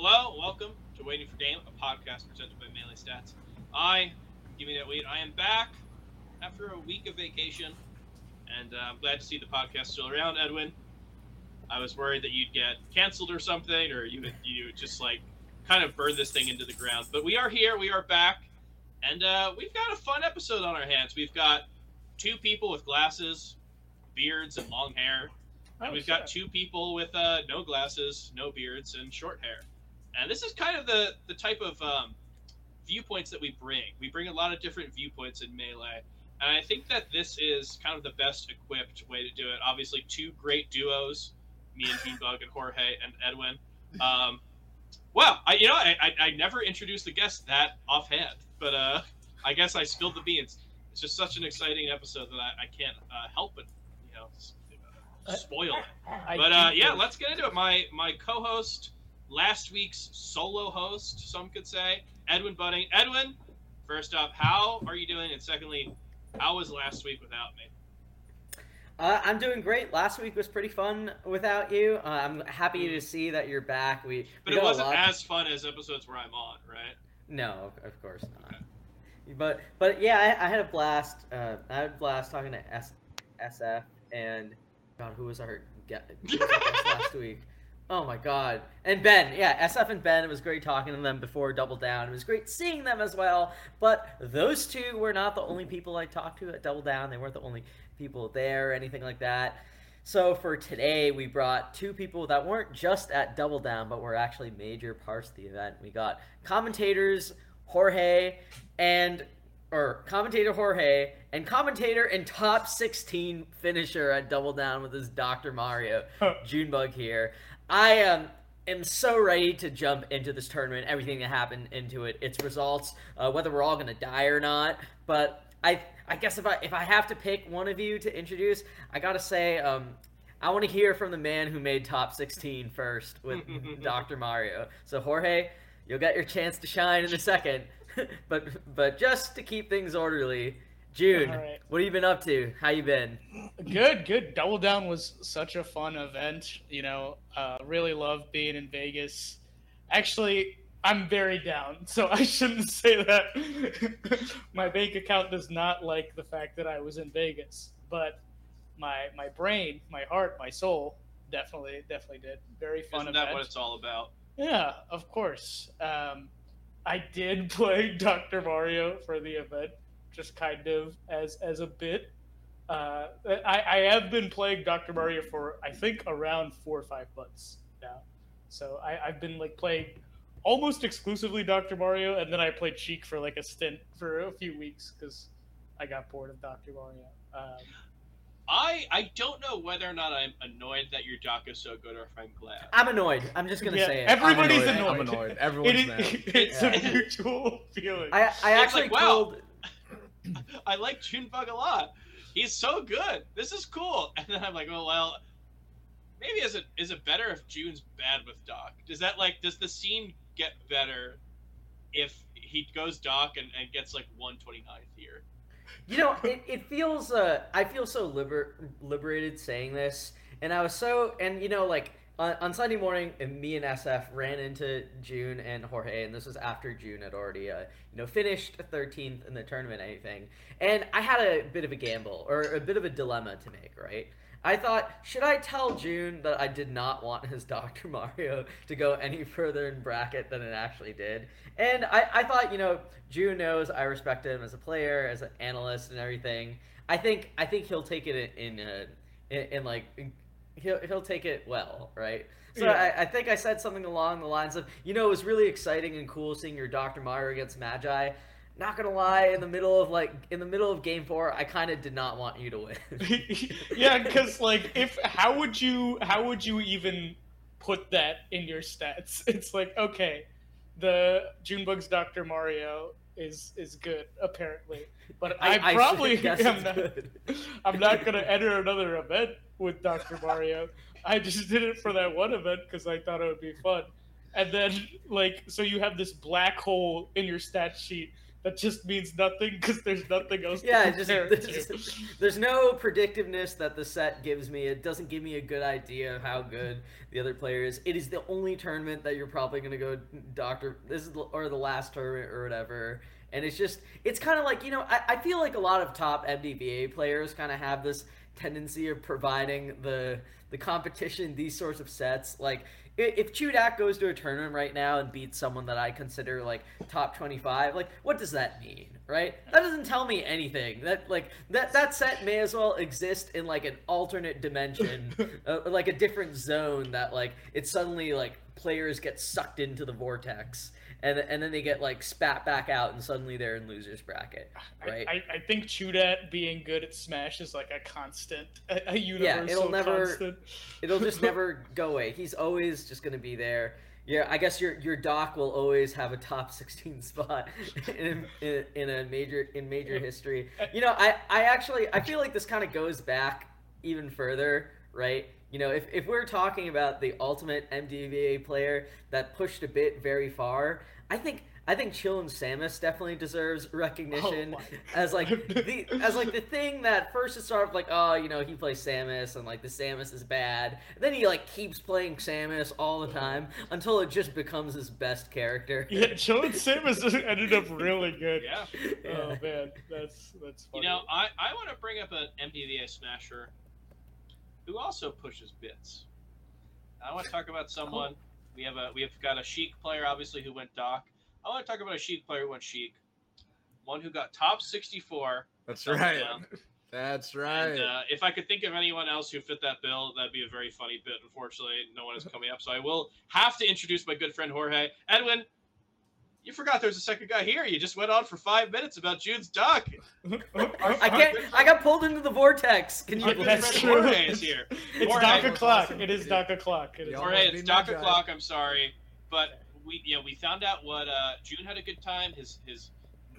Hello, welcome to Waiting for Game, a podcast presented by Melee Stats. Gimme That Weed. I am back after a week of vacation, and I'm glad to see the podcast still around, Edwin. I was worried that you'd get canceled or something, or you just like kind of burn this thing into the ground. But we are here, we are back, and we've got a fun episode on our hands. We've got two people with glasses, beards, and long hair. And we've got two people with no glasses, no beards, and short hair. And this is kind of the type of viewpoints that we bring. We bring a lot of different viewpoints in Melee. And I think that this is kind of the best equipped way to do it. Obviously, two great duos, me and Junebug and Jorge and Edwin. I never introduced the guests that offhand. But I guess I spilled the beans. It's just such an exciting episode that I can't help but, spoil it. Let's get into it. My co-host, last week's solo host, some could say, Edwin Budding. Edwin, first off, how are you doing? And secondly, how was last week without me? I'm doing great. Last week was pretty fun without you. I'm happy to see that you're back. But it wasn't as fun as episodes where I'm on, right? No, of course not. Okay. But yeah, I had a blast. I had a blast talking to SF and God, who was our guest last week? Oh my God. And Ben, yeah, SF and Ben, it was great talking to them before Double Down. It was great seeing them as well, but those two were not the only people I talked to at Double Down. They weren't the only people there or anything like that. So for today, we brought two people that weren't just at Double Down, but were actually major parts of the event. We got commentator Jorge and commentator and top 16 finisher at Double Down with his Dr. Mario, Junebug here. I am so ready to jump into this tournament, everything that happened into it, its results, whether we're all going to die or not. But I guess if I have to pick one of you to introduce, I got to say I want to hear from the man who made top 16 first with Dr. Mario. So Jorge, you'll get your chance to shine in a second. But just to keep things orderly, June, right. What have you been up to? How you been? Good. Double Down was such a fun event. Really love being in Vegas. Actually, I'm very down, so I shouldn't say that. My bank account does not like the fact that I was in Vegas, but my brain, my heart, my soul definitely did. Very fun event. Isn't that what it's all about? Yeah, of course. I did play Dr. Mario for the event, just kind of as a bit. I have been playing Dr. Mario for, I think, around 4 or 5 months now. So I've been like playing almost exclusively Dr. Mario, and then I played Sheik for like a stint for a few weeks because I got bored of Dr. Mario. I don't know whether or not I'm annoyed that your doc is so good or if I'm glad. I'm annoyed. I'm just going to say it. Everybody's annoyed. I'm annoyed. Everyone's mad. It's a mutual feeling. I actually told... Wow, I like Junebug a lot. He's so good. This is cool. And then I'm like, well, maybe is it better if June's bad with doc? Does the scene get better if he goes doc and gets like 129th here? It feels, I feel so liberated saying this, and I was so, and on Sunday morning, and me and SF ran into June and Jorge, and this was after June had already, finished 13th in the tournament and anything, and I had a bit of a gamble, or a bit of a dilemma to make, right? I thought, should I tell June that I did not want his Dr. Mario to go any further in bracket than it actually did? And I thought, June knows I respect him as a player, as an analyst, and everything. I think he'll take it he'll take it well, right? So yeah. I think I said something along the lines of, it was really exciting and cool seeing your Dr. Mario against Magi. Not gonna lie, in the middle of game 4, I kind of did not want you to win. Yeah, because how would you even put that in your stats? It's like, okay, the Junebug's Dr. Mario is good apparently, but I probably am not. I'm not gonna enter another event with Dr. Mario. I just did it for that one event because I thought it would be fun, and then so you have this black hole in your stat sheet. that just means nothing because there's nothing else to compare to. There's no predictiveness that the set gives me. It doesn't give me a good idea of how good the other player is. It is the only tournament that you're probably going to go or the last tournament or whatever. And it's just, it's kind of like, you know, I feel like a lot of top MDBA players kind of have this tendency of providing the competition, these sorts of sets. Like, if Chudak goes to a tournament right now and beats someone that I consider, like, top 25, like, what does that mean, right? That doesn't tell me anything. That, like, that set may as well exist in, like, an alternate dimension, like, a different zone that, like, it's suddenly, like, players get sucked into the vortex. And then they get, like, spat back out, and suddenly they're in loser's bracket, right? I think Chudat being good at Smash is, like, a constant, a universal constant. Yeah, it'll just never go away. He's always just going to be there. Yeah, I guess your doc will always have a top 16 spot in major history. You know, I feel like this kind of goes back even further, right? You know, if we're talking about the ultimate MDBA player that pushed a bit very far, I think Chill and Samus definitely deserves recognition as like the thing that first it started like, oh, you know, he plays Samus and like the Samus is bad. And then he like keeps playing Samus all the time until it just becomes his best character. Yeah, Chill and Samus ended up really good. Yeah. Oh man, that's funny. You know, I want to bring up an MDBA smasher who also pushes bits. I want to talk about someone. We've got a Sheik player, obviously, who went Doc. I want to talk about a Sheik player who went Sheik. One who got top 64. That's right. That's right. And, if I could think of anyone else who fit that bill, that'd be a very funny bit. Unfortunately, no one is coming up, so I will have to introduce my good friend Jorge. Edwin, you forgot there's a second guy here. You just went on for 5 minutes about Jude's duck. I got pulled into the vortex. Can you? That's true. Jorge is here. It's Jorge. Doc o'clock. Awesome. It is Doc o'clock. Jorge, it's Doc o'clock. I'm sorry, but we found out what June had a good time. His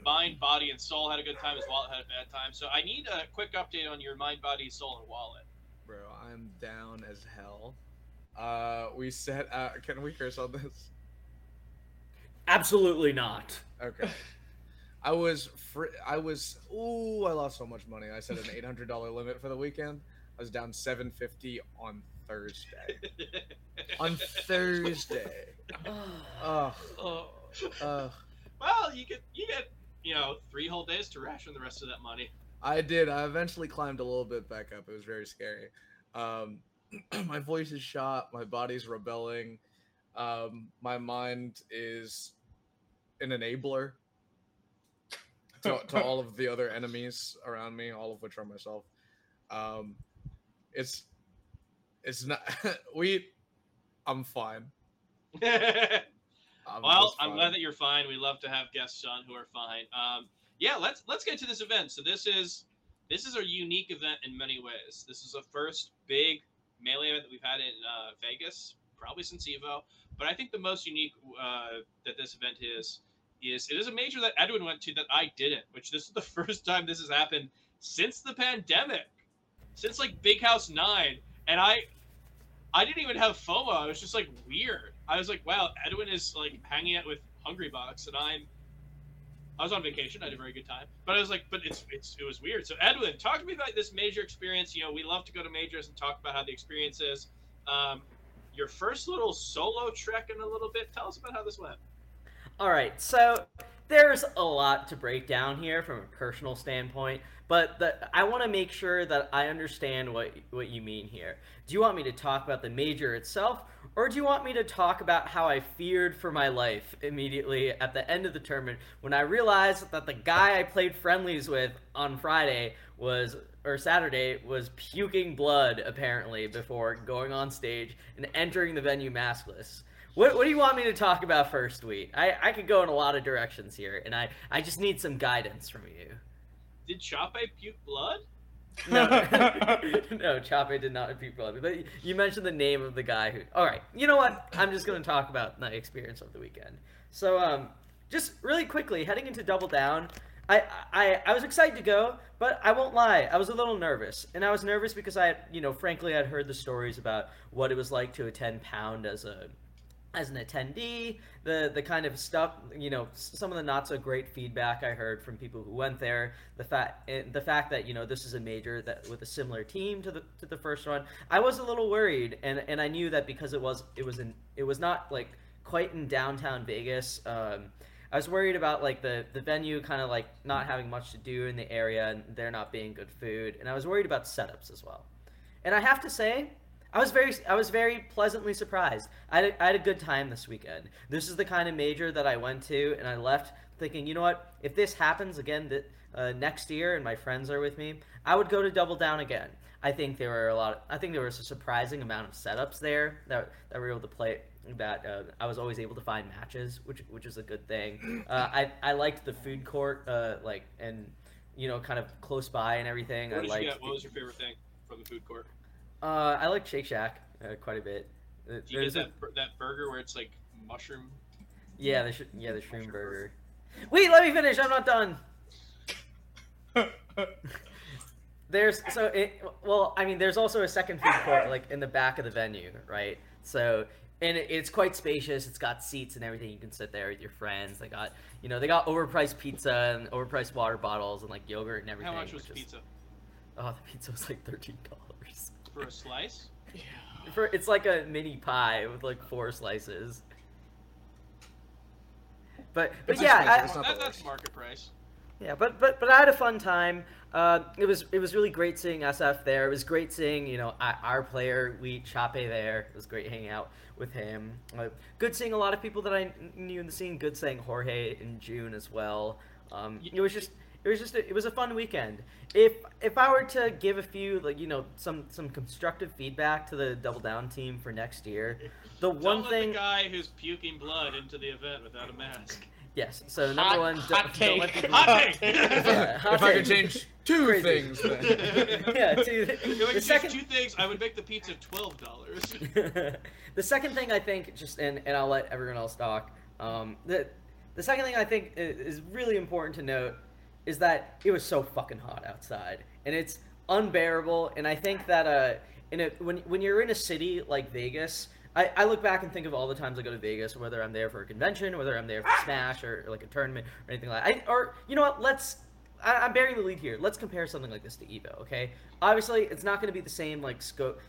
mind, body, and soul had a good time. His wallet had a bad time. So I need a quick update on your mind, body, soul, and wallet. Bro, I'm down as hell. We said, can we curse on this? Absolutely not. Okay. I lost so much money. I set an $800 limit for the weekend. I was down $750 on Thursday. Well, you get, you know, 3 whole days to ration the rest of that money. I did. I eventually climbed a little bit back up. It was very scary. My voice is shot. My body's rebelling. My mind is an enabler to all of the other enemies around me, all of which are myself. It's not I'm fine. Well, I'm glad that you're fine. We love to have guests on who are fine. Let's get to this event. So this is a unique event in many ways. This is the first big Melee event that we've had in Vegas, probably since Evo. But I think the most unique that this event is it is a major that Edwin went to that I didn't, which this is the first time this has happened since the pandemic, since like Big House 9. And I didn't even have FOMO. I was just like weird. I was like, wow, Edwin is like hanging out with Hungrybox, and I was on vacation. I had a very good time, but I was like, but it was weird. So Edwin, talk to me about this major experience. You know, we love to go to majors and talk about how the experience is. Your first little solo trek in a little bit. Tell us about how this went. All right, so there's a lot to break down here from a personal standpoint, but I want to make sure that I understand what you mean here. Do you want me to talk about the major itself, or do you want me to talk about how I feared for my life immediately at the end of the tournament when I realized that the guy I played friendlies with on Friday Saturday was puking blood apparently before going on stage and entering the venue maskless? What do you want me to talk about first, Wheat? I could go in a lot of directions here, and I just need some guidance from you. Did Chape puke blood? No, Chape did not puke blood. But you mentioned the name of the guy who... All right, you know what? I'm just going to talk about my experience of the weekend. So just really quickly, heading into Double Down, I was excited to go, but I won't lie, I was a little nervous. And I was nervous because I'd heard the stories about what it was like to attend Pound as a as an attendee, the kind of stuff, you know, some of the not so great feedback I heard from people who went there, the fact that, you know, this is a major that with a similar team to the first one, I was a little worried, and I knew that because it was not like quite in downtown Vegas. I was worried about like the venue kind of like not having much to do in the area and there not being good food, and I was worried about setups as well. And I have to say, I was very pleasantly surprised. I had a good time this weekend. This is the kind of major that I went to, and I left thinking, you know what? If this happens again next year, and my friends are with me, I would go to Double Down again. I think there was a surprising amount of setups there that we were able to play. That I was always able to find matches, which is a good thing. I liked the food court, and you know, kind of close by and everything. What was your favorite thing from the food court? I like Shake Shack quite a bit. Do you get that burger where it's like mushroom? Yeah, the shroom burger. Wait, let me finish. I'm not done. There's also a second food court like in the back of the venue, right? So. And it's quite spacious. It's got seats and everything. You can sit there with your friends. They got overpriced pizza and overpriced water bottles and like yogurt and everything. How much was pizza? The pizza was like $13 for a slice. Yeah. It's like a mini pie with like 4 slices. But yeah, that's market price. Yeah, but I had a fun time. It was really great seeing SF there. It was great seeing, you know, our player Wheat Chape there. It was great hanging out with him. Good seeing a lot of people that I knew in the scene. Good seeing Jorge in June as well. It was a fun weekend. If I were to give a few, like, you know, some constructive feedback to the Double Down team for next year, the guy who's puking blood into the event without a mask. Yes, so number one... Hot take! If I could change two things, then... yeah, two things, I would make the pizza $12. The second thing I think, and I'll let everyone else talk, the second thing I think is really important to note is that it was so fucking hot outside, and it's unbearable, and I think that when you're in a city like Vegas... I look back and think of all the times I go to Vegas, whether I'm there for a convention, whether I'm there for Smash or like a tournament or anything like that. You know what? I'm burying the lead here. Let's compare something like this to EVO, okay? Obviously, it's not going to be the same like scope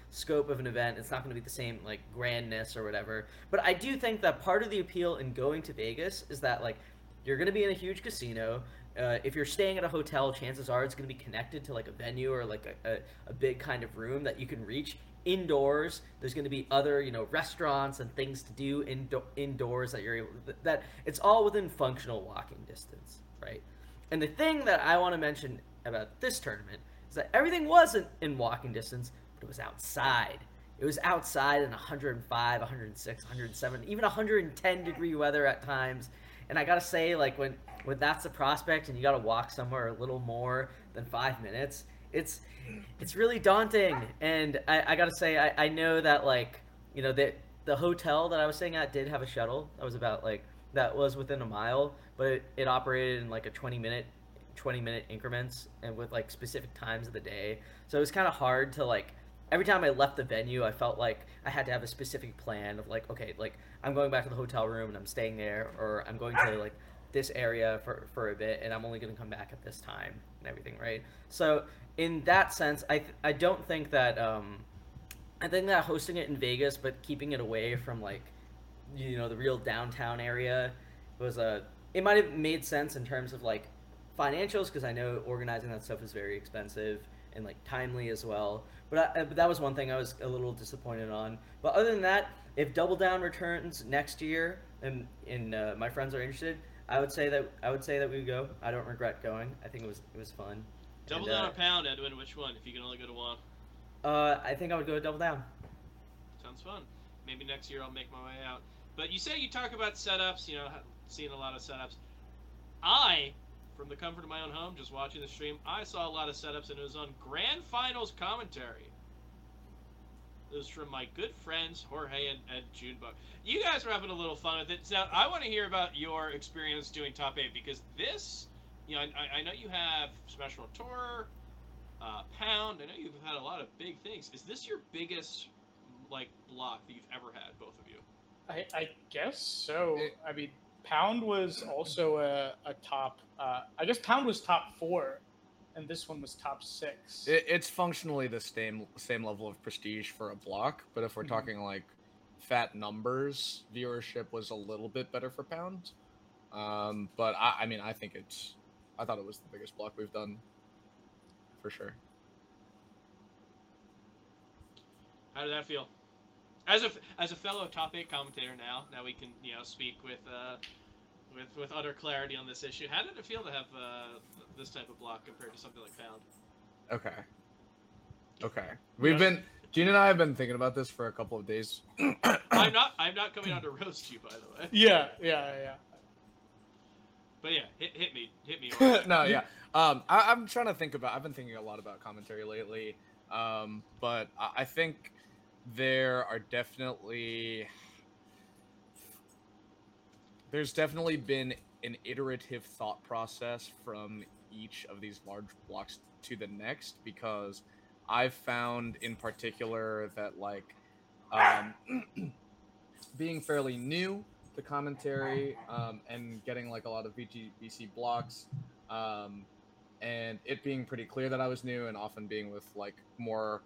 of an event. It's not going to be the same like grandness or whatever. But I do think that part of the appeal in going to Vegas is that like you're going to be in a huge casino. If you're staying at a hotel, chances are it's going to be connected to like a venue or like a big kind of room that you can reach. Indoors, there's going to be other, you know, restaurants and things to do indoors that it's all within functional walking distance, right? And the thing that I want to mention about this tournament is that everything wasn't in walking distance, but it was outside. It was outside in 105, 106, 107, even 110 degree weather at times. And I gotta say, like when that's the prospect and you gotta walk somewhere a little more than 5 minutes, it's really daunting, and I gotta say I know that, like, you know, the hotel that I was staying at did have a shuttle that was within a mile, but it operated in like a 20-minute increments and with like specific times of the day, so it was kind of hard to, like, every time I left the venue I felt like I had to have a specific plan of like, okay, like I'm going back to the hotel room and I'm staying there, or I'm going to like this area for a bit and I'm only going to come back at this time and everything, right? So in that sense, I don't think that I think that hosting it in Vegas but keeping it away from, like, you know, the real downtown area was it might have made sense in terms of like financials, because I know organizing that stuff is very expensive and like timely as well, but that was one thing I was a little disappointed on. But other than that, if Double Down returns next year and my friends are interested, I would say that we would go. I don't regret going. I think it was fun. Double Down or Pound, Edwin? Which one? If you can only go to one. I think I would go to Double Down. Sounds fun. Maybe next year I'll make my way out. But you say you talk about setups. You know, seeing a lot of setups. I, from the comfort of my own home, just watching the stream, I saw a lot of setups, and it was on Grand Finals commentary. It was from my good friends, Jorge and Junebug. You guys were having a little fun with it. Now, I want to hear about your experience doing Top 8, because this, you know, I know you have Smash World Tour, Pound. I know you've had a lot of big things. Is this your biggest, like, block that you've ever had, both of you? I guess so. I mean, Pound was also a top. I guess Pound was top 4, and this one was top 6. It's functionally the same level of prestige for a block, but if we're talking like fat numbers, viewership was a little bit better for Pound. But I mean, I thought it was the biggest block we've done, for sure. How did that feel? As a fellow top 8 commentator now we can speak with utter clarity on this issue. How did it feel to have this type of block compared to something like Pound? Okay. Gene and I have been thinking about this for a couple of days. I'm not coming on to roast you, by the way. Yeah. But yeah, hit me. No, yeah. I'm trying to think about. I've been thinking a lot about commentary lately. But I think there's definitely been an iterative thought process from each of these large blocks to the next, because I've found in particular that being fairly new to commentary and getting like a lot of BC blocks, and it being pretty clear that I was new, and often being with like more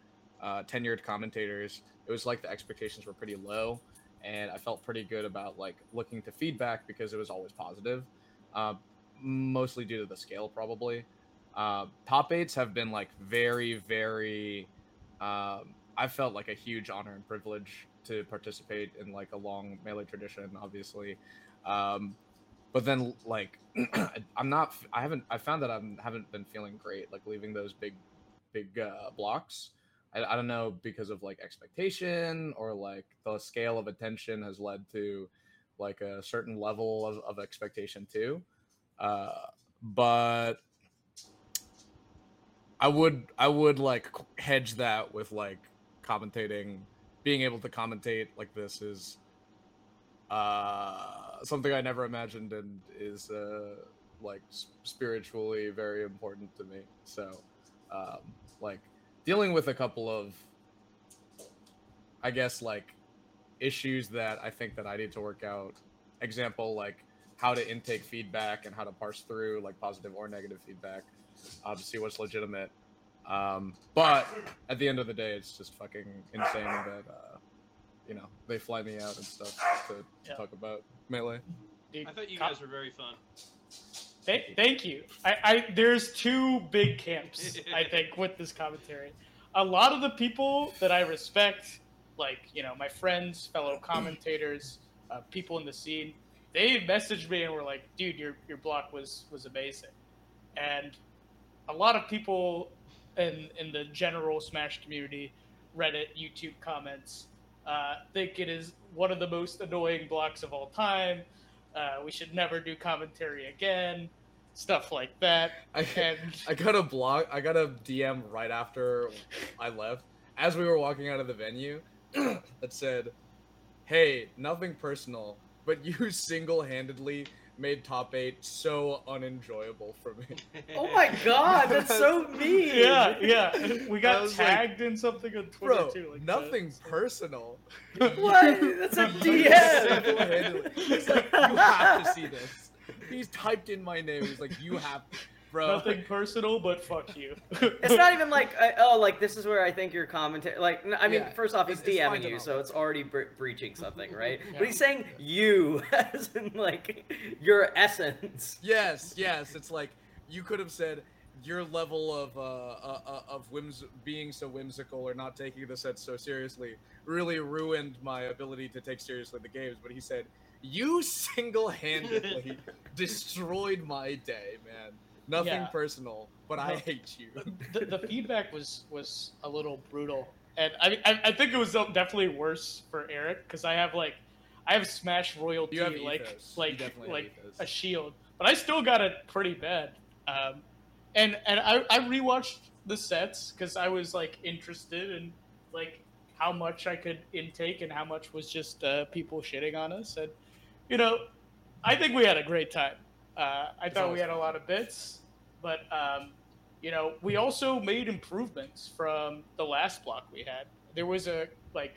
tenured commentators, it was like the expectations were pretty low, and I felt pretty good about like looking to feedback because it was always positive, mostly due to the scale probably. Top 8s have been like very, very. I felt like a huge honor and privilege to participate in like a long Melee tradition, obviously, but then like I found that I haven't been feeling great like leaving those big blocks. I don't know, because of like expectation or like the scale of attention has led to like a certain level of expectation too, but. I would like hedge that with like commentating, being able to commentate like this is something I never imagined, and is like spiritually very important to me. So like dealing with a couple of, I guess, like issues that I think that I need to work out. Example, like how to intake feedback and how to parse through like positive or negative feedback. To see what's legitimate, but at the end of the day, it's just fucking insane that they fly me out and stuff to talk about Melee. Dude, I thought you guys were very fun. Thank you. There's two big camps I think with this commentary. A lot of the people that I respect, like my friends, fellow commentators, people in the scene, they messaged me and were like, "Dude, your block was amazing," and a lot of people in the general Smash community, Reddit, YouTube comments, think it is one of the most annoying blocks of all time. We should never do commentary again, stuff like that. I got a DM right after I left, as we were walking out of the venue, that said, "Hey, nothing personal, but you single-handedly made top 8 so unenjoyable for me." Oh my god, that's so mean. Yeah. We got tagged in something on Twitter too. Like nothing personal. What? That's a DM. He's like, "You have to see this." He's typed in my name. He's like, "You have to. Bro. Nothing personal, but fuck you." It's not even like, this is where I think your commentary, first off, it's DMing you, so it's already breaching something, right? Yeah. But he's saying you, as in, like, your essence. Yes, it's like, you could have said your level of being so whimsical or not taking the set so seriously really ruined my ability to take seriously the games, but he said, "You single-handedly destroyed my day, man. Nothing personal, but I hate you." The feedback was a little brutal, and I think it was definitely worse for Eric, because I have Smash royalty, like a shield, but I still got it pretty bad. And I rewatched the sets because I was like interested in like how much I could intake and how much was just people shitting on us, and I think we had a great time. I thought we had a lot of bits, but, we also made improvements from the last block we had. There was a, like,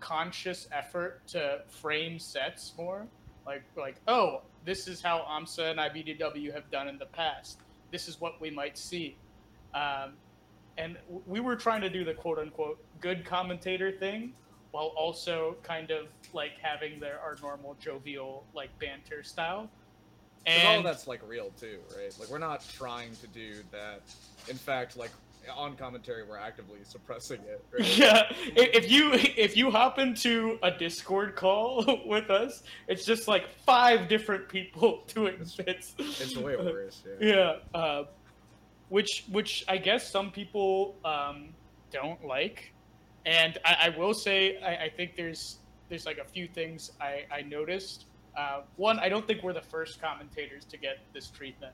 conscious effort to frame sets more. Like, oh, this is how AMSA and IBDW have done in the past. This is what we might see. And we were trying to do the quote-unquote good commentator thing while also kind of, like, having our normal jovial, like, banter style. And all that's, like, real, too, right? Like, we're not trying to do that. In fact, like, on commentary, we're actively suppressing it. Right? Yeah, if you hop into a Discord call with us, it's just, like, 5 different people doing bits. It's way worse, yeah. Yeah, which I guess some people don't like. And I will say, I think there's like a few things I noticed. One, I don't think we're the first commentators to get this treatment.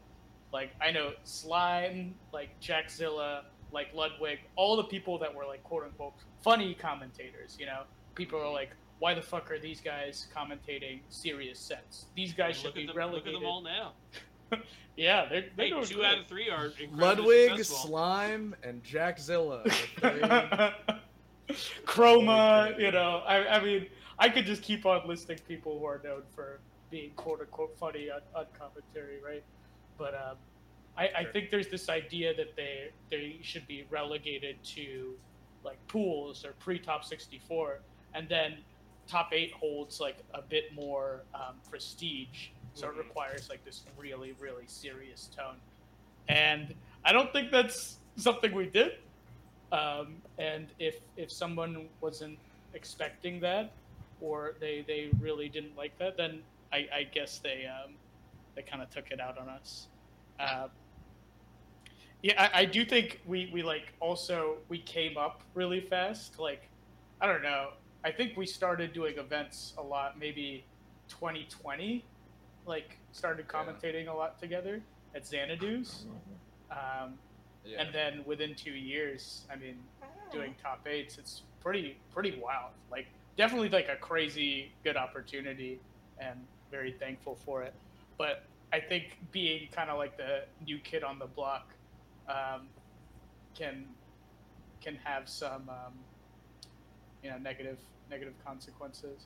Like, I know Slime, like Jackzilla, like Ludwig, all the people that were like quote unquote funny commentators, you know, people are like, why the fuck are these guys commentating serious sets? These guys should be relegated. Look at them all now. Yeah, they're doing 2 great. Out of 3 are Ludwig, successful. Slime, and Jackzilla. Chroma, you know, I mean, I could just keep on listing people who are known for being quote-unquote funny on commentary, right? But I think there's this idea that they should be relegated to, like, pools or pre-top 64, and then top 8 holds, like, a bit more prestige, so it requires, like, this really, really serious tone. And I don't think that's something we did. And if someone wasn't expecting that, or they really didn't like that, then I guess they kind of took it out on us. Yeah, I do think we like also we came up really fast. Like, I don't know. I think we started doing events a lot. Maybe 2020, like started commentating a lot together at Xanadu's. Yeah. And then within 2 years, I mean, doing top 8s, it's pretty wild. Like, definitely like a crazy good opportunity, and very thankful for it. But I think being kind of like the new kid on the block can have some you know, negative consequences.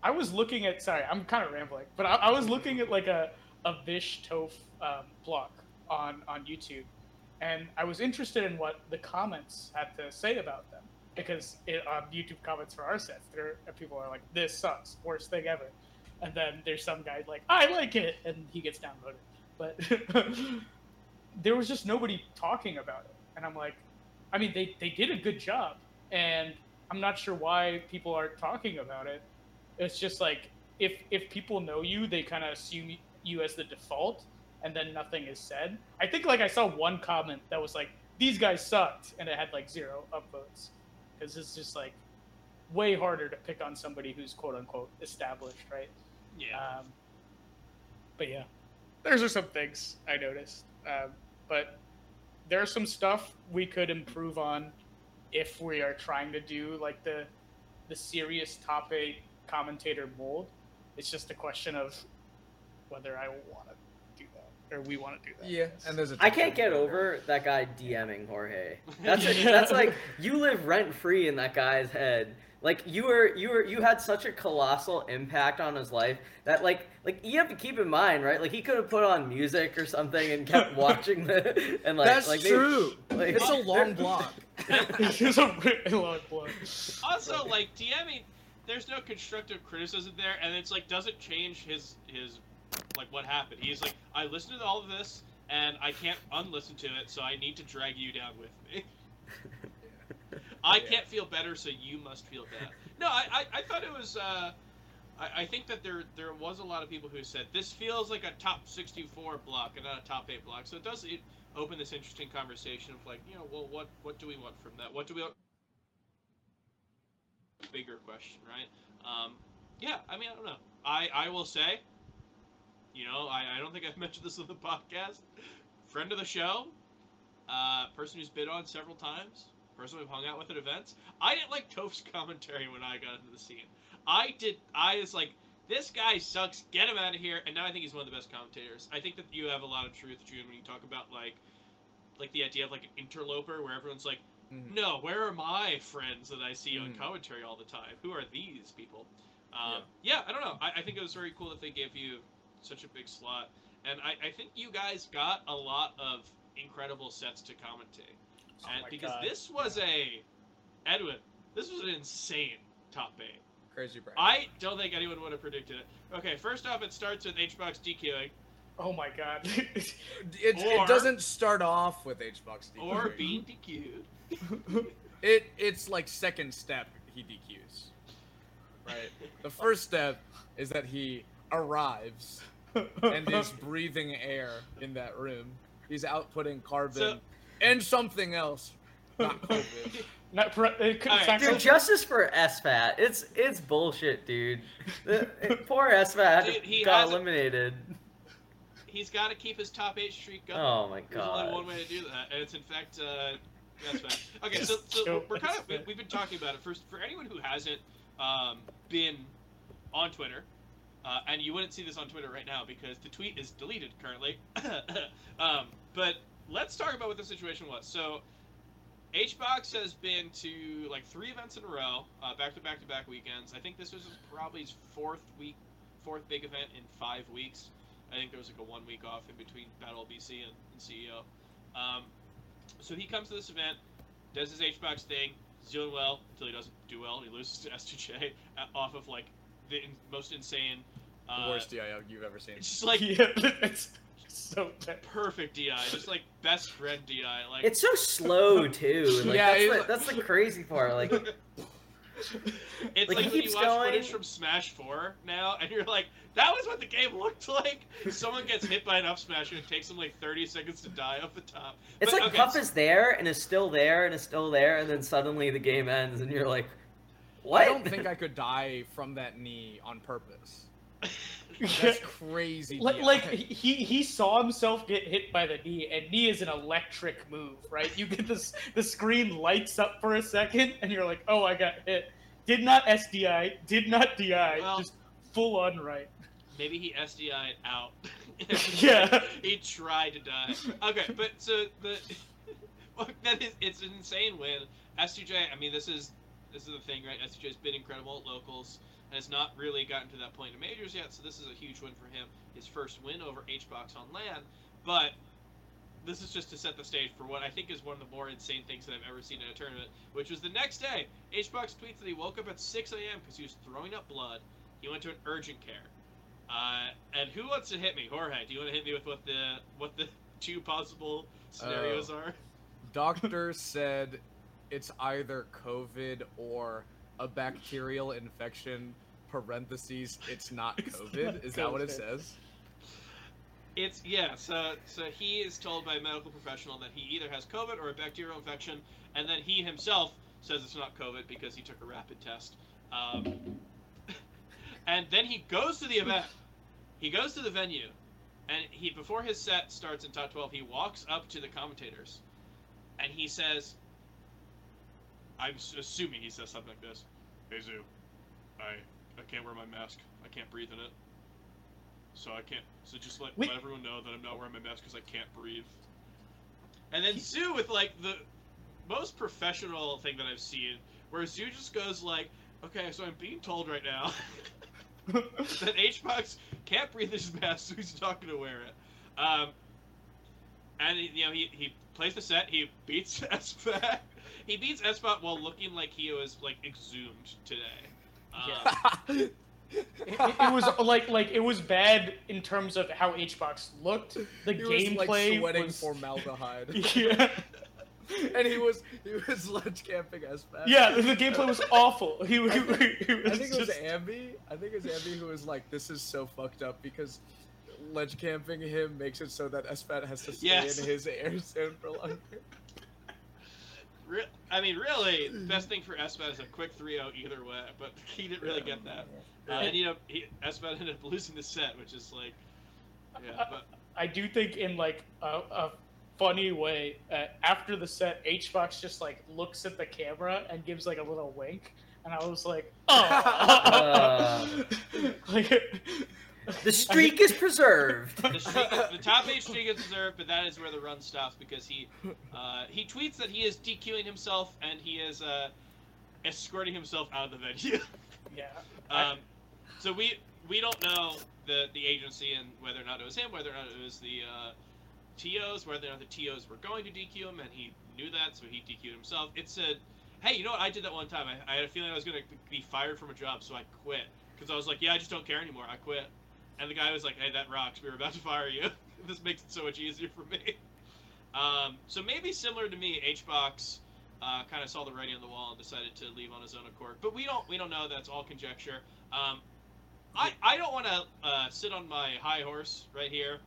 I was looking at I'm kind of rambling, but I was looking at like a Vish Toph block on YouTube, and I was interested in what the comments had to say about them, because YouTube comments for our sets, people are like, this sucks, worst thing ever, and then there's some guy like, I like it, and he gets downvoted. But there was just nobody talking about it, and I'm like, I mean, they did a good job, and I'm not sure why people aren't talking about it. It's just like, if people know you, they kind of assume you as the default, and then nothing is said. I think, like, I saw one comment that was like, these guys sucked, and it had, like, 0 upvotes. Because it's just, like, way harder to pick on somebody who's quote-unquote established, right? Yeah. But, yeah. Those are some things I noticed. But there's some stuff we could improve on if we are trying to do, like, the serious top 8 commentator mold. It's just a question of whether I want to. Or we want to do that. Yeah, and there's I can't get over that guy DMing Jorge. That's that's like, you live rent free in that guy's head. Like, you had such a colossal impact on his life that like you have to keep in mind, right? Like, he could have put on music or something and kept watching the and like that's like, true. Like, it's a long block. It's a really long block. Also, like, DMing, there's no constructive criticism there, and it's like, doesn't change his. Like, what happened? He's like, I listened to all of this, and I can't unlisten to it, so I need to drag you down with me. I can't feel better, so you must feel bad. No, I thought it was, I think that there was a lot of people who said, this feels like a top 64 block and not a top 8 block, so it does open this interesting conversation of, like, you know, well, what do we want from that? What do we want? Bigger question, right? Yeah, I mean, I don't know. I will say, you know, I don't think I've mentioned this on the podcast. Friend of the show, person who's been on several times, person we've hung out with at events. I didn't like Toph's commentary when I got into the scene. I was like, this guy sucks, get him out of here, and now I think he's one of the best commentators. I think that you have a lot of truth, June, when you talk about, like the idea of, like, an interloper, where everyone's like, No, where are my friends that I see on commentary all the time? Who are these people? Yeah, I don't know. I think it was very cool that they gave you such a big slot. And I think you guys got a lot of incredible sets to commentate. And because this was a... Edwin, this was an insane top 8. Crazy bracket. I don't think anyone would have predicted it. Okay, first off, it starts with HBox DQing. Oh my god. It doesn't start off with HBox DQing. Or being DQ'd. It's like second step, he DQs. Right? The first step is that he arrives and is breathing air in that room. He's outputting carbon and something else. Not COVID. Dude, justice for SFAT. It's bullshit, dude. Poor SFAT got eliminated. He's got to keep his top 8 streak going. Oh my god. There's only one way to do that, and it's in fact SFAT. Okay, so we're kind of we've been talking about it first. For anyone who hasn't been on Twitter, and you wouldn't see this on Twitter right now because the tweet is deleted currently. But let's talk about what the situation was. So. HBox has been to like 3 events in a row, back-to-back-to-back weekends. I think this was probably his fourth big event in 5 weeks. I think there was like a 1 week off in between Battle BC and CEO. So he comes to this event, does his HBox thing, he's doing well until he doesn't do well. He loses to S2J off of like the most insane... worst DI you've ever seen. It's just like... So perfect DI, just like best friend DI. Like it's so slow too. Like, yeah, that's the crazy part. Like it's like when you watch footage from Smash 4 now, and you're like, that was what the game looked like. Someone gets hit by an up smash, and it takes them like 30 seconds to die off the top. It's but, like Puff is there and is still there and is still there, and then suddenly the game ends, and you're like, what? I don't think I could die from that knee on purpose. That's crazy. Like he saw himself get hit by the knee, and knee is an electric move, right? You get this, the screen lights up for a second, and you're like, oh, I got hit. Did not SDI, did not DI, well, just full on right. Maybe he SDI'd out. Yeah. He tried to die. Okay, but so the that is it's an insane win. STJ, I mean, this is the thing, right? STJ's been incredible at locals. Has not really gotten to that point in majors yet, so this is a huge win for him. His first win over HBox on LAN, but this is just to set the stage for what I think is one of the more insane things that I've ever seen in a tournament, which was the next day, HBox tweets that he woke up at 6 a.m. because he was throwing up blood. He went to an urgent care. And who wants to hit me? Jorge, do you want to hit me with what the two possible scenarios are? Doctor said it's either COVID or... a bacterial infection, parentheses, it's not COVID. Is that what it says? It's, yeah, so he is told by a medical professional that he either has COVID or a bacterial infection, and then he himself says it's not COVID because he took a rapid test. And then he goes to the event. He goes to the venue, and he, before his set starts in top 12, he walks up to the commentators, and he says... I'm assuming he says something like this. Hey, Zoo, I can't wear my mask. I can't breathe in it. So I can't... So just let everyone know that I'm not wearing my mask because I can't breathe. And then Zoo with, like, the most professional thing that I've seen, where Zoo just goes, like, okay, so I'm being told right now that HBox can't breathe in his mask, so he's not going to wear it. And, you know, he plays the set, he beats SFAT. He beats SFAT while looking like he was, like, exhumed today. It was, like, it was bad in terms of how HBox looked. The gameplay was... like, sweating formaldehyde. Yeah. And he was ledge camping SFAT. Yeah, the gameplay was awful. I think it was Ambi who was like, this is so fucked up because... ledge camping him makes it so that SFAT has to stay in his air zone for longer. I mean, really, the best thing for SFAT is a quick 3-0 either way, but he didn't really get that. And, you know, SFAT ended up losing the set, which is like... Yeah, but... I do think in, like, a funny way, after the set, HBox just, like, looks at the camera and gives, like, a little wink, and I was like, oh! Like... The streak is preserved. The top 8 streak is preserved, but that is where the run stops because he tweets that he is DQing himself and he is escorting himself out of the venue. Yeah. So we don't know the agency and whether or not it was him, whether or not it was the TOs, whether or not the TOs were going to DQ him, and he knew that, so he DQ'd himself. It said, hey, you know what? I did that one time. I had a feeling I was going to be fired from a job, so I quit. Because I was like, yeah, I just don't care anymore. I quit. And the guy was like, hey, that rocks. We were about to fire you. This makes it so much easier for me. So maybe similar to me, HBox kind of saw the writing on the wall and decided to leave on his own accord. But we don't know. That's all conjecture. I don't want to sit on my high horse right here,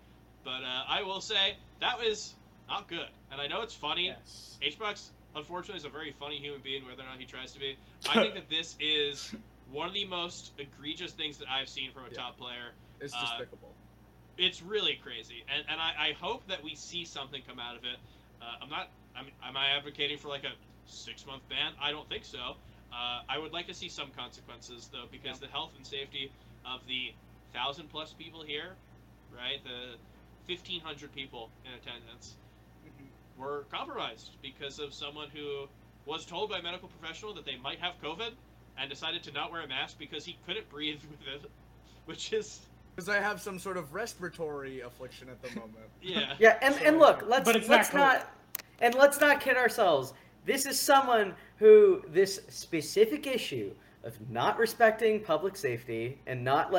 but I will say that was not good. And I know it's funny. Yes. HBox, unfortunately, is a very funny human being, whether or not he tries to be. I think that this is one of the most egregious things that I've seen from a top player. It's despicable. It's really crazy, and I hope that we see something come out of it. Am I advocating for like a 6-month ban? I don't think so. I would like to see some consequences though, because the health and safety of the 1,000+ people here, right? The 1,500 people in attendance were compromised because of someone who was told by a medical professional that they might have COVID and decided to not wear a mask because he couldn't breathe with it, which is... Because I have some sort of respiratory affliction at the moment. Yeah. Yeah, and look, let's not kid ourselves. This is someone who this specific issue of not respecting public safety and not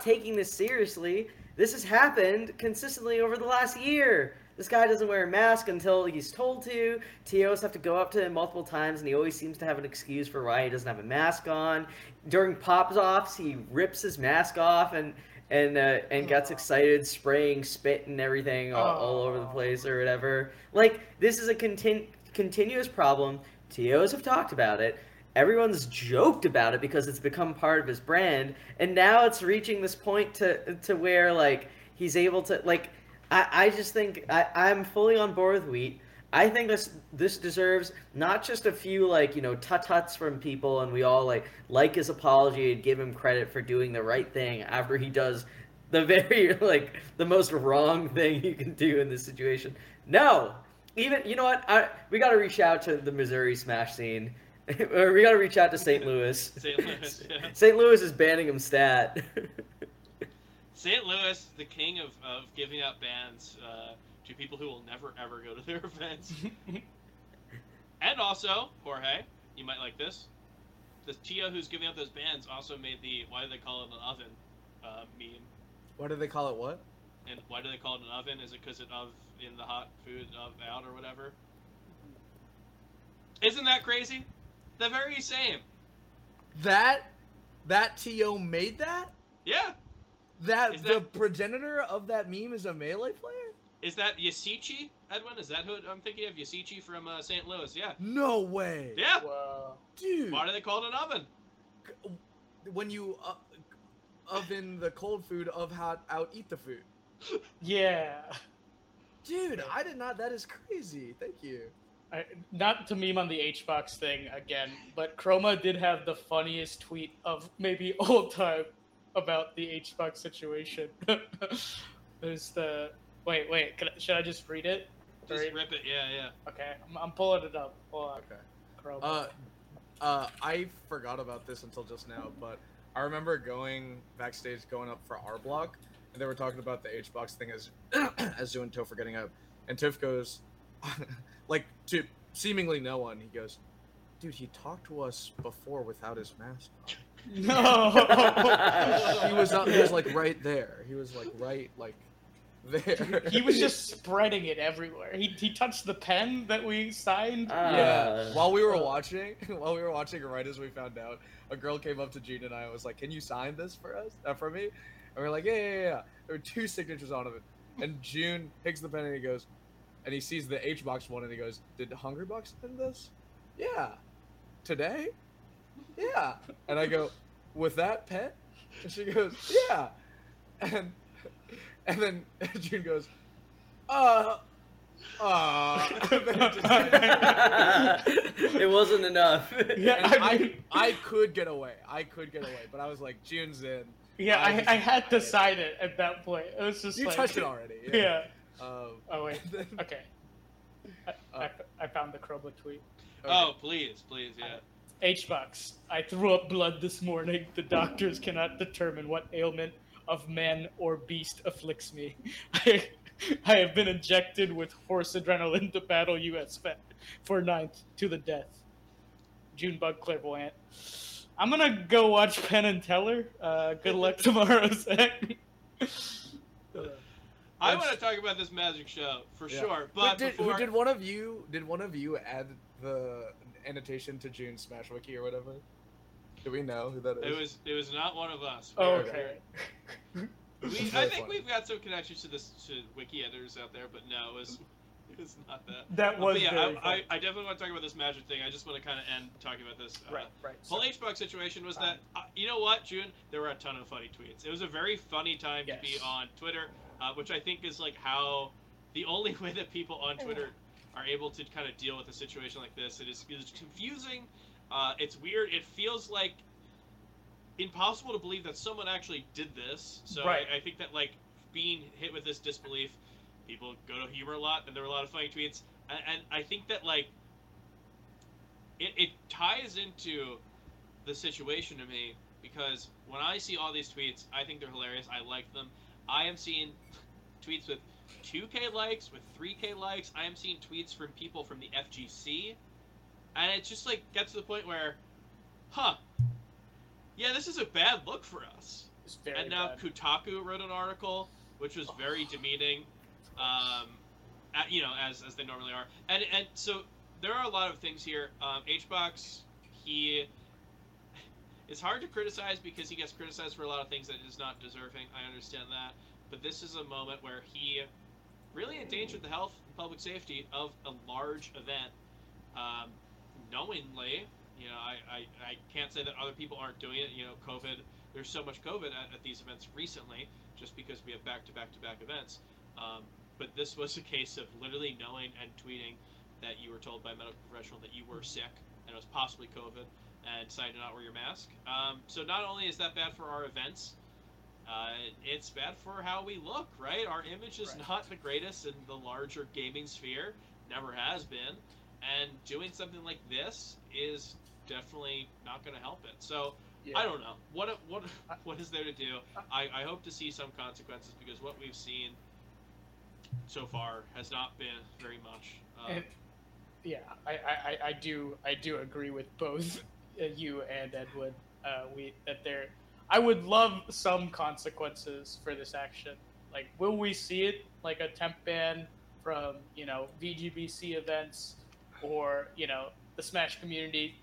taking this seriously, this has happened consistently over the last year. This guy doesn't wear a mask until he's told to. TOs have to go up to him multiple times, and he always seems to have an excuse for why he doesn't have a mask on. During pop-offs, he rips his mask off and gets excited, spraying spit and everything all over the place or whatever. Like, this is a continuous problem. TOs have talked about it. Everyone's joked about it because it's become part of his brand, and now it's reaching this point to where, like, he's able to, like... I just think I'm fully on board with Wheat. I think this deserves not just a few, like, you know, tut-tuts from people, and we all like his apology and give him credit for doing the right thing after he does the very, like, the most wrong thing you can do in this situation. No! Even, you know what? We gotta reach out to the Missouri Smash scene. We gotta reach out to St. Louis. St. Louis, yeah. St. Louis is banning him stat. St. Louis, the king of giving out bans to people who will never, ever go to their events. And also, Jorge, you might like this. The TO who's giving out those bans also made the why do they call it an oven meme. Why do they call it what? And why do they call it an oven? Is it because it of in the hot food of out or whatever? Isn't that crazy? The very same. That TO made that? Yeah. The progenitor of that meme is a Melee player? Is that Yasichi, Edwin? Is that who I'm thinking of? Yasichi from St. Louis, yeah. No way! Yeah! Wow. Dude! Why do they call it an oven? When you oven the cold food of hot out eat the food. Yeah. Dude, I did not. That is crazy. Thank you. Not to meme on the HBox thing again, but Chroma did have the funniest tweet of maybe all time about the HBox situation. There's the... Wait, should I just read it? Just rip it, yeah. Okay, I'm pulling it up. Hold on. Okay. I forgot about this until just now, but I remember going backstage, going up for R Block, and they were talking about the HBox thing as doing Toph for getting up. And Toph goes, like, to seemingly no one, he goes, dude, he talked to us before without his mask on. No, he was like right there. He was like right like there. He was just spreading it everywhere. He touched the pen that we signed. Yeah. While we were watching, right as we found out, a girl came up to Gene and I and was like, "Can you sign this for us? For me?" And we were like, "Yeah." There were 2 signatures on of it, and June takes the pen and he goes, and he sees the HBox one and he goes, "Did Hungrybox send this? Yeah, today." Yeah, and I go, with that pen? And she goes, yeah, and then June goes, It wasn't enough. Yeah, I could get away. But I was like, June's in. Yeah, I had decided at that point. It was just you touched it already. Yeah. Oh wait. Okay. I found the Chroma tweet. Okay. Oh please, yeah. H-Box, I threw up blood this morning. The doctors cannot determine what ailment of man or beast afflicts me. I have been injected with horse adrenaline to battle SFAT for 9th to the death. Junebug clairvoyant. I'm gonna go watch Penn and Teller. Good luck tomorrow, Zach. I want to talk about this magic show for sure. But did one of you add the annotation to June's Smash Wiki or whatever? Do we know who that is? It was not one of us. Oh, okay. I think we've got some connections to wiki editors out there, but no, it was not that. That was. I definitely want to talk about this magic thing. I just want to kind of end talking about this. Right. Whole H-Box situation was that you know what, June? There were a ton of funny tweets. It was a very funny time to be on Twitter, which I think is like how the only way that people on Twitter are able to kind of deal with a situation like this. It is confusing. It's weird. It feels like impossible to believe that someone actually did this. So I think that like being hit with this disbelief, people go to humor a lot, and there were a lot of funny tweets. And I think that like it ties into the situation to me, because when I see all these tweets, I think they're hilarious. I like them. I am seeing tweets with 2K likes, with 3K likes. I am seeing tweets from people from the FGC. And it just like gets to the point where, yeah, this is a bad look for us. It's very and now bad. Kotaku wrote an article, which was very demeaning, as they normally are. And so there are a lot of things here. H-Box, it's hard to criticize because he gets criticized for a lot of things that is not deserving. I understand that. But this is a moment where he really endangered the health and public safety of a large event, knowingly. You know, I can't say that other people aren't doing it. You know, COVID, there's so much COVID at these events recently, just because we have back-to-back-to-back events. But this was a case of literally knowing and tweeting that you were told by a medical professional that you were sick and it was possibly COVID and decided to not wear your mask. So not only is that bad for our events, it's bad for how we look, right? Our image is not the greatest in the larger gaming sphere, never has been. And doing something like this is definitely not going to help it. So I don't know what is there to do. I hope to see some consequences, because what we've seen so far has not been very much. I do agree with both you and Edwin. I would love some consequences for this action. Like, will we see it? Like a temp ban from VGBC events. Or, the Smash community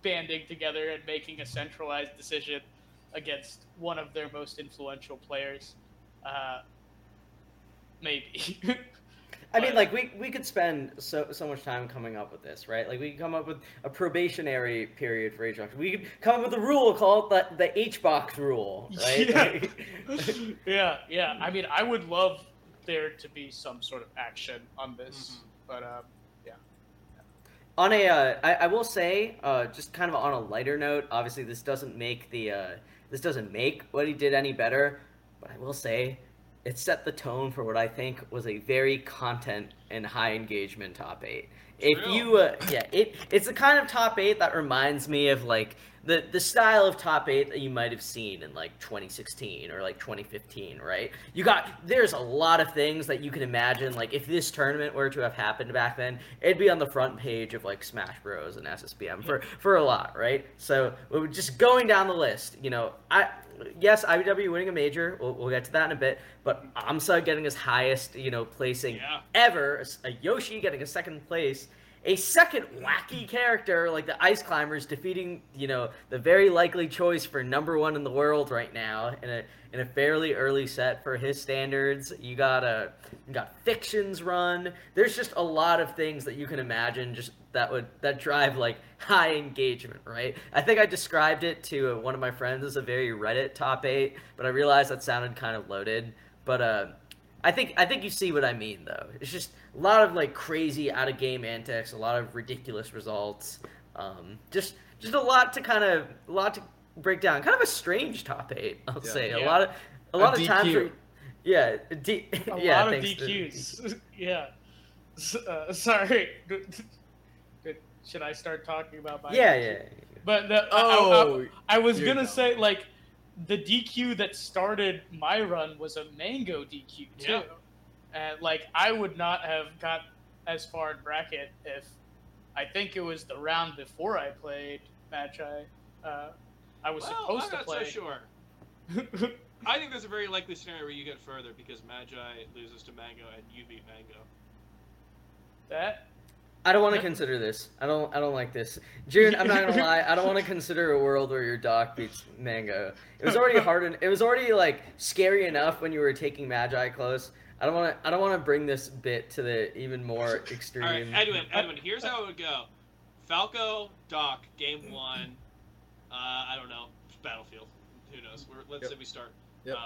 banding together and making a centralized decision against one of their most influential players. Maybe. I mean, like, we could spend so much time coming up with this, right? Like, we could come up with a probationary period for H-Box. We could come up with a rule called the H-Box rule, right? Yeah. Yeah. I mean, I would love there to be some sort of action on this, but... On a, I will say, just kind of on a lighter note. Obviously, this doesn't make what he did any better. But I will say, it set the tone for what I think was a very content and high engagement top 8. It's the kind of top 8 that reminds me of like the style of top 8 that you might have seen in like 2016 or like 2015, right? There's a lot of things that you can imagine, like if this tournament were to have happened back then, it'd be on the front page of like Smash Bros and SSBM for a lot, right? So just going down the list, yes, IBW winning a major, we'll get to that in a bit, but Amsa getting his highest, placing ever, a Yoshi getting a second place, a second wacky character like the Ice Climbers defeating, the very likely choice for number one in the world right now in a fairly early set for his standards. You got Fiction's run. There's just a lot of things that you can imagine just that drive like high engagement, right? I think I described it to one of my friends as a very Reddit top 8, but I realized that sounded kind of loaded. But I think you see what I mean, though. It's just a lot of like crazy out of game antics, a lot of ridiculous results, just a lot to break down. Kind of a strange top 8, I'll say. Yeah. A lot of times, a lot of DQs. Yeah. Sorry. Should I start talking about my? Yeah. But I was gonna say like. The DQ that started my run was a Mango DQ too, and like I would not have got as far in bracket if I think it was the round before I played Magi. I was supposed to play. I'm not so sure. I think there's a very likely scenario where you get further because Magi loses to Mango and you beat Mango. That. I don't want to consider this. I don't like this. June, I'm not gonna lie. I don't want to consider a world where your doc beats Mango. It was already hard, and it was already like scary enough when you were taking Magi close. I don't want to bring this bit to the even more extreme. All right, Edwin. Here's how it would go: Falco, doc, game one. I don't know. Battlefield. Who knows? Let's say we start. Yep.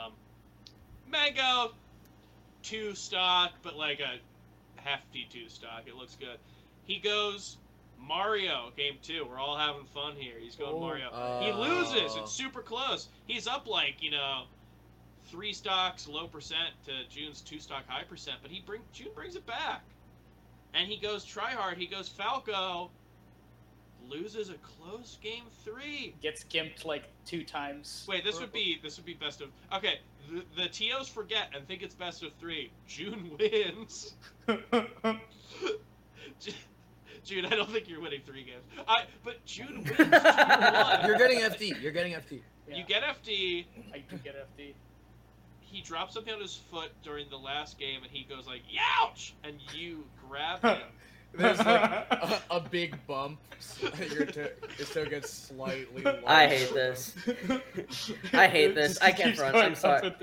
Mango, 2 stock, but like a hefty 2 stock. It looks good. He goes Mario, game 2. We're all having fun here. He's going Mario. He loses. It's super close. He's up like, 3 stocks, low percent to June's 2 stock, high percent. But June brings it back. And he goes try hard. He goes Falco. Loses a close game 3. Gets gimped like 2 times. Wait, this would be best of... Okay, the TOs forget and think it's best of 3. June wins. June, I don't think you're winning 3 games. But June wins. June won. You're getting FD. Yeah. You get FD. I do get FD. He drops something on his foot during the last game, and he goes like, "Youch!" and you grab him. There's like a big bump. Your toe gets slightly lower. I hate this. I can't front. I'm sorry.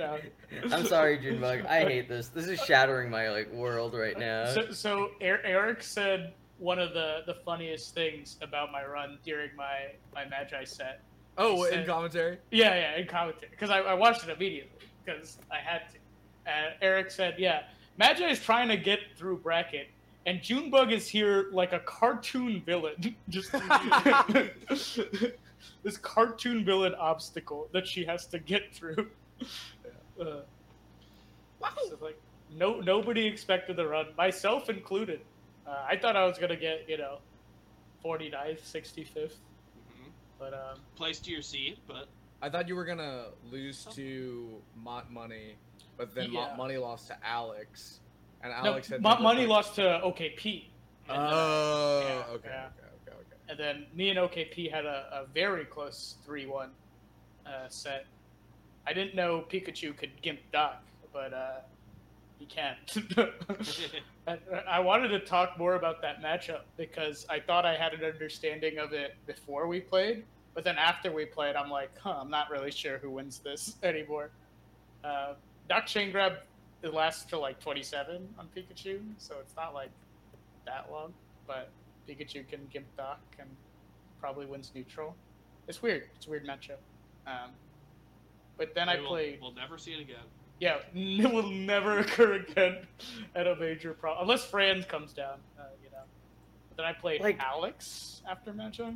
I'm sorry, Junebug. I hate this. This is shattering my like world right now. So Eric said one of the funniest things about my run during my Magi set. Oh, in commentary? Yeah, in commentary. Because I watched it immediately because I had to. And Eric said, Magi is trying to get through bracket. And Junebug is here like a cartoon villain. Just this cartoon villain obstacle that she has to get through. So like nobody expected the run, myself included. I thought I was gonna get 49th, 65th, but place to your seed. But I thought you were gonna lose to Mont Money, but then Mont Money lost to Alex. And Alex had Money lost to OKP. Okay. And then me and OKP had a very close 3-1 set. I didn't know Pikachu could gimp Doc, but he can't. I wanted to talk more about that matchup because I thought I had an understanding of it before we played, but then after we played, I'm like, I'm not really sure who wins this anymore. Doc chain grab. It lasts till like 27 on Pikachu, so it's not like that long. But Pikachu can gimp Doc and probably wins neutral. It's weird. It's a weird matchup. But then We'll never see it again. Yeah, it will never occur again at a major problem unless Fran comes down. But then I played like, Alex after matchup.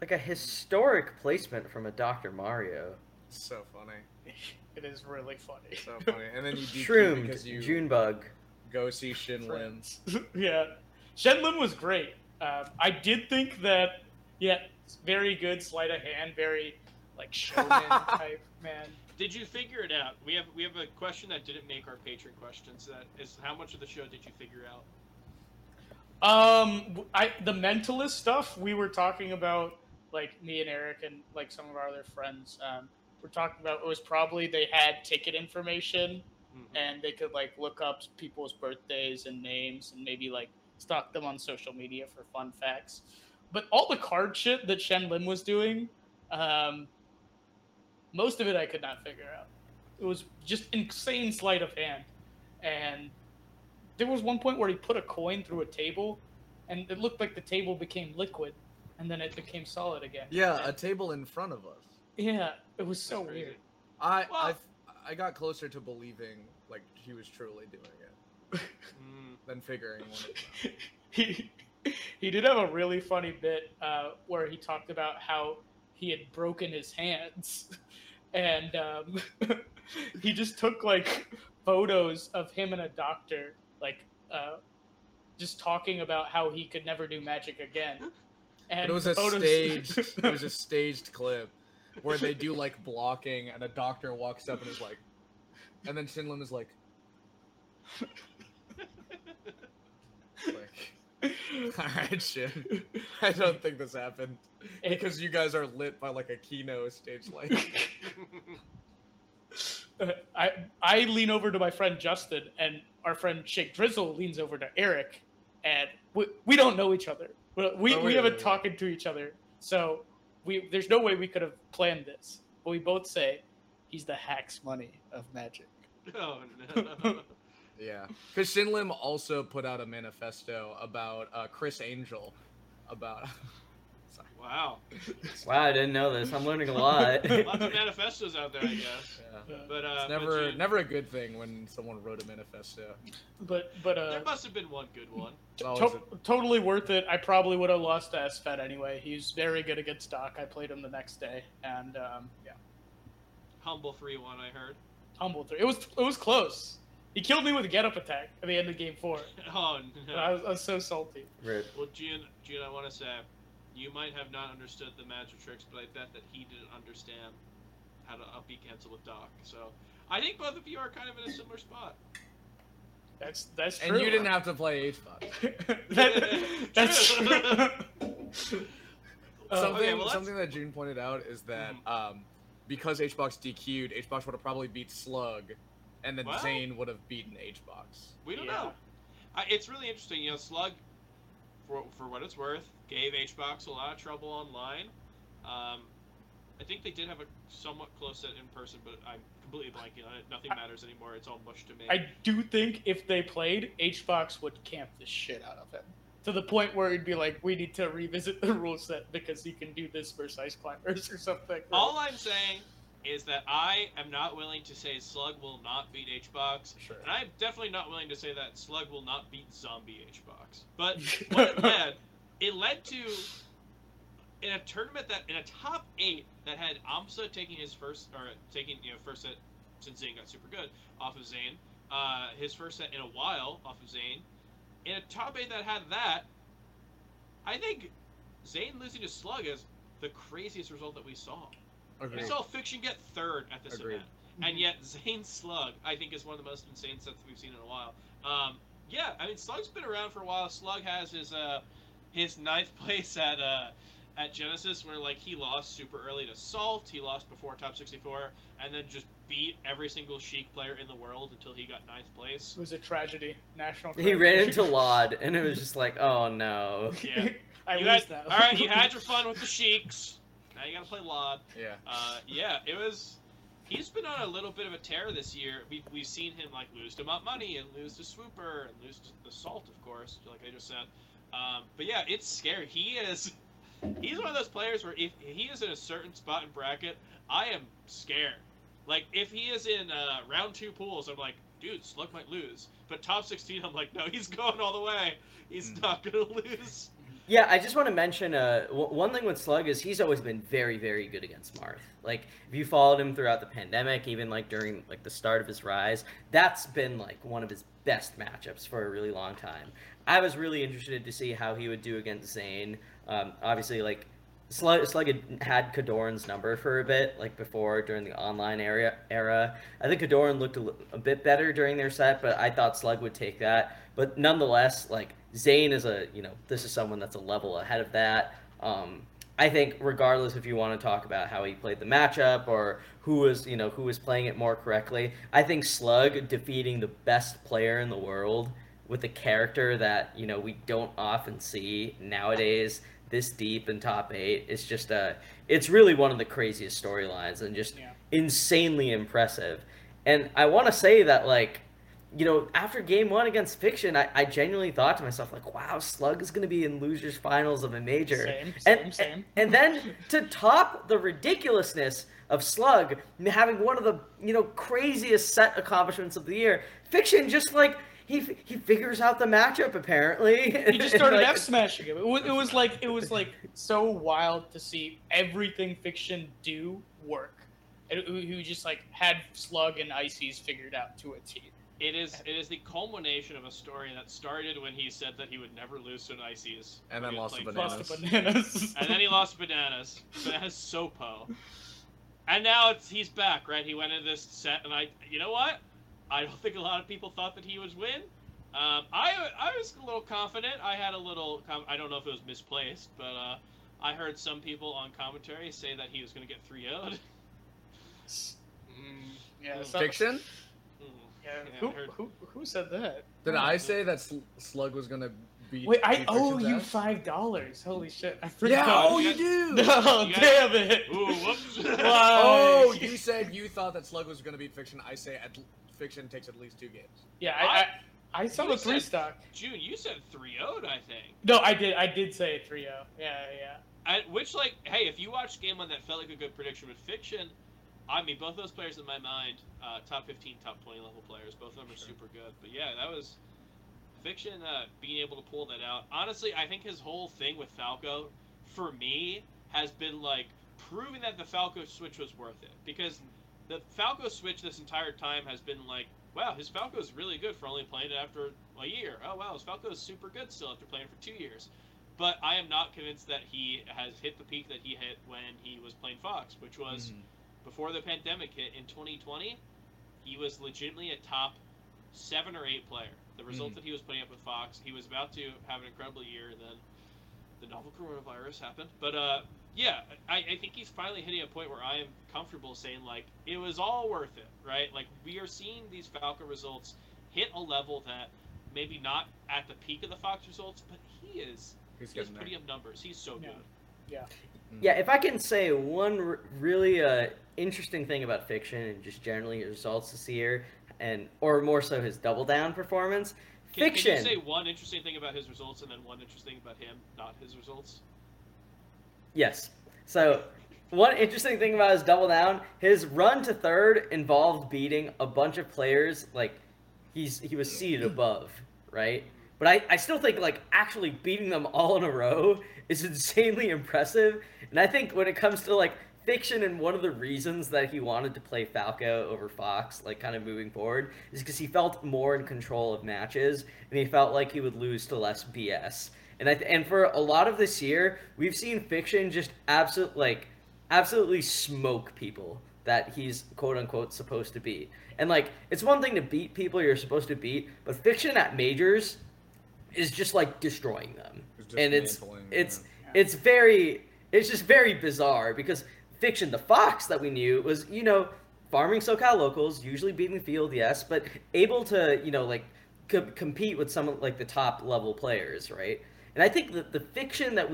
Like a historic placement from a Dr. Mario. So funny. It is really funny. So funny. And then you DQ because you Junebug. Go see Shenlin. Yeah. Shenlin was great. I did think that, it's very good sleight of hand, very, like, showman type, man. Did you figure it out? We have a question that didn't make our Patreon questions. That is, how much of the show did you figure out? The mentalist stuff, we were talking about, like, me and Eric and, like, some of our other friends, we're talking about it was probably they had ticket information and they could like look up people's birthdays and names and maybe like stalk them on social media for fun facts. But all the card shit that Shenlin was doing, most of it I could not figure out. It was just insane sleight of hand. And there was one point where he put a coin through a table and it looked like the table became liquid and then it became solid again. Yeah, a table in front of us. Yeah, it was so weird. I I got closer to believing like he was truly doing it than figuring one out. He did have a really funny bit where he talked about how he had broken his hands, and he just took like photos of him and a doctor, like just talking about how he could never do magic again. And but it was a staged clip where they do like blocking, and a doctor walks up and is like, and then Shinlim is like, all right, Shin. I don't think this happened because you guys are lit by like a Kino stage light. I lean over to my friend Justin, and our friend Shake Drizzle leans over to Eric, and we don't know each other. We haven't talked to each other, so there's no way we could have planned this. But we both say he's the Hacks Money of magic. Oh no. Yeah, because Shin Lim also put out a manifesto about Chris Angel. About wow, I didn't know this. I'm learning a lot. Lots of manifestos out there, I guess. Yeah. But it's never a good thing when someone wrote a manifesto. But there must have been one good one. Totally worth it. I probably would have lost to SFAT anyway. He's very good against Doc. I played him the next day, and yeah, humble 3-1. I heard humble 3. It was close. He killed me with a get-up attack at the end of game 4. Oh, no. I was so salty. Right. Well, Gian, I want to say, you might have not understood the magic tricks, but I bet that he didn't understand how to upbeat cancel with Doc. So, I think both of you are kind of in a similar spot. That's true. And you didn't have to play HBox. That's true. Something that June pointed out is that because HBox DQ'd, HBox would have probably beat Slug, and then Zane would have beaten HBox. We don't know. It's really interesting. You know, Slug, for what it's worth, gave HBox a lot of trouble online. I think they did have a somewhat close set in person, but I'm completely blanking on it. Nothing matters anymore. It's all mush to me. I do think if they played, HBox would camp the shit out of him. To the point where it'd be like, we need to revisit the rule set because he can do this versus Ice Climbers or something. All I'm saying is that I am not willing to say Slug will not beat HBox, sure, and I'm definitely not willing to say that Slug will not beat Zombie HBox. But what it led to, in a tournament that, in a top 8 that had Amsa taking his first set since Zane got super good off of Zane, his first set in a while off of Zane, in a top 8 that had that, I think Zane losing to Slug is the craziest result that we saw. Agreed. We saw Fiction get third at this event, and yet Zane Slug, I think, is one of the most insane sets we've seen in a while. Yeah, I mean, Slug's been around for a while. Slug has his ninth place at Genesis, where like he lost super early to Salt, he lost before Top 64, and then just beat every single Sheik player in the world until he got ninth place. It was a tragedy, national tragedy. He ran into Lod, and it was just like, oh no. Yeah, I lose that. All right, you had your fun with the Sheiks. Now you gotta play Lod. Yeah. It was... He's been on a little bit of a tear this year. We've seen him, like, lose to Mont Money and lose to Swooper and lose to Assault, of course, like I just said. But yeah, it's scary. He's one of those players where if he is in a certain spot in bracket, I am scared. Like, if he is in round 2 pools, I'm like, dude, Slug might lose. But top 16, I'm like, no, he's going all the way. He's not gonna lose. Yeah, I just want to mention one thing with Slug is he's always been very, very good against Marth. Like, if you followed him throughout the pandemic, even, like, during, like, the start of his rise, that's been, like, one of his best matchups for a really long time. I was really interested to see how he would do against Zane. Obviously, like, Slug had Kadoran's number for a bit, like, before, during the online era. I think Kadoran looked a bit better during their set, but I thought Slug would take that. But nonetheless, like, Zane is this is someone that's a level ahead of that. I think regardless if you want to talk about how he played the matchup or who was playing it more correctly, I think Slug defeating the best player in the world with a character that, we don't often see nowadays this deep in top 8 is just it's really one of the craziest storylines and just insanely impressive. And I want to say that, like, after game 1 against Fiction, I genuinely thought to myself, like, wow, Slug is going to be in losers finals of a major. Same. And then to top the ridiculousness of Slug having one of the, you know, craziest set accomplishments of the year. Fiction just, like, he figures out the matchup, apparently. He just started like, F-smashing him. It was so wild to see everything Fiction do work. Who just, like, had Slug and Icy's figured out to a T. It is the culmination of a story that started when he said that he would never lose to an Icy's. And then lost to Bananas. And then he lost Bananas. Bananas Sopo. And now he's back, right? He went into this set, and you know what? I don't think a lot of people thought that he would win. I was a little confident. I had a little... I don't know if it was misplaced, but I heard some people on commentary say that he was going to get 3-0'd. Yeah, Fiction? Yeah, who said that? Did I say that Slug was gonna beat? Wait, I owe you $5. Holy shit! I forgot. Yeah, oh, you do. No, damn it. Ooh, whoops. Oh, you said you thought that Slug was gonna beat Fiction. I say Fiction takes at least 2 games. Yeah, I saw a 3-stock. June, you said 3-0'd, I think. No, I did say 3-0. Yeah. Which, like, hey, if you watched Game On, that felt like a good prediction with Fiction. I mean, both those players in my mind, top 15, top 20 level players. Both of them are super good. But yeah, that was Fiction being able to pull that out. Honestly, I think his whole thing with Falco, for me, has been like proving that the Falco switch was worth it. Because the Falco switch this entire time has been like, wow, his Falco is really good for only playing it after a year. Oh, wow, his Falco is super good still after playing for 2 years. But I am not convinced that he has hit the peak that he hit when he was playing Fox, which was... Before the pandemic hit in 2020, he was legitimately a top 7 or 8 player. The result that he was putting up with Fox, he was about to have an incredible year, and then the novel coronavirus happened. But yeah, I think he's finally hitting a point where I am comfortable saying, like, it was all worth it, right? Like, we are seeing these Falco results hit a level that maybe not at the peak of the Fox results, but he is. He's putting up numbers. He's so good. Yeah, if I can say one really interesting thing about Fiction and just generally his results this year, and or more so his Double Down performance, Fiction. Can you say one interesting thing about his results and then one interesting thing about him, not his results? Yes. So, one interesting thing about his Double Down, his run to third involved beating a bunch of players, like, he was seated above, right? But I still think, like, actually beating them all in a row is insanely impressive. And I think when it comes to, like, Fiction and one of the reasons that he wanted to play Falco over Fox, like, kind of moving forward, is because he felt more in control of matches, and he felt like he would lose to less BS. And and for a lot of this year, we've seen Fiction just absolutely smoke people that he's quote-unquote supposed to beat. And, like, it's one thing to beat people you're supposed to beat, but Fiction at majors... is just like destroying them, and it's just very bizarre because Fiction, the Fox that we knew, was, you know, farming SoCal locals, usually beating the field, yes, but able to, you know, like compete with some of, like, the top level players, right? And I think that the Fiction that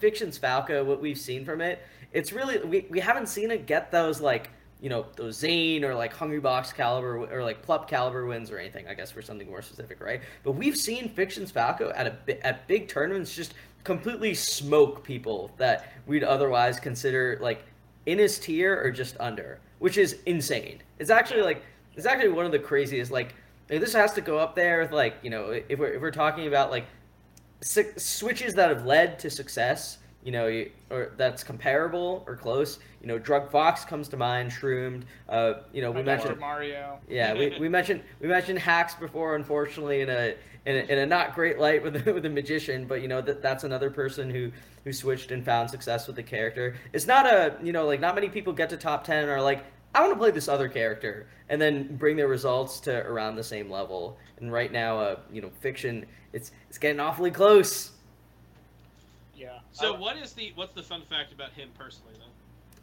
Fiction's Falco, what we've seen from it, it's really we haven't seen it get those, like, you know, those Zane or, like, Hungrybox caliber or, like, Plup caliber wins or anything, I guess, for something more specific, right? But we've seen Fiction's Falco at big tournaments just completely smoke people that we'd otherwise consider, like, in his tier or just under, which is insane. It's actually, like, one of the craziest, like, this has to go up there with, like, you know, if we're talking about, like, switches that have led to success, you know, or that's comparable or close. You know, Drug Fox comes to mind. Shroomed. You know, we mentioned Mario. Yeah, we mentioned hacks before. Unfortunately, in a not great light with the magician. But, you know, that's another person who switched and found success with the character. It's not a, you know, like, not many people get to top 10 and are like, I want to play this other character, and then bring their results to around the same level. And right now, you know, Fiction, it's getting awfully close. Yeah. So what's the fun fact about him personally, then?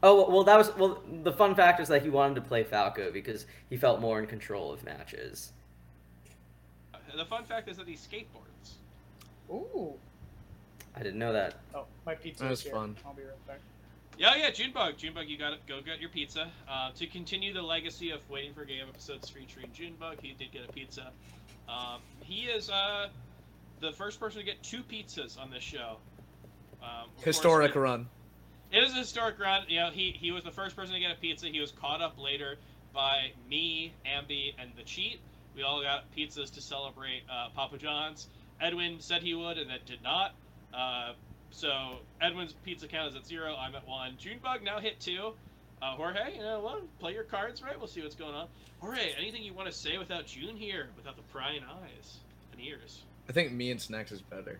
Oh, well, the fun fact is that he wanted to play Falco because he felt more in control of matches. The fun fact is that he skateboards. Ooh. I didn't know that. Oh, my pizza. That was fun. I'll be right back. Yeah, Junebug, you got it. Go get your pizza. To continue the legacy of Waiting for Game episodes featuring Junebug, he did get a pizza. He is the first person to get 2 pizzas on this show. Historic run. It was a historic run. You know, he was the first person to get a pizza. He was caught up later by me, Ambi, and the Cheat. We all got pizzas to celebrate Papa John's. Edwin said he would, and then did not. So Edwin's pizza count is at 0. I'm at 1. Junebug now hit 2. Jorge, you know what? Play your cards, right? We'll see what's going on. Jorge, anything you want to say without June here, without the prying eyes and ears? I think me and Snacks is better.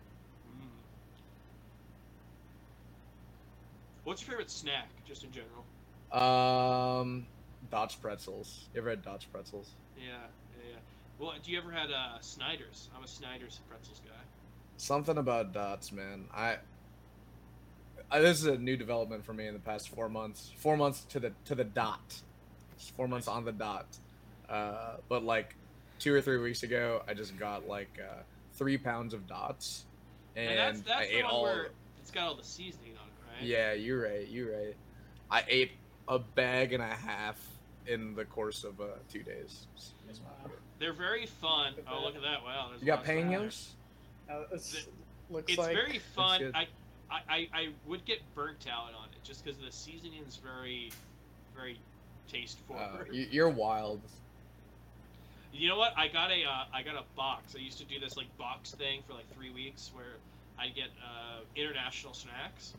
What's your favorite snack, just in general? Dot's pretzels. You ever had Dot's pretzels? Yeah. Well, do you ever had Snyder's? I'm a Snyder's pretzels guy. Something about Dot's, man. I this is a new development for me in the past 4 months. 4 months to the dot. It's 4 months on the dot. But like 2 or 3 weeks ago, I just got like 3 pounds of Dots, and that's I ate all. Where it's got all the seasoning on it. Yeah, you're right. I ate a bag and a half in the course of 2 days. Wow. They're very fun. Oh, look at that. Wow. You got pangos? It's very fun. I would get burnt out on it just because the seasoning is very, very taste forward. You're wild. You know what? I got a box. I used to do this like box thing for like 3 weeks where I'd get international snacks.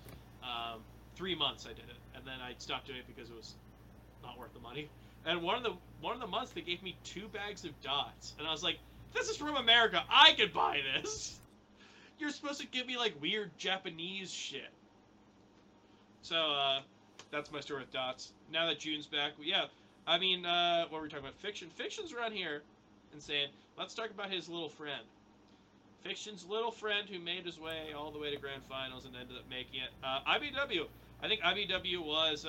3 months I did it, and then I stopped doing it because it was not worth the money. And one of the months they gave me 2 bags of Dots, and I was like, "This is from America. I could buy this." You're supposed to give me like weird Japanese shit. So that's my story with Dots. Now that June's back, yeah. I mean, what were we talking about? Fiction. Fiction's around here, and saying, "Let's talk about his little friend." Fiction's little friend who made his way all the way to grand finals and ended up making it. IBDW. I think IBDW was,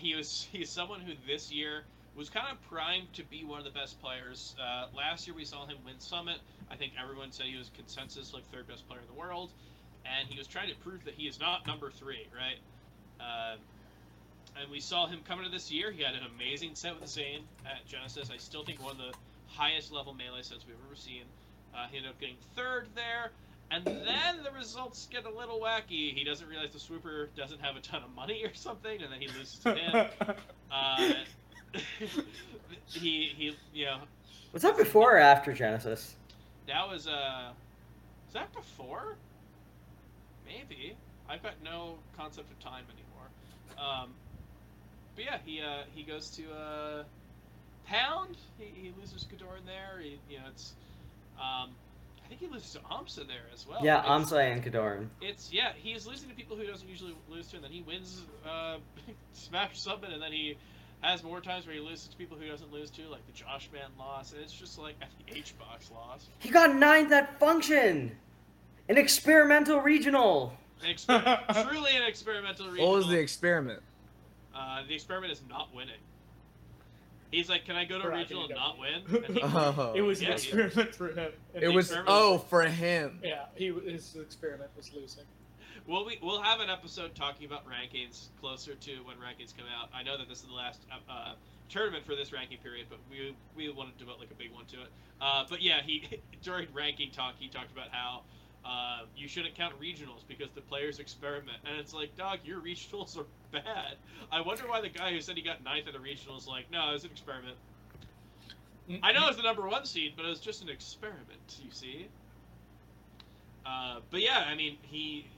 he's someone who this year was kind of primed to be one of the best players. Last year we saw him win Summit. I think everyone said he was consensus, like, third best player in the world. And he was trying to prove that he is not number 3, right? And we saw him coming to this year. He had an amazing set with Zane at Genesis. I still think one of the highest level melee sets we've ever seen. He ended up getting 3rd there, and then the results get a little wacky. He doesn't realize the swooper doesn't have a ton of money or something, and then he loses to him. He Was that before or after Genesis? That was was that before? Maybe. I've got no concept of time anymore. But yeah, he goes to Pound, he loses Kador in there. It's I think he loses to Amsa there as well. Yeah, Amsa and Kador. He's losing to people who doesn't usually lose to, and then he wins Smash Summit, and then he has more times where he loses to people who doesn't lose to, like the Joshman loss, and it's just like the HBox loss. He got 9th at Function, an experimental regional. Truly an experimental regional. What was the experiment? The experiment is not winning. He's like, can I go to regional and not win? And it was an experiment for him. It was for him. Yeah, his experiment was losing. Well, we'll have an episode talking about rankings closer to when rankings come out. I know that this is the last tournament for this ranking period, but we wanted to devote like a big one to it. But yeah, he during ranking talk, he talked about how you shouldn't count regionals because the players experiment, and it's like, dog, your regionals are bad. I wonder why the guy who said he got 9th at a regional is like, no, it was an experiment. I know it's the number 1 seed, but it was just an experiment, you see. But yeah, I mean, he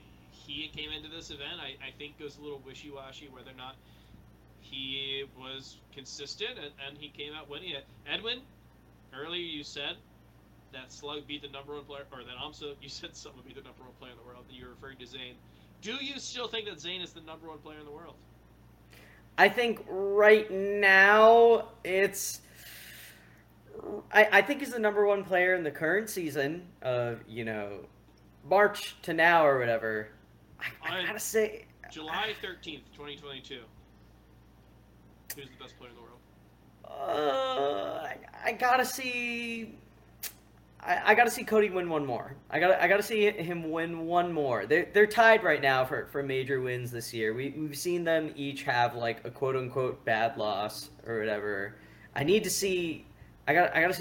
came into this event. I think it was a little wishy-washy whether or not he was consistent, and he came out winning it. Edwin, earlier you said that Slug beat the number 1 player, or that Amsa, you said someone beat the number 1 player in the world, and you were referring to Zane. Do you still think that Zane is the number 1 player in the world? I think right now it's... I think he's the number 1 player in the current season of, March to now or whatever. I gotta say... July 13th, 2022. Who's the best player in the world? I gotta see... I gotta see Cody win one more. I gotta see him win one more. They're tied right now for major wins this year. We've seen them each have like a quote unquote bad loss or whatever. I gotta see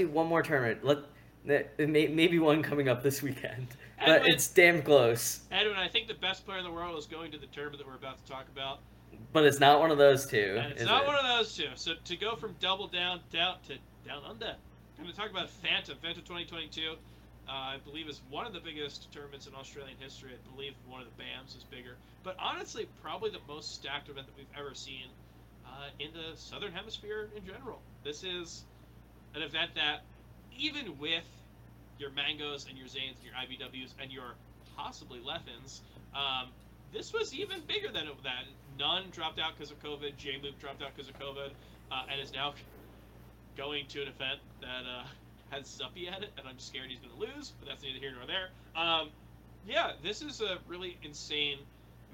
one more tournament. Let Maybe one coming up this weekend, but Edwin, it's damn close. Edwin, I think the best player in the world is going to the tournament that we're about to talk about. But it's not one of those two. It's not one of those two. So to go from Double Down to Down Under, I'm going to talk about Phantom. Phantom 2022, I believe, is one of the biggest tournaments in Australian history. I believe one of the BAMs is bigger. But honestly, probably the most stacked event that we've ever seen in the Southern Hemisphere in general. This is an event that, even with your Mangos and your Zanes and your IBWs and your possibly Leffens, this was even bigger than that. None dropped out because of COVID. J-Loop dropped out because of COVID, and is now going to an event that has Zuppy at it, and I'm scared he's going to lose, but that's neither here nor there. Yeah, this is a really insane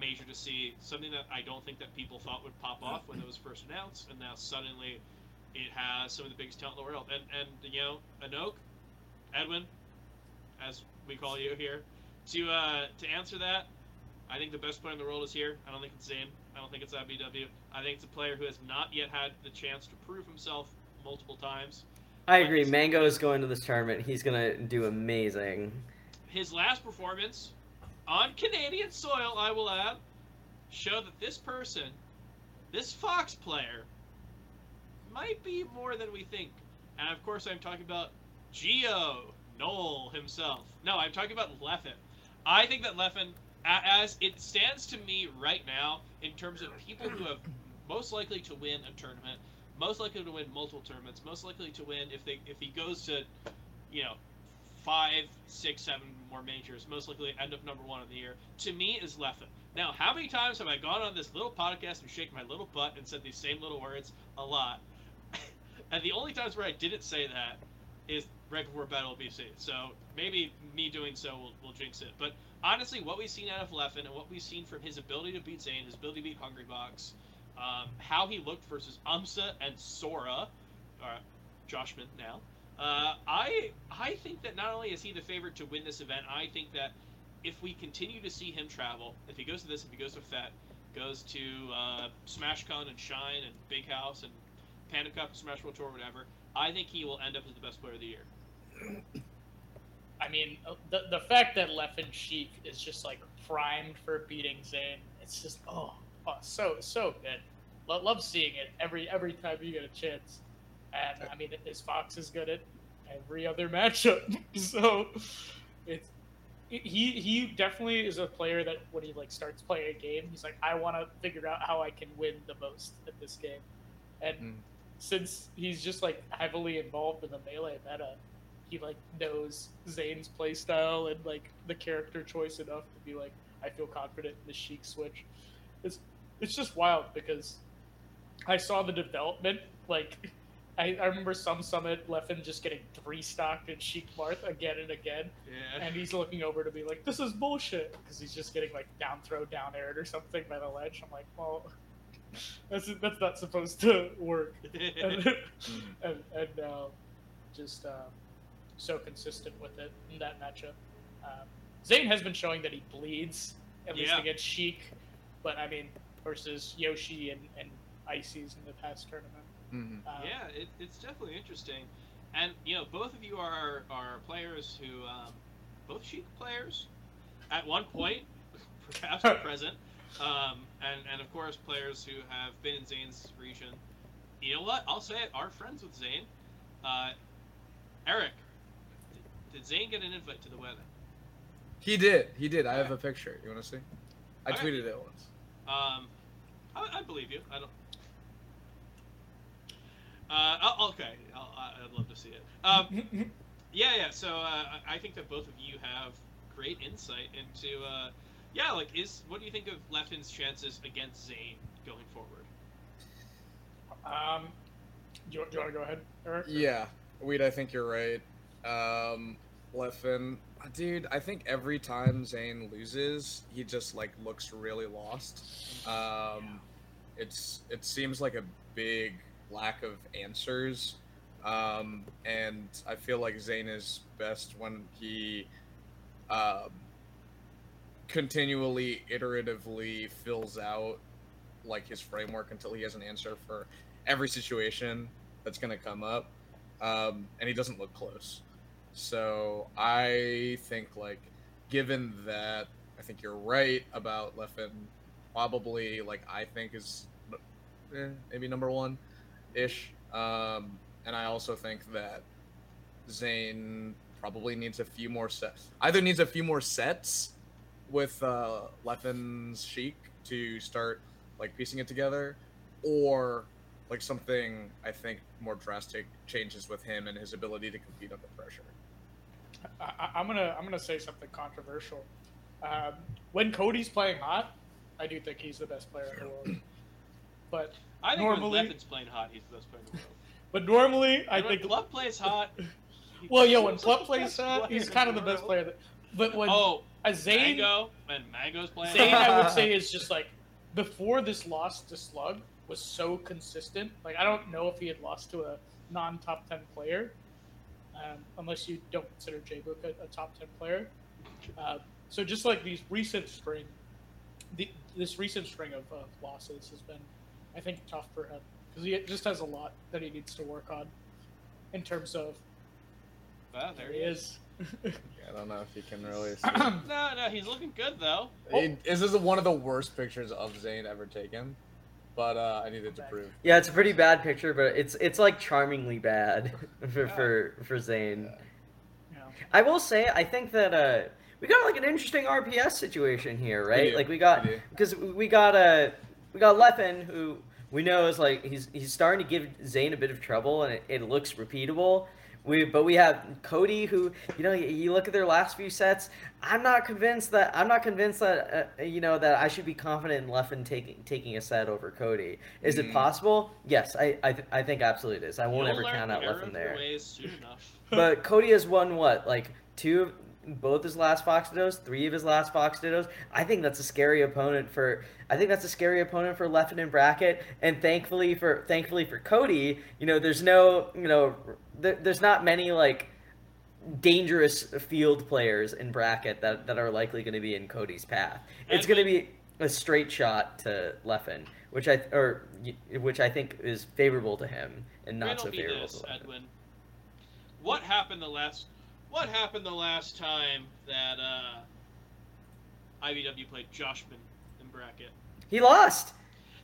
major to see, something that I don't think that people thought would pop off when it was first announced, and now suddenly it has some of the biggest talent in the world. And you know, Anok, Edwin, as we call you here, to answer that, I think the best player in the world is here. I don't think it's Zane. I don't think it's IBW. I think it's a player who has not yet had the chance to prove himself multiple times. I agree. Mango is going to this tournament. He's going to do amazing. His last performance on Canadian soil, I will add, showed that this person, this Fox player, might be more than we think. And of course, I'm talking about Geo Noel himself. No, I'm talking about Leffen. I think that Leffen, as it stands to me right now, in terms of people who have most likely to win a tournament, most likely to win multiple tournaments, most likely to win if he goes to, you know, 5, 6, 7 more majors, most likely end up number one of the year, to me is Leffen. Now, how many times have I gone on this little podcast and shaken my little butt and said these same little words? A lot. And the only times where I didn't say that is right before Battle BC. So maybe me doing so will jinx it. But honestly, what we've seen out of Leffen and what we've seen from his ability to beat Zane, his ability to beat Hungrybox, how he looked versus Amsa and Sora, or Joshman now, I think that not only is he the favorite to win this event, I think that if we continue to see him travel, if he goes to this, if he goes to FET, goes to SmashCon and Shine and Big House and Panda Cup and Smash World Tour, whatever, I think he will end up as the best player of the year. I mean, the fact that Leffen Sheik is just, like, primed for beating Zane, it's just, so good. Love seeing it every time you get a chance. And, I mean, his Fox is good at every other matchup. So, it's... He definitely is a player that when he like starts playing a game, he's like, I want to figure out how I can win the most at this game. And since he's just like heavily involved in the melee meta, he like knows Zane's playstyle and like the character choice enough to be like, I feel confident in the Sheik switch. It's just wild because I saw the development. Like I remember some summit, Leffen just getting 3-stocked and Sheik Marth again and again. Yeah. And he's looking over to be like, this is bullshit. Because he's just getting, like, down throw, down aired or something by the ledge. I'm like, well, that's not supposed to work. and just so consistent with it in that matchup. Zane has been showing that he bleeds, at least against Sheik. But, I mean, versus Yoshi and Ices in the past tournament. It's definitely interesting, and you know, both of you are players who, both Sheik players, at one point, perhaps are present, and of course players who have been in Zane's region. You know what? I'll say it. Are friends with Zane. Eric, did Zane get an invite to the wedding? He did. He did. I have a picture. You want to see? I tweeted it once. I believe you. I don't. Okay, I'd love to see it. So I think that both of you have great insight into, what do you think of Leffen's chances against Zane going forward? Do you want to go ahead, Eric? Yeah, Weed, I think you're right. Leffen, dude, I think every time Zane loses, he just, like, looks really lost. It seems like a big lack of answers, and I feel like Zane is best when he continually, iteratively fills out like his framework until he has an answer for every situation that's going to come up, and he doesn't look close. So I think, like, given that, I think you're right about Leffen probably, like, I think is maybe number one-ish. And I also think that Zane probably needs a few more sets. Either needs a few more sets with Leffen's Sheik to start, like, piecing it together, or, like, something, I think, more drastic changes with him and his ability to compete under pressure. I'm gonna say something controversial. When Cody's playing hot, I do think he's the best player in the world. But I think normally, when Leffen's playing hot, he's the best player in the world. But normally, I think Pluff plays hot. Well, yeah, when Pluff plays hot, he's kind of the best player. But when Zane, Mango's playing, Zane, I would say is just like before this loss to Slug was so consistent. Like, I don't know if he had lost to a non-top 10 player, unless you don't consider J-Book a top 10 player. So just like this recent string of losses has been, I think, tough for him because he just has a lot that he needs to work on in terms of. Wow, there he is. Yeah, I don't know if he can really see. No, he's looking good though. This is one of the worst pictures of Zane ever taken. But I needed to prove. Yeah, it's a pretty bad picture, but it's like charmingly bad for Zane. Yeah. I will say, I think that we got like an interesting RPS situation here, right? We like we got Leffen, who we know is like he's starting to give Zane a bit of trouble, and it looks repeatable. But we have Cody, who, you know, you look at their last few sets. I'm not convinced that you know, that I should be confident in Leffen taking a set over Cody. Is it possible? Yes, I think absolutely it is. I won't ever count out Leffen there. But Cody has won what, like both his last Fox Dittos, three of his last Fox Dittos. I think that's a scary opponent for Leffen in bracket, and thankfully for Cody, you know, there's not many like dangerous field players in bracket that are likely going to be in Cody's path. It's going to be a straight shot to Leffen, which I think is favorable to him and not so favorable to Leffen. Edwin, what happened the last time that IBW played Joshman in bracket? He lost.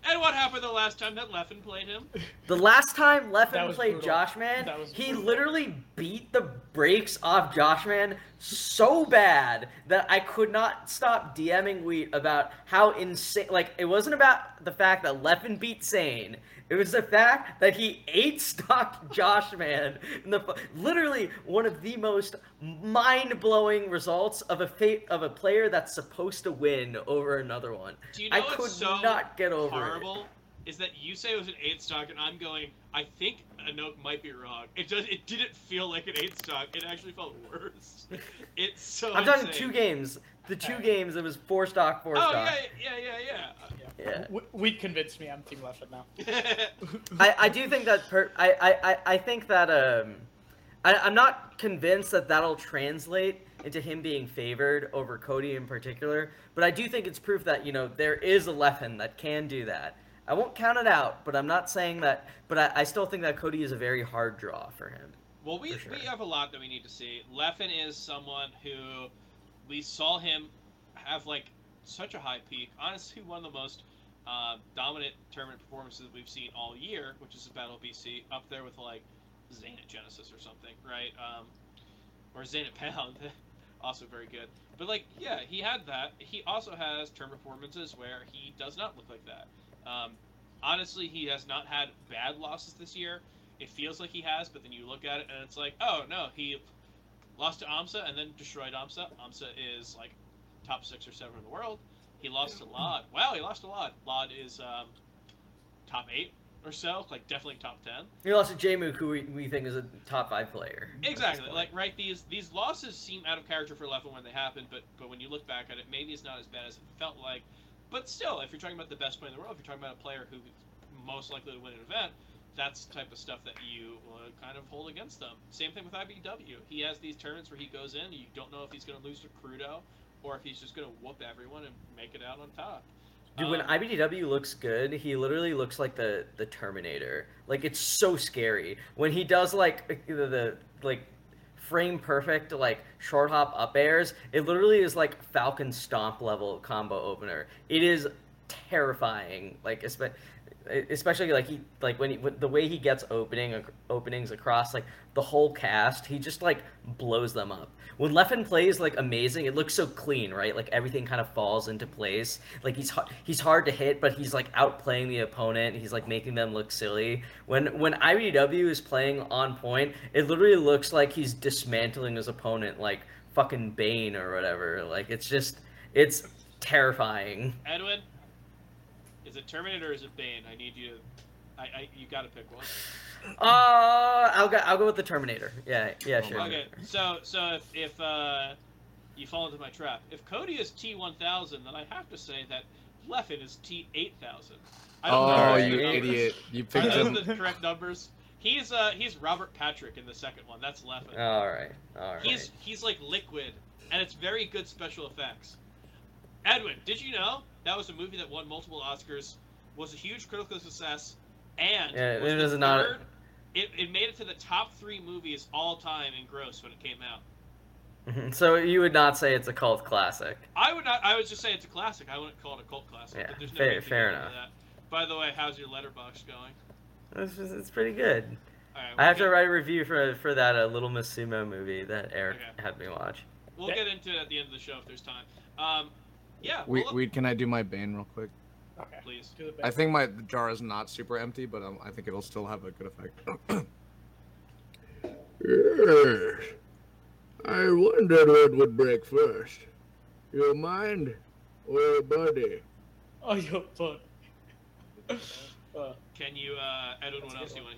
And what happened the last time that Leffen played him? The last time Leffen played Joshman, he literally beat the brakes off Joshman so bad that I could not stop DMing Wheat about how insane. Like, it wasn't about the fact that Leffen beat Zane. It was the fact that he 8-stocked Joshman. Literally one of the most mind-blowing results of a player that's supposed to win over another one. Do you know I could not get over horrible it. Is that you say it was an 8-stock, and I'm going, I think Anok might be wrong. It didn't feel like an 8-stock. It actually felt worse. It's so I'm talking insane. 2 games. The 2 games, it was 4-stock, 4-stock. Oh, yeah. We convinced me I'm Team Leffen now. I do think that I think that I'm not convinced that that'll translate into him being favored over Cody in particular, but I do think it's proof that, you know, there is a Leffen that can do that. I won't count it out, but I'm not saying that, but I still think that Cody is a very hard draw for him. Well, we have a lot that we need to see. Leffen is someone who we saw him have like such a high peak, honestly one of the most dominant tournament performances we've seen all year, which is the Battle of BC, up there with like Zane at Genesis or something, right? Or Zane at Pound, also very good. But like, yeah, he had that. He also has term performances where he does not look like that. Honestly, he has not had bad losses this year. It feels like he has, but then you look at it and it's like, oh no, he lost to Amsa and then destroyed Amsa. Amsa is like top 6 or 7 in the world. He lost to Lod. Wow, he lost to Lod. Lod is top 8 or so, like definitely top 10. He lost to J-Mook, who we think is a top 5 player. Exactly, like right. These losses seem out of character for Leffen when they happen, but when you look back at it, maybe it's not as bad as it felt like. But still, if you're talking about the best player in the world, if you're talking about a player who's most likely to win an event, that's the type of stuff that you kind of hold against them. Same thing with IBDW. He has these tournaments where he goes in, and you don't know if he's going to lose to Crudo or if he's just going to whoop everyone and make it out on top. Dude, when IBDW looks good, he literally looks like the Terminator. Like, it's so scary. When he does, like, the frame perfect, like short hop up airs. It literally is like Falcon Stomp level combo opener. It is terrifying, like especially like he when the way he gets openings across like the whole cast, he just like blows them up. When Leffen plays like amazing, it looks so clean, right? Like everything kind of falls into place. Like he's hard to hit, but he's like outplaying the opponent. He's like making them look silly. When IBDW is playing on point, it literally looks like he's dismantling his opponent like fucking Bane or whatever. Like it's terrifying. Edwin, is it Terminator or is it Bane? I need you to... you gotta pick one. I'll go with the Terminator. Yeah, sure. Okay, so if you fall into my trap, if Cody is T-1000, then I have to say that Leffen is T-8000. Oh, you idiot! You picked him. Are those the correct numbers? He's Robert Patrick in the second one. That's Leffen. All right. He's like liquid, and it's very good special effects. Edwin, did you know that was a movie that won multiple Oscars, was a huge critical success, and it made it to the top 3 movies all time in gross when it came out. So you would not say it's a cult classic? I would not. I would just say it's a classic. I wouldn't call it a cult classic. Yeah, but there's no fair enough. That. By the way, how's your Letterboxd going? It's pretty good. All right, I have to write a review for that Little Miss Sumo movie that Eric had me watch. We'll get into it at the end of the show if there's time. Yeah. Weed, can I do my Bane real quick? Okay. Please. I think my jar is not super empty, but I think it'll still have a good effect. I wondered what would break first, your mind or your body? Oh, your body. Can you, Edwin, what else do you want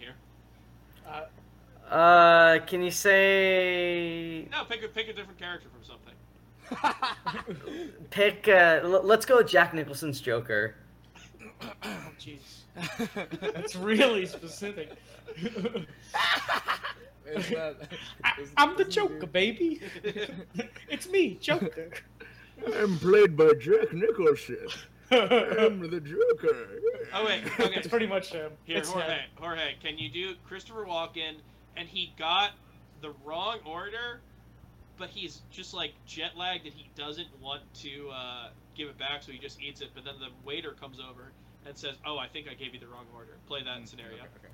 to hear? Can you say... No, pick a different character from something. Pick. Let's go with Jack Nicholson's Joker. Jeez, that's really specific. I'm the Joker, baby. It's me, Joker. I'm played by Jack Nicholson. I'm the Joker. Oh wait, okay. It's pretty much him. Here, Jorge, can you do Christopher Walken? And he got the wrong order. But he's just like jet lagged and he doesn't want to give it back, so he just eats it. But then the waiter comes over and says, "Oh, I think I gave you the wrong order." Play that scenario. Okay.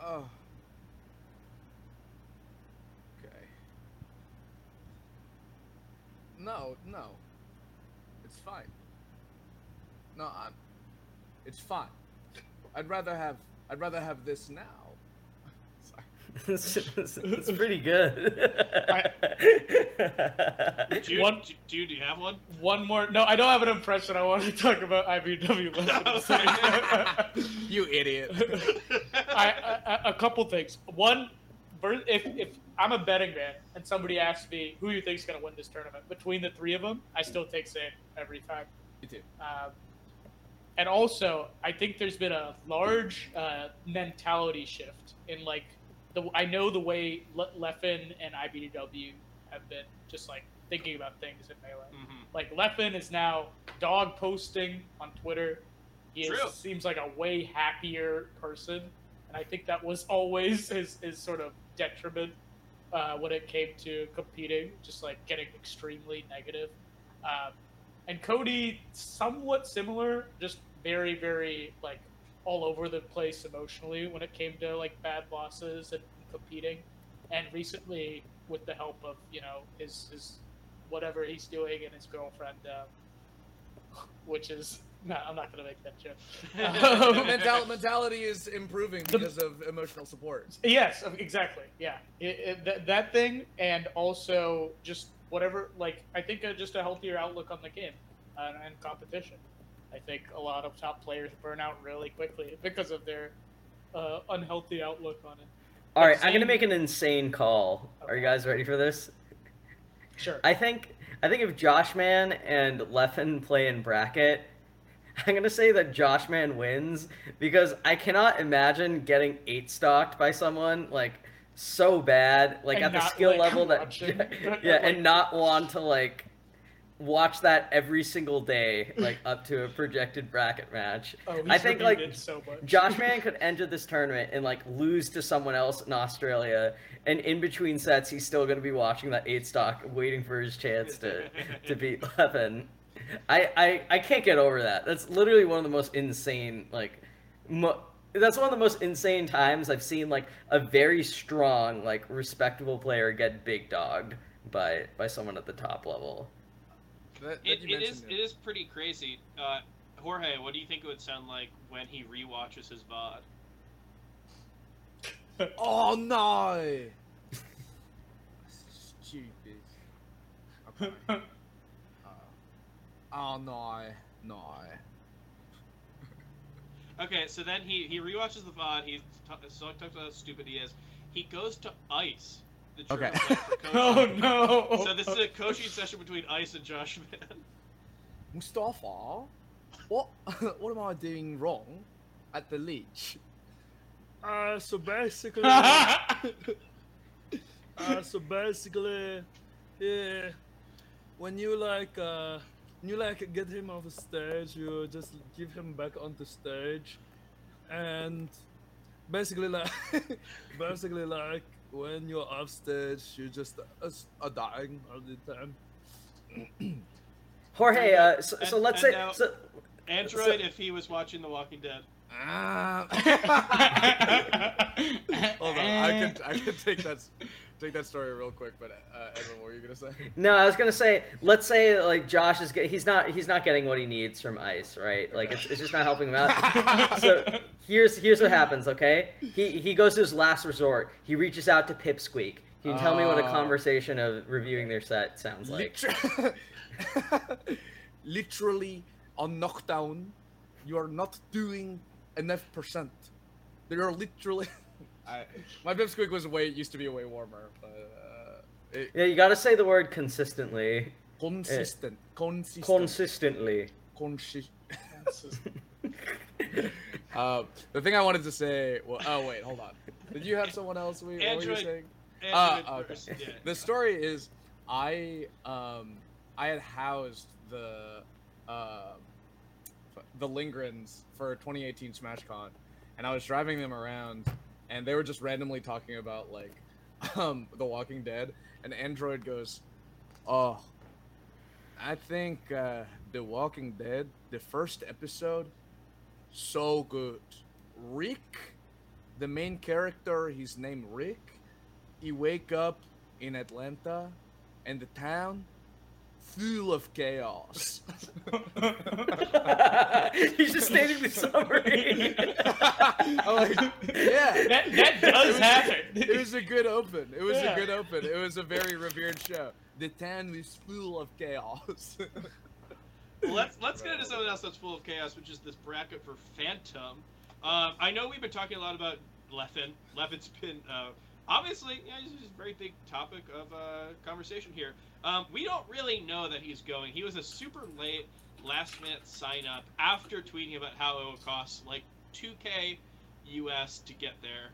Oh. Okay. No. It's fine. No, it's fine. I'd rather have this now. It's pretty good. Do you have one? One more. No, I don't have an impression. I want to talk about IBW. You idiot. A couple things. One, if I'm a betting man and somebody asks me who you think is going to win this tournament, between the three of them, I still take Zane every time. You do. And also, I think there's been a large mentality shift in like, I know the way Leffen and IBDW have been just like thinking about things in Melee. Mm-hmm. Like Leffen is now dog posting on Twitter. He seems like a way happier person, and I think that was always his sort of detriment when it came to competing, just like getting extremely negative. And Cody, somewhat similar, just very, very like all over the place emotionally when it came to like bad losses and competing, and recently with the help of his whatever he's doing and his girlfriend, which is I'm not gonna make that joke. Mentality is improving because of emotional support. Yes, exactly. Yeah, that thing, and also just whatever. Like I think just a healthier outlook on the game and competition. I think a lot of top players burn out really quickly because of their unhealthy outlook on it. All right, I'm gonna make an insane call. Okay. Are you guys ready for this? Sure. I think if Joshman and Leffen play in bracket, I'm gonna say that Joshman wins because I cannot imagine getting 8 stocked by someone like so bad, like and at the skill level that and not want to like watch that every single day, like up to a projected bracket match. Oh, I think like so much. Joshman could enter this tournament and like lose to someone else in Australia, and in between sets he's still going to be watching that 8 stock, waiting for his chance to beat Leffen. I can't get over that. That's literally one of the most insane that's one of the most insane times I've seen like a very strong, like respectable player get big dogged by someone at the top level. It is pretty crazy. Jorge, what do you think it would sound like when he rewatches his VOD? Oh no! Stupid. Okay. Oh no, no. Okay, so then he rewatches the VOD. He talks about how stupid he is. He goes to Ice. The okay. Oh no! So this is a coaching session between Ice and Joshman. Mustafa, what am I doing wrong at the leech? So basically, yeah. When you get him off the stage, you just give him back onto stage, and basically like. When you're off stage, you're just a dying all the time. Jorge, so let's say... So, Android, if he was watching The Walking Dead. Hold on, I can take that story real quick, but Edwin, what were you going to say? No, I was going to say, let's say like Josh is he's not getting what he needs from Ice, right? Like it's just not helping him out. So here's what happens, okay? He goes to his last resort. He reaches out to Pipsqueak. Can you tell me what a conversation of reviewing their set sounds like? Literally on knockdown, you are not doing enough percent. They are literally my Pipsqueak used to be way warmer, but yeah, you gotta say the word consistently. Consistently. The thing I wanted to say. Well, oh wait, hold on. Did you have someone else? What were you saying? Okay. Yeah. The story is, I had housed the Lingrens for 2018 SmashCon, and I was driving them around. And they were just randomly talking about, like, The Walking Dead. And Android goes, oh, I think The Walking Dead, the first episode, so good. Rick, the main character, he's named Rick. He wake up in Atlanta, and the town full of chaos. He's just stating the summary. I'm like, yeah, that does happen. It was a good open. It was a good open. It was a very revered show. The town is full of chaos. Well, let's get into something else that's full of chaos, which is this bracket for Phantom. I know we've been talking a lot about Leffen. Leffen's been obviously, yeah, this is a very big topic of conversation here. We don't really know that he's going. He was a super late last-minute sign-up after tweeting about how it would cost like $2,000 US to get there,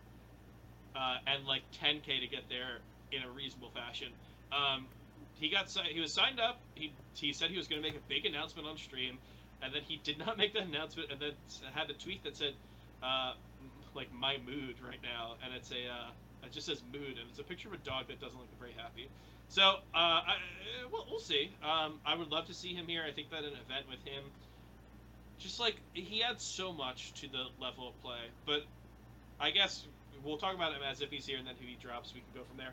and like $10,000 to get there in a reasonable fashion. He was signed up. He said he was going to make a big announcement on stream, and then he did not make the announcement, and then had a tweet that said, like, my mood right now, and it's it just says mood, and it's a picture of a dog that doesn't look very happy. So, we'll see. I would love to see him here. I think that an event with him, just like, he adds so much to the level of play. But I guess we'll talk about him as if he's here, and then if he drops, we can go from there.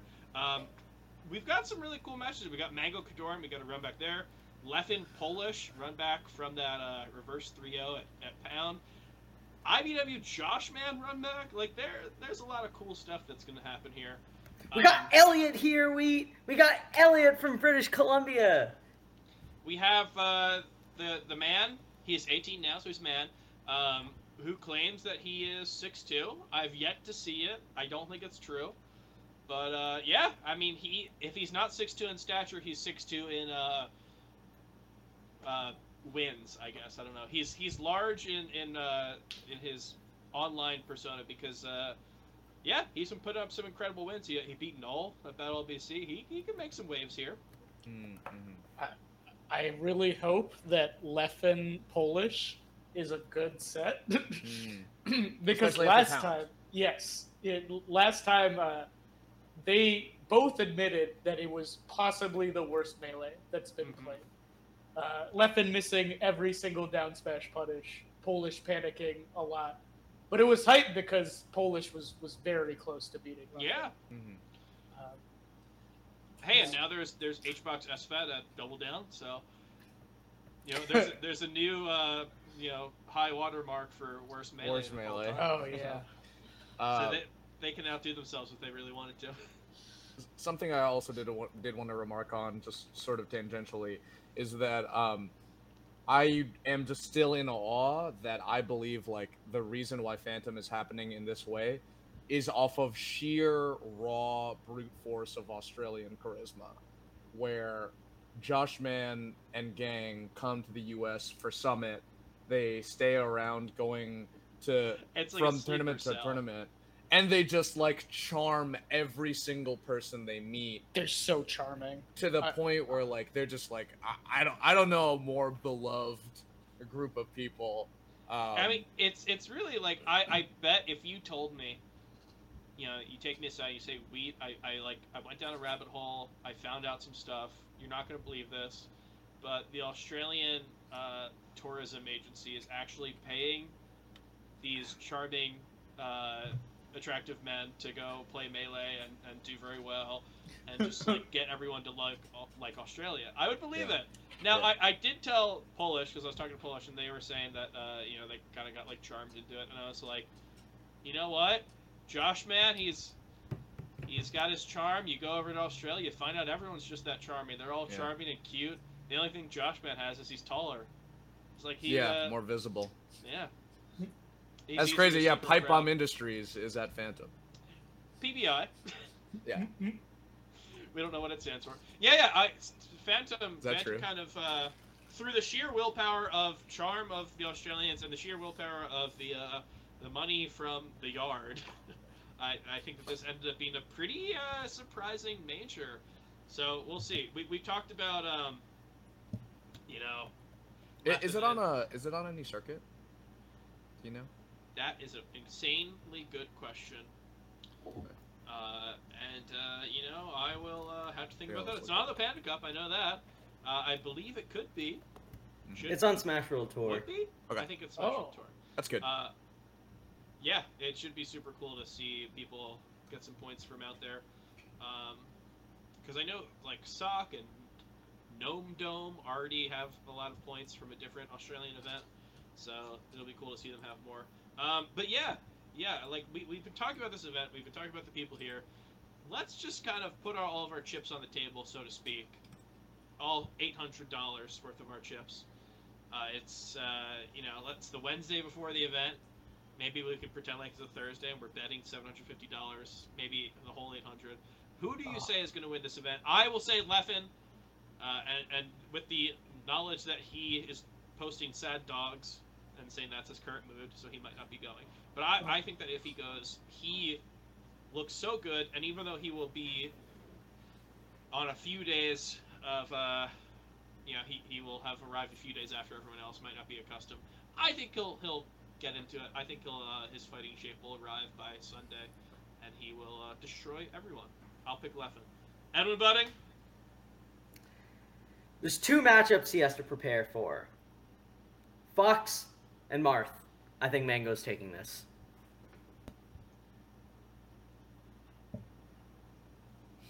We've got some really cool matches. We got Mango Kadoran. We got a run back there. Leffen Polish run back from that reverse 3-0 at Pound. IBW Joshman run back. Like, there's a lot of cool stuff that's going to happen here. We got Elliot here. We got Elliot from British Columbia. We have the man. He is 18 now, so he's a man. Who claims that he is 6'2". I've yet to see it. I don't think it's true. But yeah, I mean, if he's not 6'2" in stature, he's 6'2" in wins. I guess I don't know. He's large in his online persona because. Yeah, he's been putting up some incredible wins. He beat Null at Battle BC. He can make some waves here. Mm-hmm. I, I really hope that Leffen Polish is a good set. Because especially last time, yes, they both admitted that it was possibly the worst melee that's been played. Leffen missing every single down smash punish, Polish panicking a lot. But it was hype because Polish was very close to beating Leffen. Yeah. Hey, and now there's HBox SFAT at Double Down, so you know there's a new high watermark for worst melee. Worst melee. Oh yeah. So they can outdo themselves if they really wanted to. Something I also did want to remark on, just sort of tangentially, is that I am just still in awe that I believe like the reason why Phantom is happening in this way is off of sheer raw brute force of Australian charisma, where Joshman and gang come to the US for Summit. They stay around going to from tournament to tournament, and they just like charm every single person they meet. They're so charming to the point where like they're just like I don't know a more beloved group of people. I mean, it's really like I bet if you told me, you know, you take me aside, you say, "Wheat, I went down a rabbit hole. I found out some stuff. You're not going to believe this, but the Australian tourism agency is actually paying these charming, attractive men to go play melee and do very well, and just like get everyone to like Australia." I would believe it. Now, yeah. I did tell Polish, because I was talking to Polish, and they were saying that they kind of got like charmed into it, and I was like, you know what? Josh, man, he's got his charm. You go over to Australia, you find out everyone's just that charming. They're all charming and cute. The only thing Josh man has is he's taller. It's like more visible. Yeah, that's crazy. Yeah, Pipe Bomb Industries is at Phantom. PBI. Yeah. We don't know what it stands for. Yeah. Phantom. Is that true? Kind of through the sheer willpower of charm of the Australians and the sheer willpower of the money from the yard, I think that this ended up being a pretty surprising major. So we'll see. We talked about is it on any circuit? Do you know? That is an insanely good question. I will have to think about that. It's not on the Panda Cup. I know that. I believe it could be. It's on Smash World Tour. Would be? Okay. I think it's Smash World Tour. That's good. Yeah, it should be super cool to see people get some points from out there. Because I know, like, Sock and Gnome Dome already have a lot of points from a different Australian event. So it'll be cool to see them have more. But yeah, like, we've been talking about this event. We've been talking about the people here. Let's just kind of put all of our chips on the table, so to speak. All $800 worth of our chips. It's the Wednesday before the event. Maybe we could pretend like it's a Thursday and we're betting $750, maybe the whole $800. Who do you say is going to win this event? I will say Leffen, and with the knowledge that he is posting sad dogs and saying that's his current mood, so he might not be going. But I think that if he goes, he looks so good, and even though he will be on a few days of, he will have arrived a few days after everyone else, might not be accustomed. I think he'll get into it. I think his fighting shape will arrive by Sunday, and he will destroy everyone. I'll pick Leffen. Edwin Budding? There's two matchups he has to prepare for. Fox and Marth. I think Mango's taking this.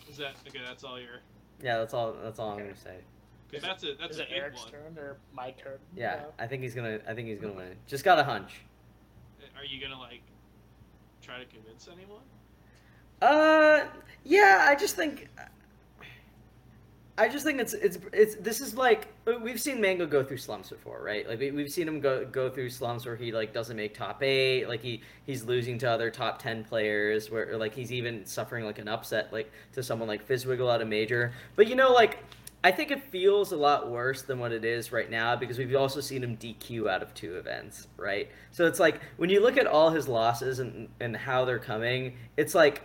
Is that okay? That's all your. Yeah, that's all I'm gonna say. That's an Eric's one. Turn or my turn? Yeah, no. I think he's gonna win. Just got a hunch. Are you gonna like try to convince anyone? Yeah. I just think it's this is like we've seen Mango go through slumps before, right? Like we've seen him go through slumps where he like doesn't make top 8, like he's losing to other top 10 players, where like he's even suffering like an upset like to someone like Fizzwiggle at a major. But you know like. I think it feels a lot worse than what it is right now because we've also seen him DQ out of 2 events, right? So it's like when you look at all his losses and how they're coming, it's like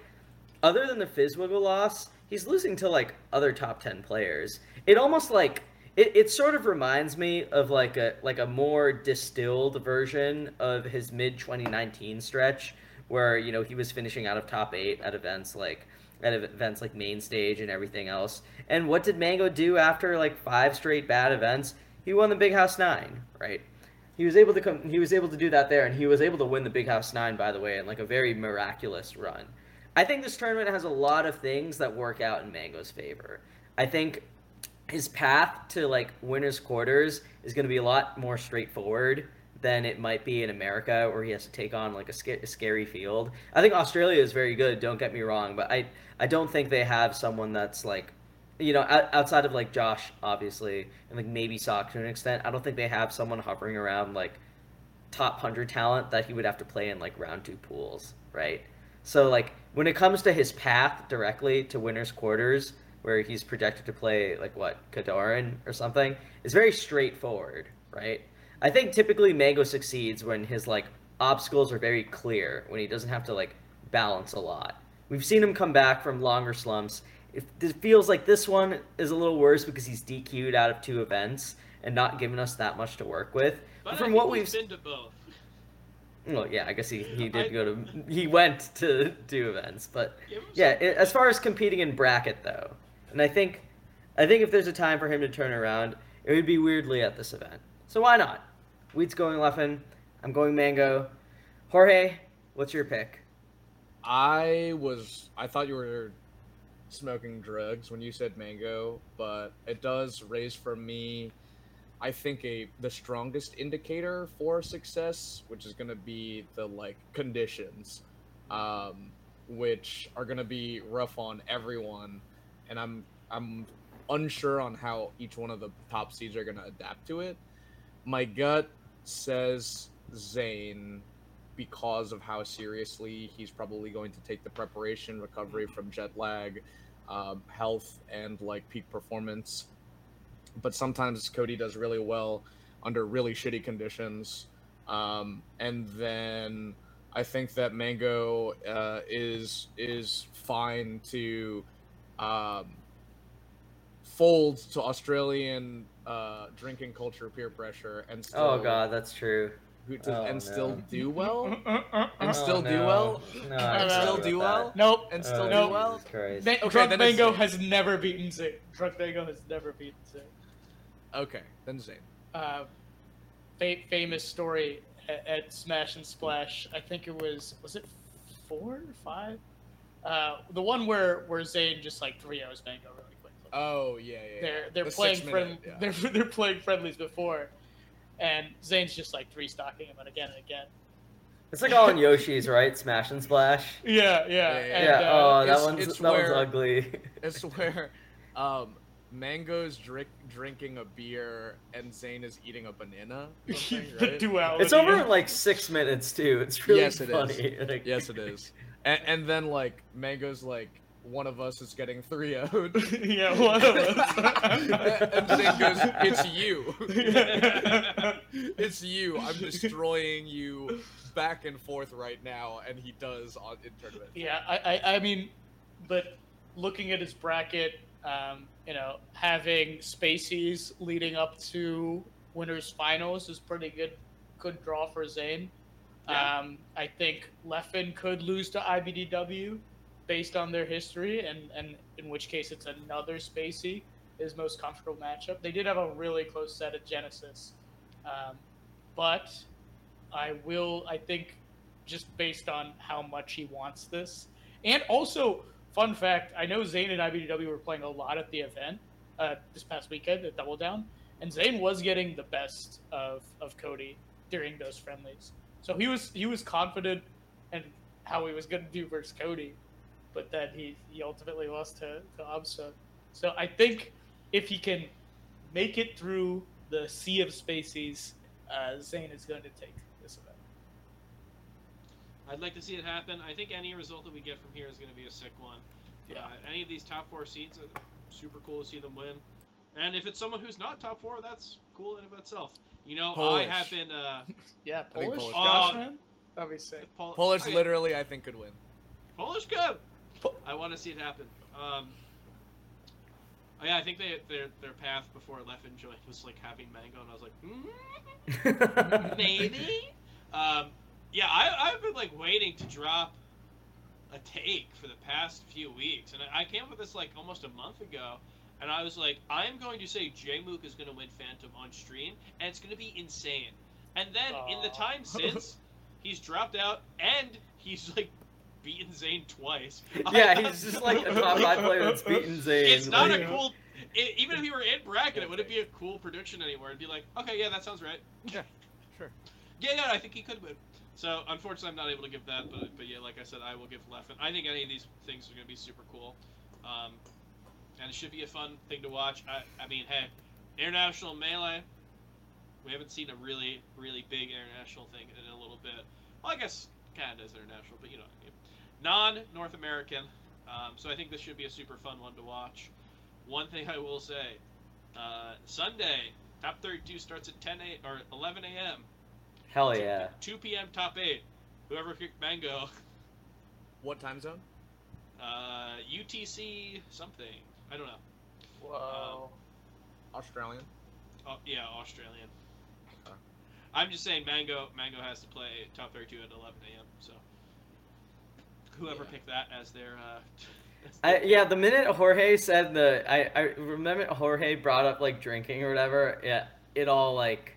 other than the Fizzwiggle loss, he's losing to like other top 10 players. It almost like It sort of reminds me of like a more distilled version of his mid-2019 stretch, where he was finishing out of top 8 at events like main stage and everything else. And what did Mango do after like 5 straight bad events? He won the Big House 9, right? He was able to do that there, and he was able to win the Big House 9, by the way, in like a very miraculous run. I think this tournament has a lot of things that work out in Mango's favor. I think his path to like winner's quarters is going to be a lot more straightforward than it might be in America, where he has to take on like a scary field. I think Australia is very good, don't get me wrong, but I don't think they have someone that's like, outside of like Josh, obviously, and like maybe Sock to an extent, I don't think they have someone hovering around like top 100 talent that he would have to play in like round 2 pools, right? So like when it comes to his path directly to winner's quarters, where he's projected to play like Kadoran or something, it's very straightforward, right? I think typically Mango succeeds when his like obstacles are very clear, when he doesn't have to like balance a lot. We've seen him come back from longer slumps. It feels like this one is a little worse because he's DQ'd out of 2 events and not given us that much to work with. But from what we've been to both. Well, yeah, I guess he went to 2 events, but yeah, as far as competing in bracket though, and I think if there's a time for him to turn around, it would be weirdly at this event. So why not? Weed's going Leffen. I'm going Mango. Jorge, what's your pick? I thought you were smoking drugs when you said Mango, but it does raise for me, I think, the strongest indicator for success, which is going to be the conditions, which are going to be rough on everyone, and I'm unsure on how each one of the top seeds are going to adapt to it. My gut says Zane, because of how seriously he's probably going to take the preparation, recovery from jet lag, health, and peak performance. But sometimes Cody does really well under really shitty conditions. And then I think that Mango is fine to fold to Australian drinking culture peer pressure and still... Oh, God, that's true. Still do well? And still do well? No, and still do well? Nope. And still do well? Drunk Mango has never beaten Zane. Okay, then Zane. Famous story at Smash and Splash. I think it was it 4 or 5? The one where Zane just 3-0s Mango really quickly. Oh yeah. They're the playing they're playing friendlies before, and Zane's just 3-stocking him again and again. It's all in Yoshi's, right? Smash and Splash. Yeah. And, that one's ugly. It's where, Mango's drinking a beer and Zane is eating a banana. The duality. It's over in 6 minutes too. It's really funny. Yes, it is. And then Mango's one of us is getting 3-0'd. Yeah, one of us. And Zane goes, "It's you. It's you. I'm destroying you back and forth right now." And he does in tournament. Yeah, I mean, but looking at his bracket. Having Spacey's leading up to winners finals is pretty good draw for Zane. Yeah. I think Leffen could lose to IBDW based on their history, and in which case it's another Spacey, his most comfortable matchup. They did have a really close set at Genesis, but I think just based on how much he wants this, and also. Fun fact, I know Zane and IBDW were playing a lot at the event this past weekend at Double Down, and Zane was getting the best of Cody during those friendlies. So he was confident in how he was going to do versus Cody, but then he ultimately lost to Amsa. So I think if he can make it through the sea of Spaceys, Zane is going to take this event. I'd like to see it happen. I think any result that we get from here is going to be a sick one. Yeah. Any of these top 4 seeds, are super cool to see them win. And if it's someone who's not top 4, that's cool in and of itself. Polish. I have been... yeah, Polish. Joshman? That'd be sick. Polish literally, I think, could win. Polish, good! I want to see it happen. Oh, yeah, I think they their path before Leffen joined was like having Mango, and I was like, maybe. Yeah, I've been like waiting to drop a take for the past few weeks, and I came up with this like almost a month ago, and I was like, I'm going to say J-Mook is going to win Phantom on stream, and it's going to be insane. And then in the time since, he's dropped out, and he's like beaten Zane twice. Yeah, he's just like a top 5 player that's beaten Zane. It's not like, a cool. Even if he were in bracket, it wouldn't be a cool prediction anymore. It'd be like, okay, yeah, that sounds right. Yeah, sure. Yeah, no, I think he could win. So unfortunately, I'm not able to give that, but yeah, like I said, I will give Leffen. I think any of these things are going to be super cool, and it should be a fun thing to watch. I mean, hey, International Melee. We haven't seen a really, really big international thing in a little bit. Well, I guess Canada is international, but you know, non-North American. So I think this should be a super fun one to watch. One thing I will say, Sunday, Top 32 starts at 11 a.m. Hell yeah. 2 p.m. Top 8. Whoever picked Mango. What time zone? UTC something. I don't know. Whoa. Australian? Oh, yeah, Australian. Okay. I'm just saying Mango has to play Top 32 at 11 a.m., so whoever picked that as their... the minute Jorge said the... I remember Jorge brought up, like, drinking or whatever, yeah, it all, like...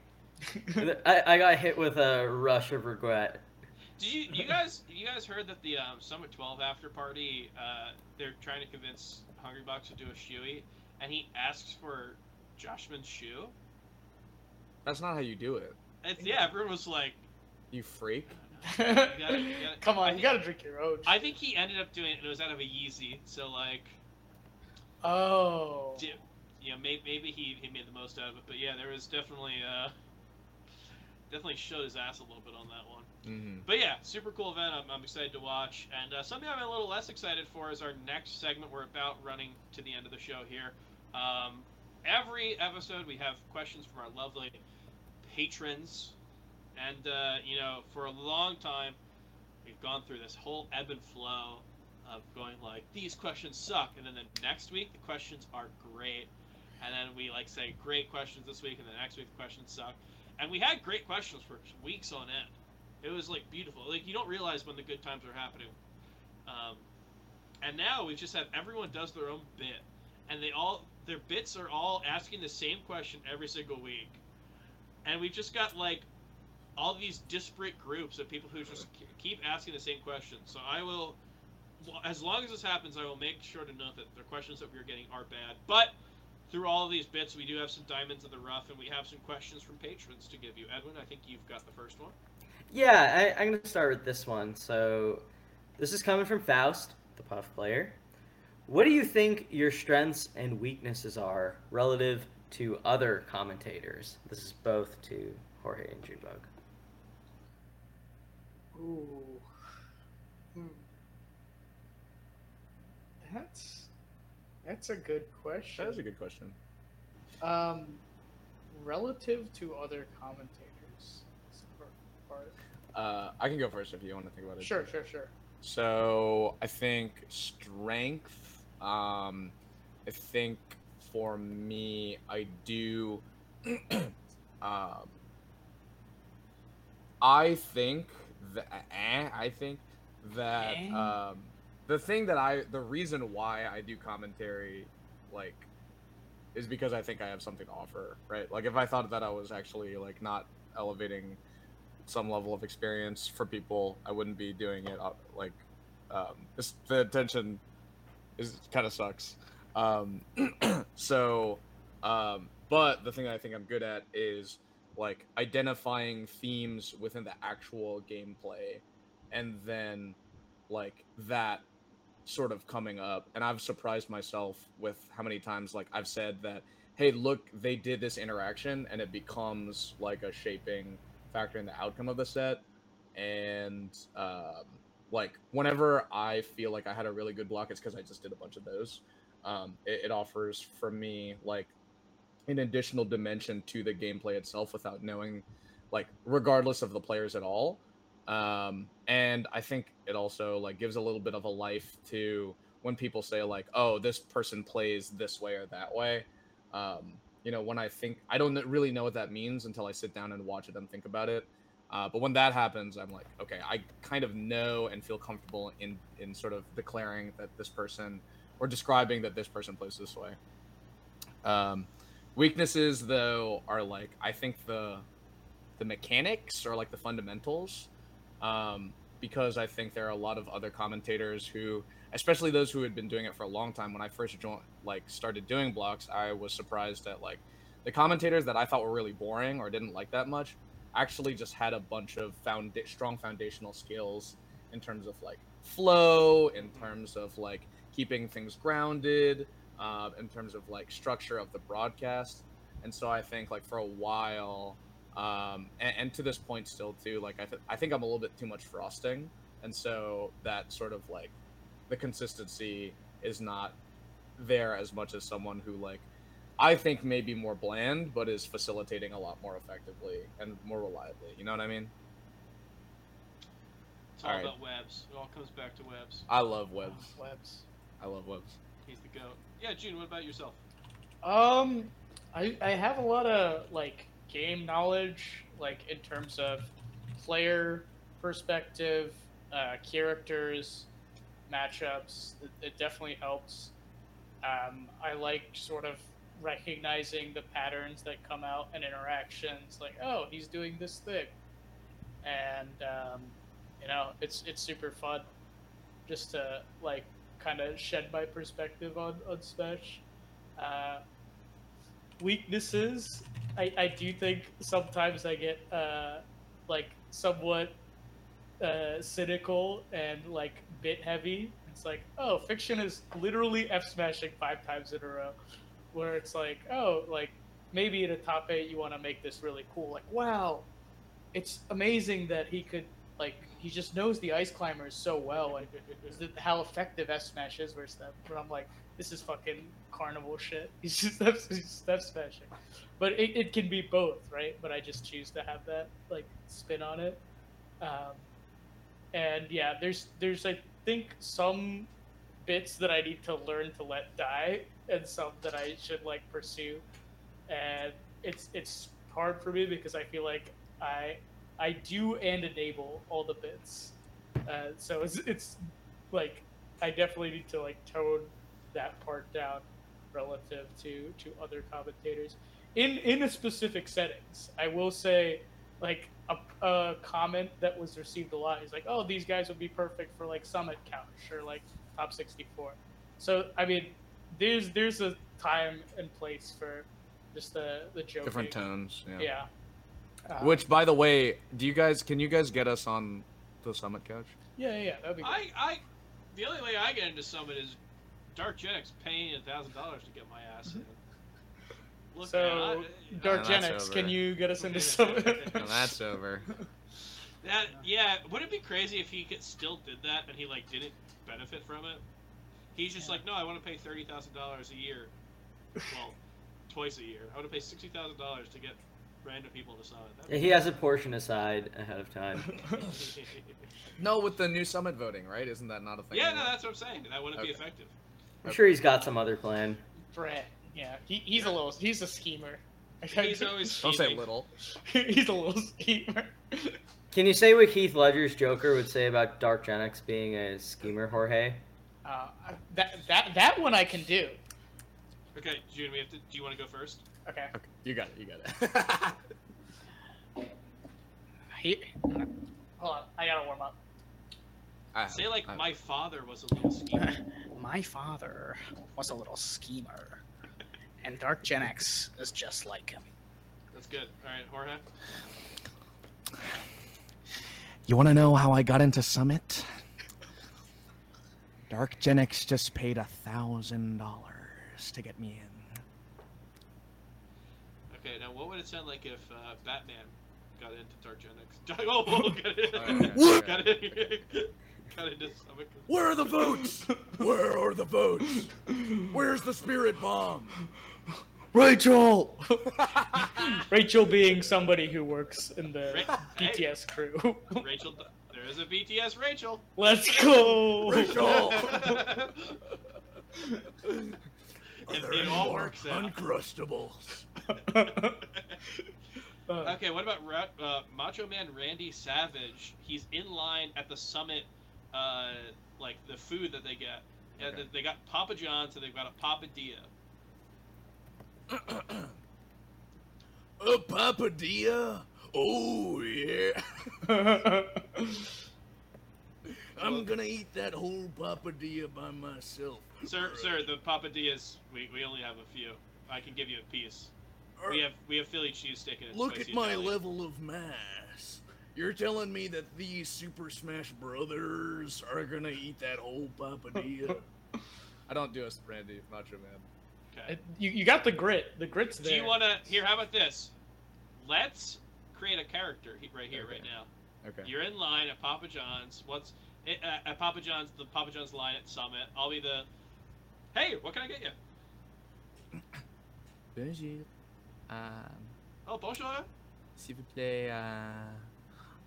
I got hit with a rush of regret. Did you guys heard that the Summit 12 after party, they're trying to convince Hungrybox to do a shoey, and he asks for Joshman's shoe? That's not how you do it. Yeah, everyone was like... You freak? You gotta, come on, you gotta drink your own. I think he ended up doing it, and it was out of a Yeezy, so like... Oh. Yeah, maybe he made the most out of it, but yeah, there was definitely showed his ass a little bit on that one. Mm-hmm. But yeah, super cool event. I'm excited to watch, and something I'm a little less excited for is our next segment. We're about running to the end of the show here. Every episode we have questions from our lovely patrons, and you know, for a long time we've gone through this whole ebb and flow of going like, these questions suck, and then the next week the questions are great. And then we like say great questions this week, and the next week the questions suck. And we had great questions for weeks on end. It was like beautiful. Like, you don't realize when the good times are happening. And now we just have everyone does their own bit, and their bits are all asking the same question every single week. And we've just got like all these disparate groups of people who just keep asking the same questions. So I will, as long as this happens, I will make sure to note that the questions that we're getting are bad, but through all of these bits, we do have some diamonds in the rough, and we have some questions from patrons to give you. Edwin, I think you've got the first one. Yeah, I'm going to start with this one. So this is coming from Faust, the Puff player. What do you think your strengths and weaknesses are relative to other commentators? This is both to Jorge and Junebug. Ooh. That's a good question. That is a good question. Relative to other commentators. I can go first if you want to think about it. Sure. So I think strength, I think for me, I do, I think that the reason why I do commentary, like, is because I think I have something to offer, right? Like, if I thought that I was actually, like, not elevating some level of experience for people, I wouldn't be doing it, like, the attention is kind of sucks. But the thing that I think I'm good at is, like, identifying themes within the actual gameplay, and then, like, that sort of coming up. And I've surprised myself with how many times, like, I've said that, hey, look, they did this interaction, and it becomes like a shaping factor in the outcome of the set. And like, whenever I feel like I had a really good block, it's because I just did a bunch of those. It offers for me like an additional dimension to the gameplay itself without knowing, like, regardless of the players at all. And I think it also, like, gives a little bit of a life to when people say like, oh, this person plays this way or that way, you know, when I think, I don't really know what that means until I sit down and watch it and think about it. But when that happens, I'm like, okay, I kind of know and feel comfortable in sort of declaring that this person, or describing that this person plays this way. Weaknesses, though, are like, I think the mechanics or like the fundamentals, because I think there are a lot of other commentators who, especially those who had been doing it for a long time. When I first joined, like started doing blocks, I was surprised at like the commentators that I thought were really boring or didn't like that much actually just had a bunch of strong foundational skills in terms of like flow, in terms of like keeping things grounded, in terms of like structure of the broadcast. And so I think like for a while, and to this point still too, like I think I'm a little bit too much frosting. And so that sort of like the consistency is not there as much as someone who like, I think may be more bland, but is facilitating a lot more effectively and more reliably. You know what I mean? It's all right. About webs. It all comes back to webs. I love webs. I love webs. He's the goat. Yeah, June, what about yourself? I have a lot of like game knowledge, like in terms of player perspective, characters, matchups. It definitely helps. I like sort of recognizing the patterns that come out and interactions, like, oh, he's doing this thing, and you know, it's super fun just to like kind of shed my perspective on Smash. Weaknesses, I do think sometimes I get like somewhat cynical and like bit heavy. It's like, oh, Fiction is literally F-smashing 5 times in a row, where it's like, oh, like maybe in a top 8 you want to make this really cool, like, wow, it's amazing that he could like, he just knows the Ice Climbers so well and how effective F-smash is versus them. But I'm like, this is fucking carnival shit. He's just F-smashing. But it can be both, right? But I just choose to have that like spin on it. And yeah, there's I think some bits that I need to learn to let die, and some that I should like pursue. And it's hard for me because I feel like I do and enable all the bits. So it's like, I definitely need to like tone that part down relative to other commentators in a specific settings. I will say like a comment that was received a lot is like, oh, these guys would be perfect for like Summit Couch or like Top 64. So, I mean, there's a time and place for just the joking. Different tones. Yeah. Yeah. Which, by the way, can you guys get us on the Summit Couch? Yeah, that'd be good. The only way I get into Summit is Dark Genix paying $1,000 to get my ass in. Look, so, Dark Genix, can you get us into Summit? No, that's over. That, yeah, wouldn't it be crazy if he still did that and he, like, didn't benefit from it? He's just like, no, I want to pay $30,000 a year. Well, twice a year. I want to pay $60,000 to get random people to Summit. Yeah, he has a portion aside ahead of time. No, with the new Summit voting, right? Isn't that not a thing? Yeah, anymore? No, that's what I'm saying. That wouldn't be effective. I'm sure he's got some other plan. Brett, yeah, he's a schemer. He's always scheming. Don't say little. He's a little schemer. Can you say what Heath Ledger's Joker would say about Dark Genix being a schemer, Jorge? That one I can do. Okay, June, do you want to go first? Okay. You got it. Hold on, I gotta warm up. Say like, my father was a little schemer. My father was a little schemer. And Dark Genix is just like him. That's good. Alright, Jorge? You wanna know how I got into Summit? Dark Genix just paid $1,000 to get me in. Okay, now what would it sound like if Batman got into Dark Genix? Oh, got in. Got into Summit. Where are the votes? Where are the votes? Where's the spirit bomb? Rachel! Rachel being somebody who works in the BTS crew. Rachel, there There's a BTS Rachel. Let's go, Rachel. It all works out. Uncrustables. Okay, what about Macho Man Randy Savage? He's in line at the summit, like the food that they get. Okay. They got Papa John's, so they've got a papadilla. A papadilla? Oh, yeah. I'm going to eat that whole papadilla by myself. Sir, the papadillas, we only have a few. I can give you a piece. We have Philly cheesesteak and a look spicy at my Italian. Level of mass. You're telling me that these Super Smash Brothers are going to eat that whole papadilla? I don't do a Randy Macho Man. Okay. You got the grit. The grit's there. Do you want to... Here, how about this? Let's create a character right here, okay. Right now. Okay. You're in line at Papa John's. At Papa John's, the Papa John's line at Summit. I'll be the... Hey, what can I get you? Bonjour. Oh, bonjour. S'il vous plaît,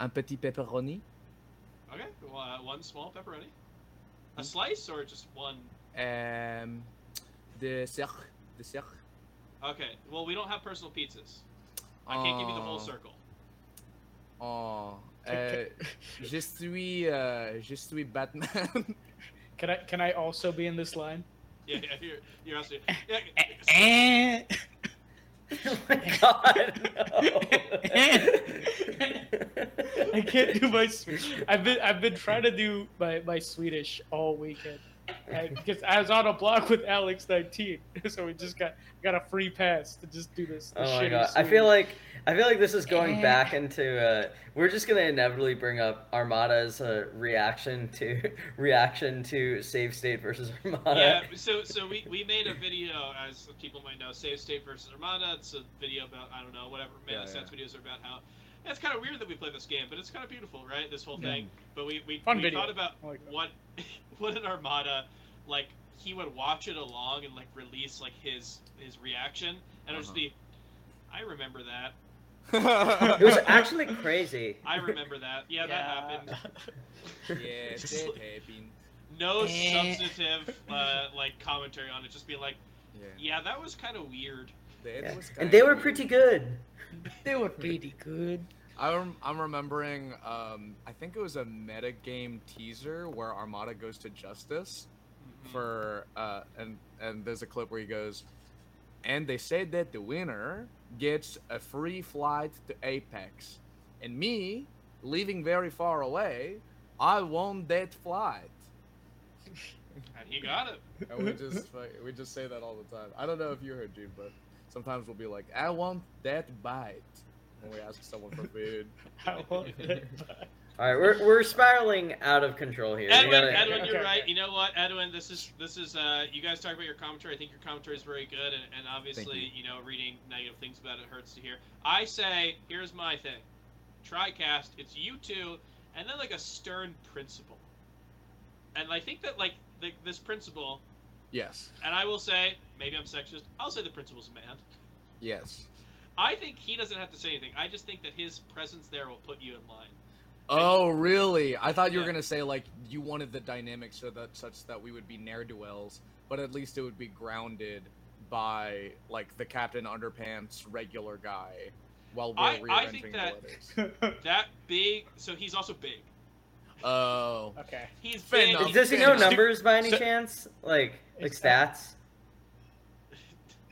un petit pepperoni. Okay, one small pepperoni. A slice or just one? The cirque. Okay, well, we don't have personal pizzas. I can't give you the whole circle. Oh, je suis Batman. Can I also be in this line? Yeah, you're also. Yeah, oh my god! No. I can't do my Swedish. I've been trying to do my Swedish all weekend. Because I was on a block with Alex 19, so we just got a free pass to just do this. Oh my god! Swedish. I feel like this is going back into. We're just gonna inevitably bring up Armada's reaction to Save State versus Armada. Yeah, so we made a video, as people might know, Save State versus Armada. It's a video about I don't know whatever Mana Sense videos are about how. It's kind of weird that we play this game, but it's kind of beautiful, right? This whole thing. But we thought about what an Armada, like he would watch it along and like release like his reaction, and it would just be, I remember that. It was actually crazy. I remember that. Yeah, that happened. Yeah, just, like, no substantive like commentary on it. Just be like, yeah that was kind of weird. Yeah. And they were pretty good. They were pretty good. I'm remembering, I think it was a metagame teaser where Armada goes to Justice for, and there's a clip where he goes, and they said that the winner gets a free flight to Apex. And me, living very far away, I won that flight. And he got it. And we just say that all the time. I don't know if you heard, Gene, but... Sometimes we'll be like, I want that bite when we ask someone for food. I want that bite. All right, we're spiraling out of control here. Edwin, you're right. You know what, Edwin? This is. You guys talk about your commentary. I think your commentary is very good, and obviously, you know, reading negative things about it hurts to hear. I say, here's my thing. Tricast. It's you two, and then like a stern principle. And I think that like this principle. Yes. And I will say, maybe I'm sexist, I'll say the principal's a man. Yes. I think he doesn't have to say anything. I just think that his presence there will put you in line. Oh, and, really? I thought you were going to say, like, you wanted the dynamic such that we would be ne'er-do-wells, but at least it would be grounded by, like, the Captain Underpants regular guy while we're rearranging the letters. That big... So he's also big. Oh. Okay. He's big. Does he know numbers by any chance? Like stats?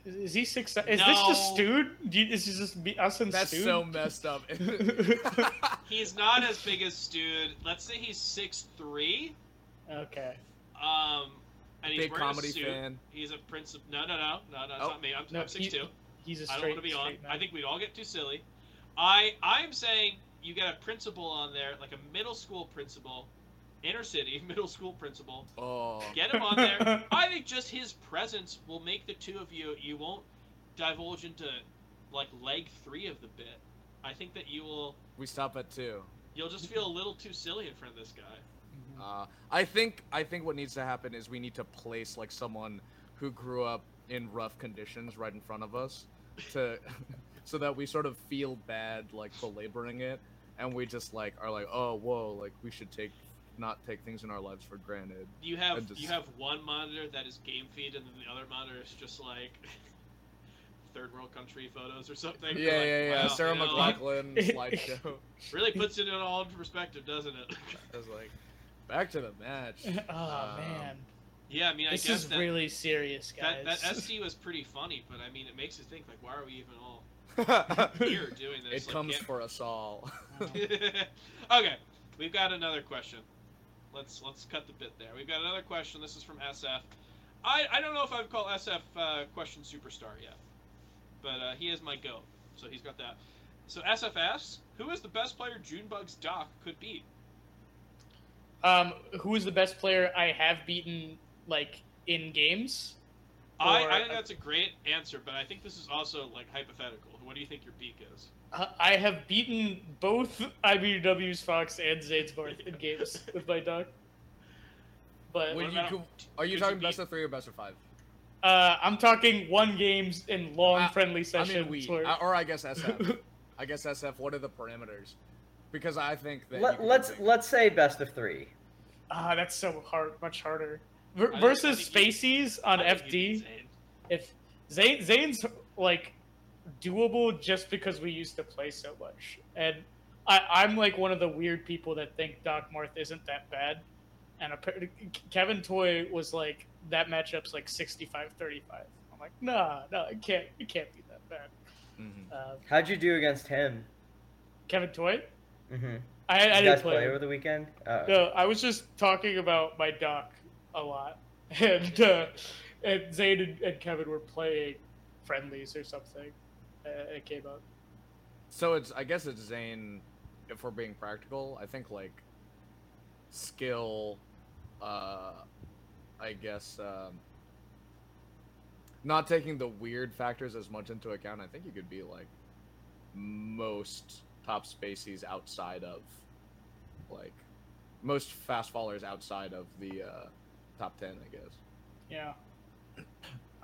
Is he 6'7"? Is this just Stude? Is this just us and Stude? That's so messed up. He's not as big as Stude. Let's say he's 6'3". Okay. And he's big wearing comedy a suit. Fan. He's a principal. No, it's not me. I'm 6'2". He's a straight. I don't want to be on. Man. I think we'd all get too silly. I'm saying you get a principal on there, like a middle school principal. Inner city, middle school principal. Oh. Get him on there. I think just his presence will make the two of you, you won't divulge into, like, leg 3 of the bit. I think that you will... We stop at 2. You'll just feel a little too silly in front of this guy. I think what needs to happen is we need to place, like, someone who grew up in rough conditions right in front of us to so that we sort of feel bad, like, belaboring it. and we just like are like, oh, whoa, like we should not take things in our lives for granted. You have one monitor that is game feed, and then the other monitor is just like third world country photos or something. Yeah, like, yeah, wow, yeah. Sarah McLachlan slideshow. Really puts it all into perspective, doesn't it? I was like, back to the match. Oh man. Yeah, I mean, I guess this is really serious, guys. That SD was pretty funny, but I mean, it makes you think, like, why are we even all here doing this? It like, comes for us all. Okay, we've got another question. Let's cut the bit there. We've got another question. This is from SF. I don't know if I'd call SF question superstar yet, but he is my goat, so he's got that. So SF asks, who is the best player Junebug's Doc could beat? Who is the best player I have beaten, like, in games? I think that's a great answer, but I think this is also, like, hypothetical. What do you think your peak is? I have beaten both IBW's Fox and Zane's Marth in games with my dog. But are you talking best of 3 or best of 5? I'm talking one games in long friendly sessions. I mean, I guess SF. I guess SF, what are the parameters? Because I think that let's say best of 3. That's so hard, much harder. Versus Spacey's on FD. If Zane's like doable just because we used to play so much, and I'm like one of the weird people that think Doc Marth isn't that bad, and Kevin Toy was like that matchup's like 65-35. I'm like, nah, it can't be that bad. Mm-hmm. How'd you do against him? Kevin Toy? Mm-hmm. I didn't play over the weekend. Uh-oh. No, I was just talking about my Doc a lot, and Zane and Kevin were playing friendlies or something. It came up. So I guess it's Zane, if we're being practical. I think like skill, I guess not taking the weird factors as much into account. I think you could be like most top Spaceys outside of like most fast followers outside of the top 10, I guess. Yeah.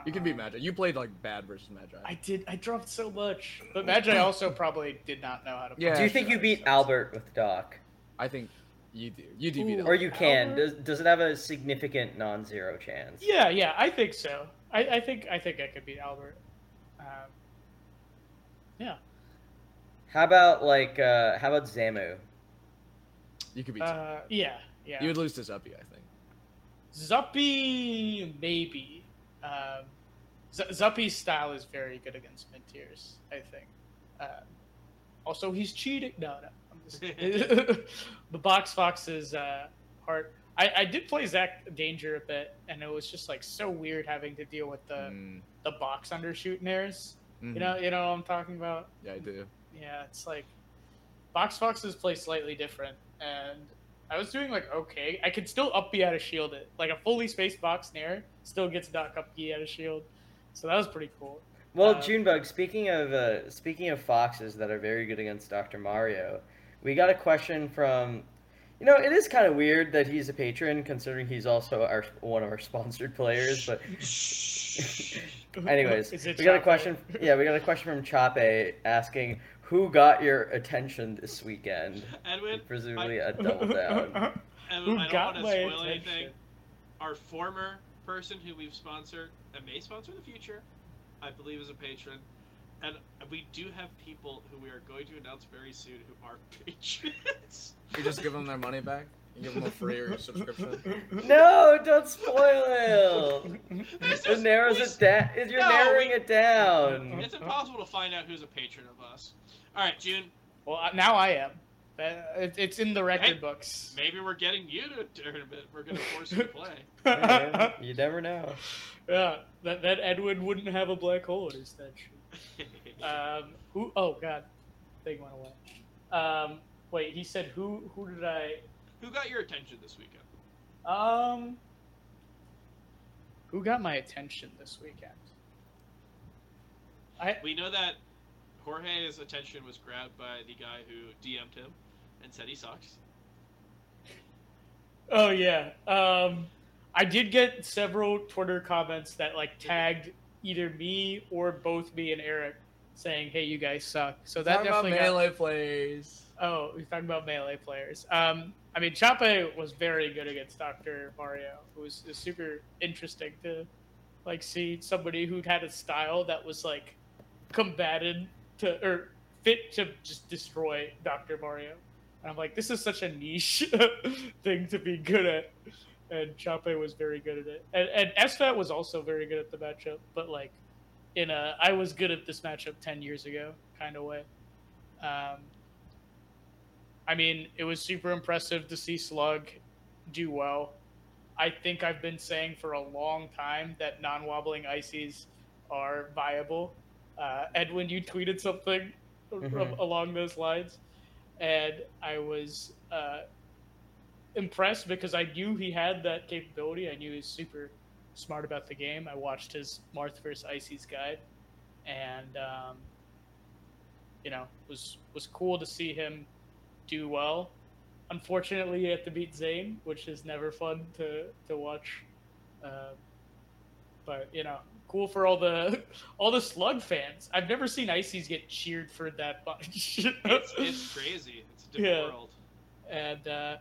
You can beat Magi. You played like bad versus Magi. I did. I dropped so much. But Magi also probably did not know how to play. Yeah, do you think you beat Albert with Doc? I think you do. You do beat Albert. Or you can. Does it have a significant non-zero chance? Yeah, I think so. I think I could beat Albert. Yeah. How about Zamu? You could beat Zamu. Yeah. You would lose to Zuppy, I think. Zuppy, maybe. Zuppy's style is very good against mid-tiers, I think. Also, he's cheating. No, I'm just kidding. The Box Fox is hard. I did play Zach Danger a bit, and it was just like so weird having to deal with the box undershooting errors. Mm-hmm. You know what I'm talking about? Yeah, I do. Yeah, it's like Box Foxes play slightly different, and I was doing like okay. I could still up B out of shield it. Like a fully spaced box nair still gets Doc up B out of shield, so that was pretty cool. Well, Junebug, speaking of foxes that are very good against Dr. Mario, we got a question from, it is kind of weird that he's a patron considering he's also one of our sponsored players, but. Anyways, we got a question from Chape asking who got your attention this weekend? Edwin, presumably a Double Down. Edwin, I don't want to spoil anything. Our former person who we've sponsored and may sponsor in the future, I believe, is a patron, and we do have people who we are going to announce very soon who are patrons. You just give them their money back. You give them a free subscription. No, don't spoil it. You're narrowing it down. It's impossible to find out who's a patron of us. All right, June. Well, now I am. It's in the record books. Maybe we're getting you to a tournament. We're going to force you to play. Yeah, you never know. Yeah, that Edwin wouldn't have a black hole in his statue. Oh, God. Thing went away. Wait, he said, who did I... Who got your attention this weekend? Who got my attention this weekend? We know that Jorge's attention was grabbed by the guy who DM'd him and said he sucks. Oh, yeah. I did get several Twitter comments that, like, tagged either me or both me and Eric saying, hey, you guys suck. So that definitely about Melee players. Oh, we're talking about Melee players. I mean, Ciampa was very good against Dr. Mario. It was super interesting to like see somebody who had a style that was like combated to or fit to just destroy Dr. Mario. And I'm like, this is such a niche thing to be good at. And Ciampa was very good at it. And SFAT was also very good at the matchup, but like in a I was good at this matchup 10 years ago kind of way. I mean, it was super impressive to see Slug do well. I think I've been saying for a long time that non-wobbling ices are viable. Edwin, you tweeted something along those lines. And I was impressed because I knew he had that capability. I knew he was super smart about the game. I watched his Marth vs. Ices guide. And, you know, was cool to see him do well. Unfortunately, you have to beat Zane, which is never fun to watch. But, you know, cool for all the Slug fans. I've never seen Ices get cheered for that much. It's crazy. It's a different world. And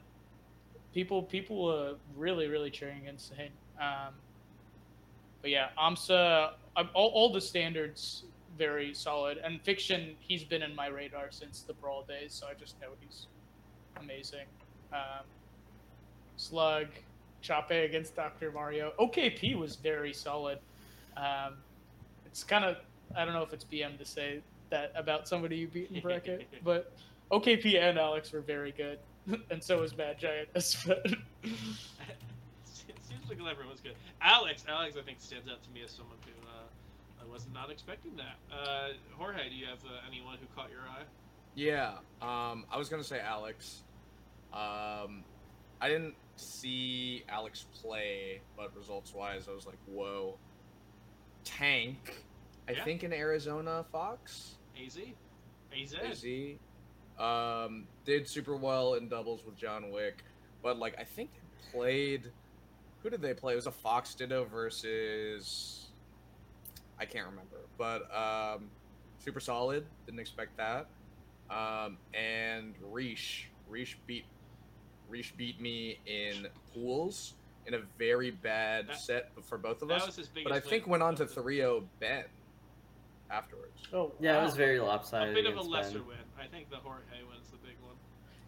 people were really, really cheering against Zane. But yeah, Amsa, all the standards very solid. And Fiction, he's been in my radar since the Brawl days, so I just know he's amazing. Slug, Ciampa against Dr. Mario. OKP was very solid. It's kind of, I don't know if it's BM to say that about somebody you beat in bracket, but OKP and Alex were very good, and so was Magi. It seems like everyone's good. Alex, I think stands out to me as someone who I was not expecting that. Jorge, do you have anyone who caught your eye? Yeah, I was going to say Alex. I didn't see Alex play, but results-wise, I was like, whoa. Tank, I think in Arizona, Fox? AZ. Did super well in doubles with John Wick, but, like, I think they played... Who did they play? It was a Fox Ditto versus... I can't remember, but super solid. Didn't expect that. And Reish beat me in pools in a very bad set for both of us. But I think went on to 3-0 Ben afterwards. Oh, yeah, wow. It was very lopsided. A bit of a lesser win. I think the Jorge win's the big one.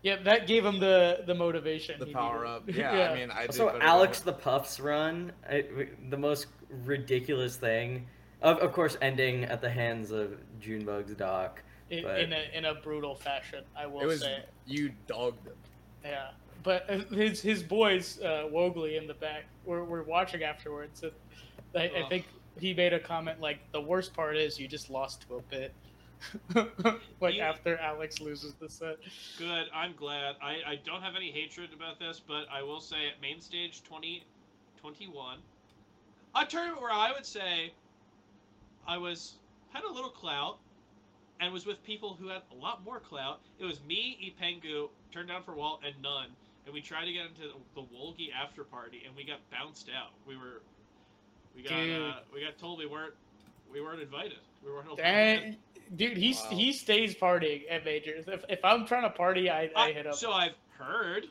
Yeah, that gave him the motivation. The power up. Yeah, yeah, I mean, I did. So Alex the Puff's run, the most ridiculous thing, of course, ending at the hands of Junebug's doc. In a brutal fashion, I will say. You dogged him. Yeah, but his boys, Wogley in the back, were watching afterwards. And I think he made a comment like, the worst part is you just lost to a bit. Like after Alex loses the set. Good, I'm glad. I don't have any hatred about this, but I will say at Main Stage 2021, a tournament where I would say I had a little clout and was with people who had a lot more clout. It was me, Ipengu, turned down for Walt, and Nunn. And we tried to get into the Wolgi after party, and we got bounced out. We got told we weren't invited. We weren't. Dang. Dude, he stays partying at majors. If I'm trying to party, I hit up. So I've heard.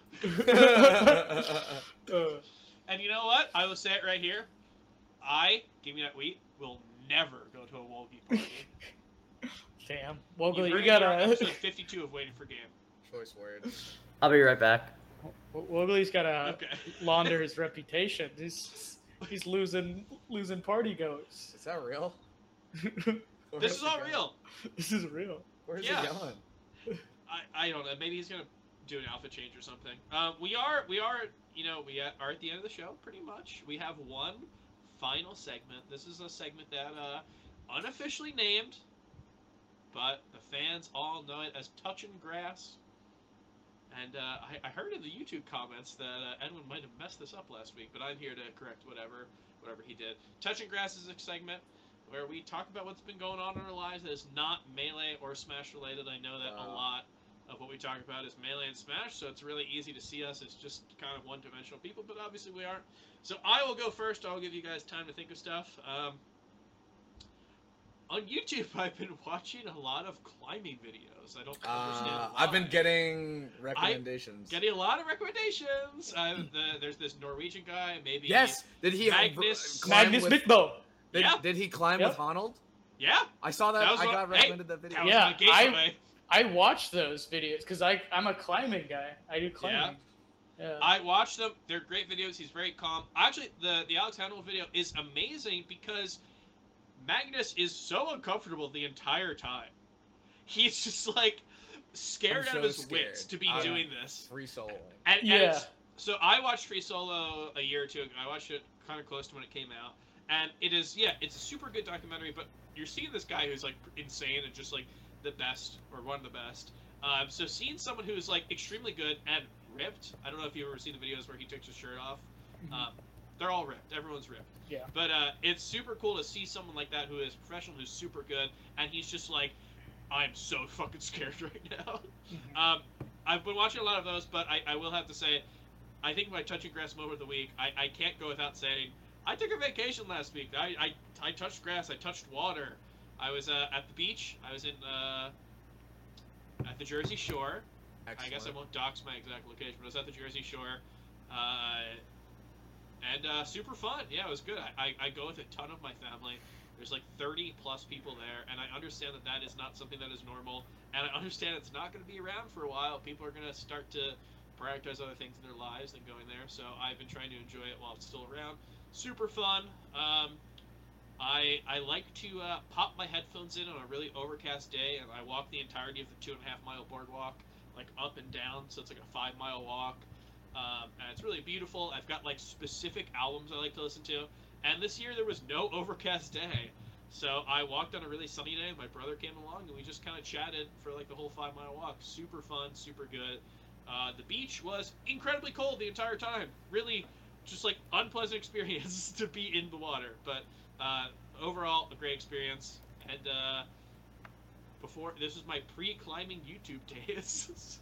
And you know what? I will say it right here. Gimme That Weed, will never go to a Wolgi party. Damn. Wogley, you gotta. Episode 52 of Waiting for Game. Choice words. I'll be right back. Wogley's gotta launder his reputation. He's losing party goers. Is that real? This is all real. This is real. Where's he going? I don't know. Maybe he's gonna do an alpha change or something. We are. You know, we are at the end of the show. Pretty much. We have one final segment. This is a segment that unofficially named, but the fans all know it as Touchin' Grass. And I heard in the YouTube comments that Edwin might have messed this up last week, but I'm here to correct whatever he did. Touchin' Grass is a segment where we talk about what's been going on in our lives that is not Melee or Smash related. I know that a lot of what we talk about is Melee and Smash, so it's really easy to see us as just kind of one-dimensional people, but obviously we aren't. So I will go first. I'll give you guys time to think of stuff. On YouTube, I've been watching a lot of climbing videos. I don't understand why. I've been getting recommendations. I'm getting a lot of recommendations. There's this Norwegian guy, maybe. Yes. Did he Magnus Mikbo? Did he climb with Honnold? Yeah. I saw that. I got recommended that video. Yeah. I watch those videos because I'm a climbing guy. I do climbing. Yeah. Yeah. I watch them. They're great videos. He's very calm. Actually, the Alex Honnold video is amazing because Magnus is so uncomfortable the entire time. He's just like scared out of his wits to be doing this. Free soloing. And so I watched Free Solo a year or two ago. I watched it kind of close to when it came out. And it is, it's a super good documentary, but you're seeing this guy who's like insane and just like the best or one of the best. So seeing someone who's like extremely good and ripped, I don't know if you've ever seen the videos where he takes his shirt off. They're all ripped. Everyone's ripped. Yeah. But it's super cool to see someone like that who is professional, who's super good, and he's just like, I'm so fucking scared right now. I've been watching a lot of those, but I will have to say, I think my touching grass moment of the week, I can't go without saying, I took a vacation last week. I touched grass. I touched water. I was at the beach. I was in at the Jersey Shore. Excellent. I guess I won't dox my exact location, but I was at the Jersey Shore. And super fun. Yeah, it was good. I go with a ton of my family. There's like 30 plus people there, and I understand that that is not something that is normal, and I understand it's not going to be around for a while. People are going to start to prioritize other things in their lives than going there, so I've been trying to enjoy it while it's still around. Super fun. I like to pop my headphones in on a really overcast day, and I walk the entirety of the 2.5 mile boardwalk, like up and down, so it's like a 5 mile walk. And it's really beautiful. I've got like specific albums I like to listen to, and this year there was no overcast day, so I walked on a really sunny day. My brother came along and we just kind of chatted for like the whole 5 mile walk. Super fun, super good. The beach was incredibly cold the entire time. Really just like unpleasant experience to be in the water, but overall a great experience. And before this was my pre-climbing YouTube days.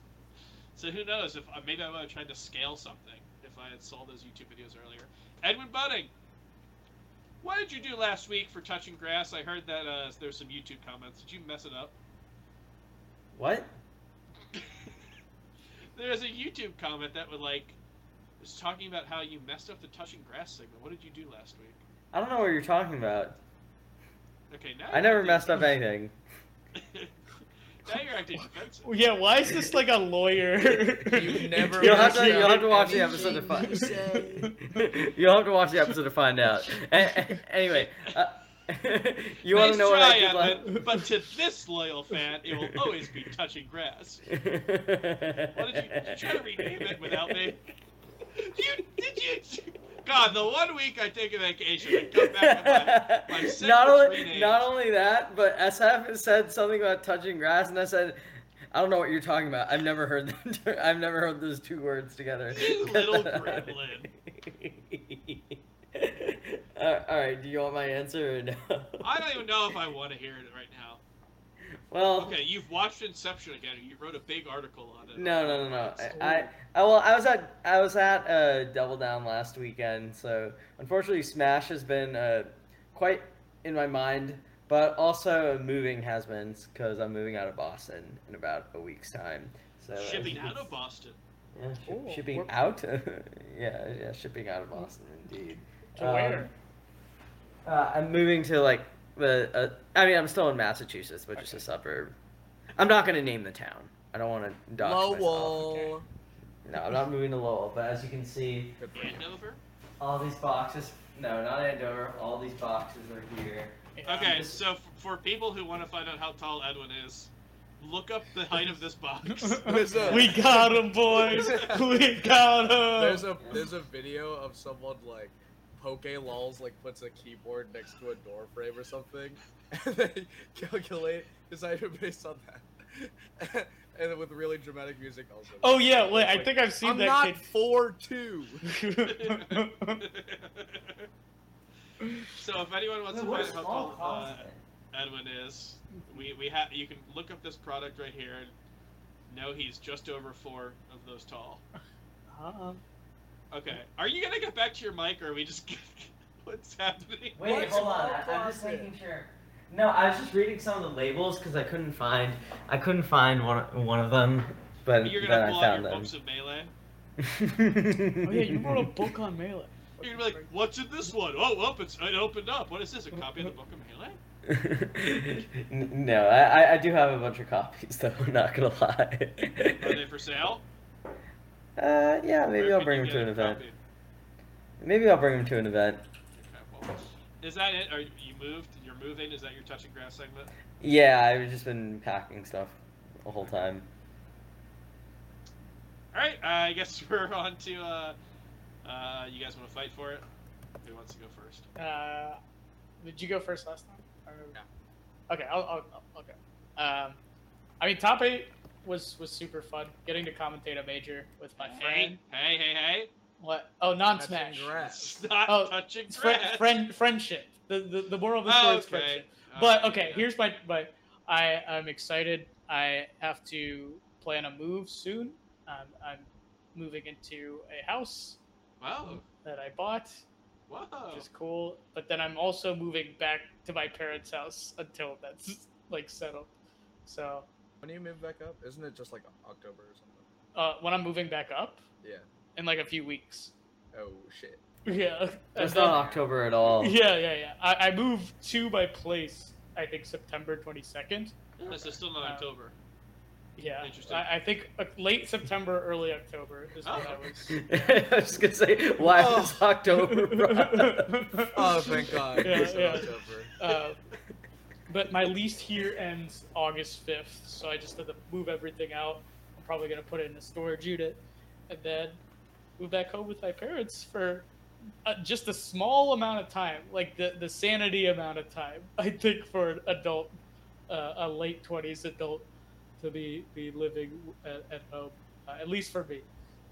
So who knows, if maybe I would have tried to scale something if I had saw those YouTube videos earlier. Edwin Budding, what did you do last week for touching grass? I heard that there's some YouTube comments. Did you mess it up? What? There's a YouTube comment that would was talking about how you messed up the touching grass segment. What did you do last week? I don't know what you're talking about. Okay, now I never messed up anything. Now you're acting defensive. Yeah, why is this like a lawyer? You'll have to watch the episode to find. You'll have to watch the episode to find out. Anyway, you want to know what I did last? But to this loyal fan, it will always be touching grass. What did you try to rename it without me? Did you? God, the 1 week I take a vacation, I come back to my Not only that, but SF has said something about touching grass, and I said, I don't know what you're talking about. I've never heard I've never heard those two words together. You little gremlin. Alright, do you want my answer or no? I don't even know if I want to hear it right now. Well, okay, you've watched Inception again. You wrote a big article on it. No. I was at Double Down last weekend, so unfortunately Smash has been quite in my mind, but also moving has been, because I'm moving out of Boston in about a week's time. So shipping out of Boston. Yeah, shipping out. yeah, shipping out of Boston indeed. To where? I'm moving to I'm still in Massachusetts, which is a suburb. I'm not going to name the town. I don't want to dox myself. Lowell. Okay. No, I'm not moving to Lowell, but as you can see... Andover? All these boxes... No, not Andover. All these boxes are here. Okay, so for people who want to find out how tall Edwin is, look up the height of this box. We got him, boys! We got him! There's a video of someone, PokeLols puts a keyboard next to a door frame or something, and they calculate his item based on that, and with really dramatic music also. Oh yeah, wait, I think I've seen that kid. I'm not 4'2". So if anyone wants to find out how tall Edwin is, you can look up this product right here. And know he's just over 4 of those tall. Okay, are you gonna get back to your mic, or are we just... What's happening? Wait, hold on, I'm just making sure. No, I was just reading some of the labels because I couldn't find one of them, but you're gonna pull out your books of Melee. Oh yeah, you wrote a book on Melee. You're gonna be like, what's in this one? Oh, well, it opened up. What is this? A copy of the book of Melee? No, I do have a bunch of copies though, I'm not gonna lie. Are they for sale? Yeah, maybe I'll bring them to an event. Okay, well, is that it? Are you moved? You're moving? Is that your touch and grab segment? Yeah, I've just been packing stuff the whole time. Alright, I guess we're on to, you guys want to fight for it? Who wants to go first? Did you go first last time? No. Okay, I'll go. I mean, top 8 was super fun. Getting to commentate a major with my friend. Hey. What? Oh, non-Smash. It's not touching grass. Friendship. The moral of the story is friendship. But, okay, here's my I'm excited. I have to plan a move soon. I'm moving into a house. Wow. That I bought. Wow. Which is cool. But then I'm also moving back to my parents' house until that's, like, settled. So. When do you move back up? Isn't it just, like, October or something? When I'm moving back up? Yeah. In like a few weeks. Oh shit. Yeah. It's not October at all. Yeah. I moved to my place. I think September 22nd. Okay. So still not October. Yeah. Interesting. I think late September, early October is what I was. I was just gonna say, why is October? Oh, thank God. Yeah, it's October. But my lease here ends August 5th, so I just had to move everything out. I'm probably gonna put it in a storage unit, and then move back home with my parents for just a small amount of time, like the sanity amount of time, I think, for an adult, a late 20s adult, to be living at home, at least for me.